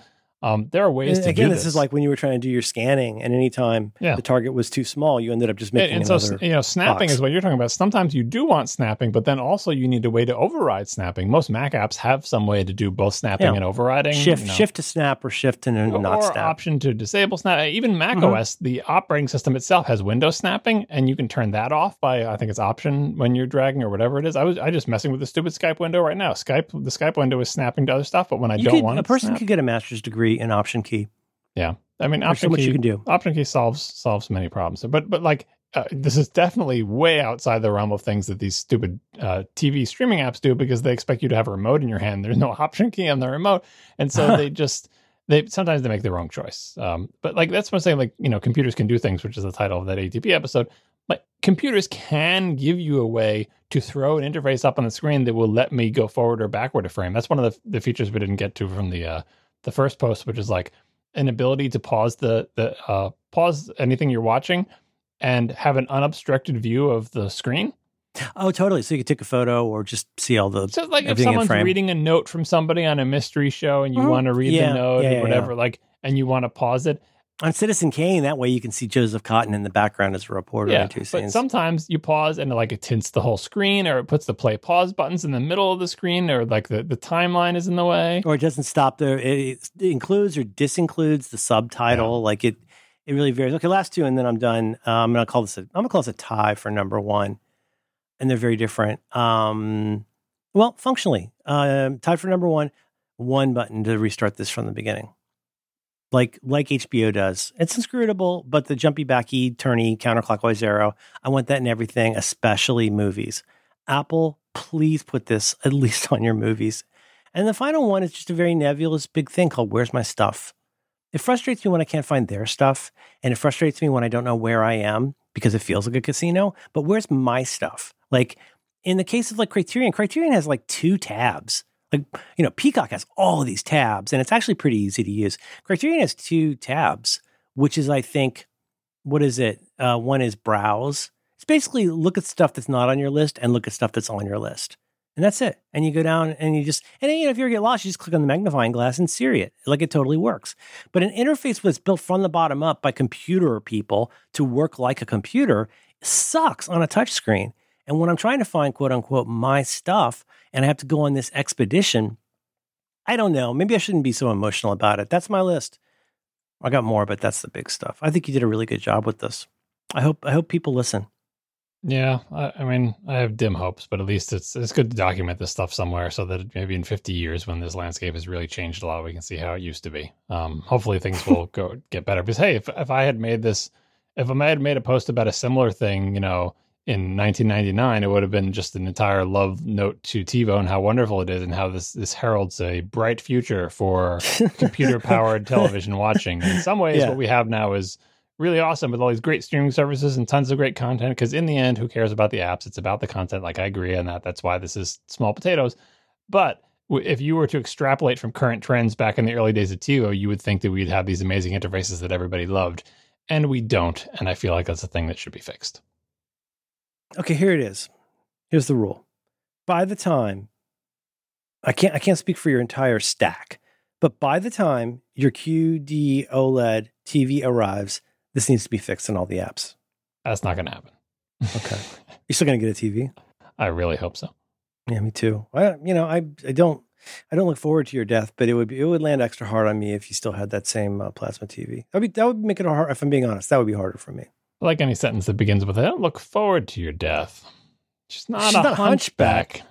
There are ways to do this. Again, this is like when you were trying to do your scanning, and anytime the target was too small, you ended up just making another box. And so, snapping is what you're talking about. Sometimes you do want snapping, but then also you need a way to override snapping. Most Mac apps have some way to do both snapping and overriding. Shift to snap or shift to not snap. Or option to disable snap. Even Mac OS, the operating system itself has window snapping, and you can turn that off by, I think it's option when you're dragging or whatever it is. I just messing with the stupid Skype window right now. The Skype window is snapping to other stuff, but when I don't want it to snap. A person could get a master's degree in option key. Yeah. I mean, option key solves many problems. But like, this is definitely way outside the realm of things that these stupid TV streaming apps do, because they expect you to have a remote in your hand. There's no option key on the remote. And so sometimes they make the wrong choice. But like, that's what I'm saying, like, computers can do things, which is the title of that ATP episode. But computers can give you a way to throw an interface up on the screen that will let me go forward or backward a frame. That's one of the features we didn't get to from the first post, which is like an ability to pause pause anything you're watching and have an unobstructed view of the screen. Oh, totally. So you could take a photo or just see all the. So like if someone's reading a note from somebody on a mystery show and you want to read the note or whatever, like, and you want to pause it. On Citizen Kane, that way you can see Joseph Cotton in the background as a reporter. Yeah, but sometimes you pause and like it tints the whole screen, or it puts the play pause buttons in the middle of the screen, or like the timeline is in the way. Or it doesn't stop there. It includes or disincludes the subtitle. Yeah. Like it really varies. Okay, last two, and then I'm done. I'm gonna call this a tie for number one, and they're very different. Well, functionally, tied for number one button to restart this from the beginning. Like HBO does. It's inscrutable, but the jumpy, backy, turny, counterclockwise arrow, I want that in everything, especially movies. Apple, please put this at least on your movies. And the final one is just a very nebulous big thing called Where's My Stuff? It frustrates me when I can't find their stuff, and it frustrates me when I don't know where I am because it feels like a casino, but where's my stuff? Like, in the case of like Criterion has like 2 tabs. Like, Peacock has all of these tabs, and it's actually pretty easy to use. Criterion has 2 tabs, which is, I think, what is it? One is browse. It's basically look at stuff that's not on your list and look at stuff that's on your list. And that's it. And you go down and you just, and if you ever get lost, you just click on the magnifying glass and Siri it. Like, it totally works. But an interface that's built from the bottom up by computer people to work like a computer sucks on a touch screen. And when I'm trying to find, quote unquote, my stuff, and I have to go on this expedition, I don't know. Maybe I shouldn't be so emotional about it. That's my list. I got more, but that's the big stuff. I think you did a really good job with this. I hope people listen. Yeah. I mean, I have dim hopes, but at least it's good to document this stuff somewhere so that maybe in 50 years when this landscape has really changed a lot, we can see how it used to be. Hopefully things will get better. Because, hey, if I had made a post about a similar thing, in 1999, it would have been just an entire love note to TiVo and how wonderful it is and how this heralds a bright future for computer-powered television watching. And in some ways, what we have now is really awesome with all these great streaming services and tons of great content, because in the end, who cares about the apps? It's about the content. Like, I agree on that. That's why this is small potatoes. But if you were to extrapolate from current trends back in the early days of TiVo, you would think that we'd have these amazing interfaces that everybody loved. And we don't. And I feel like that's a thing that should be fixed. Okay, here it is. Here's the rule. By the time, I can't speak for your entire stack, but by the time your QD OLED TV arrives, this needs to be fixed in all the apps. That's not going to happen. Okay. You're still going to get a TV? I really hope so. Yeah, me too. I don't look forward to your death, but it would land extra hard on me if you still had that same plasma TV. That would make it hard, if I'm being honest. That would be harder for me. Like any sentence that begins with, I don't look forward to your death. She's not a hunchback.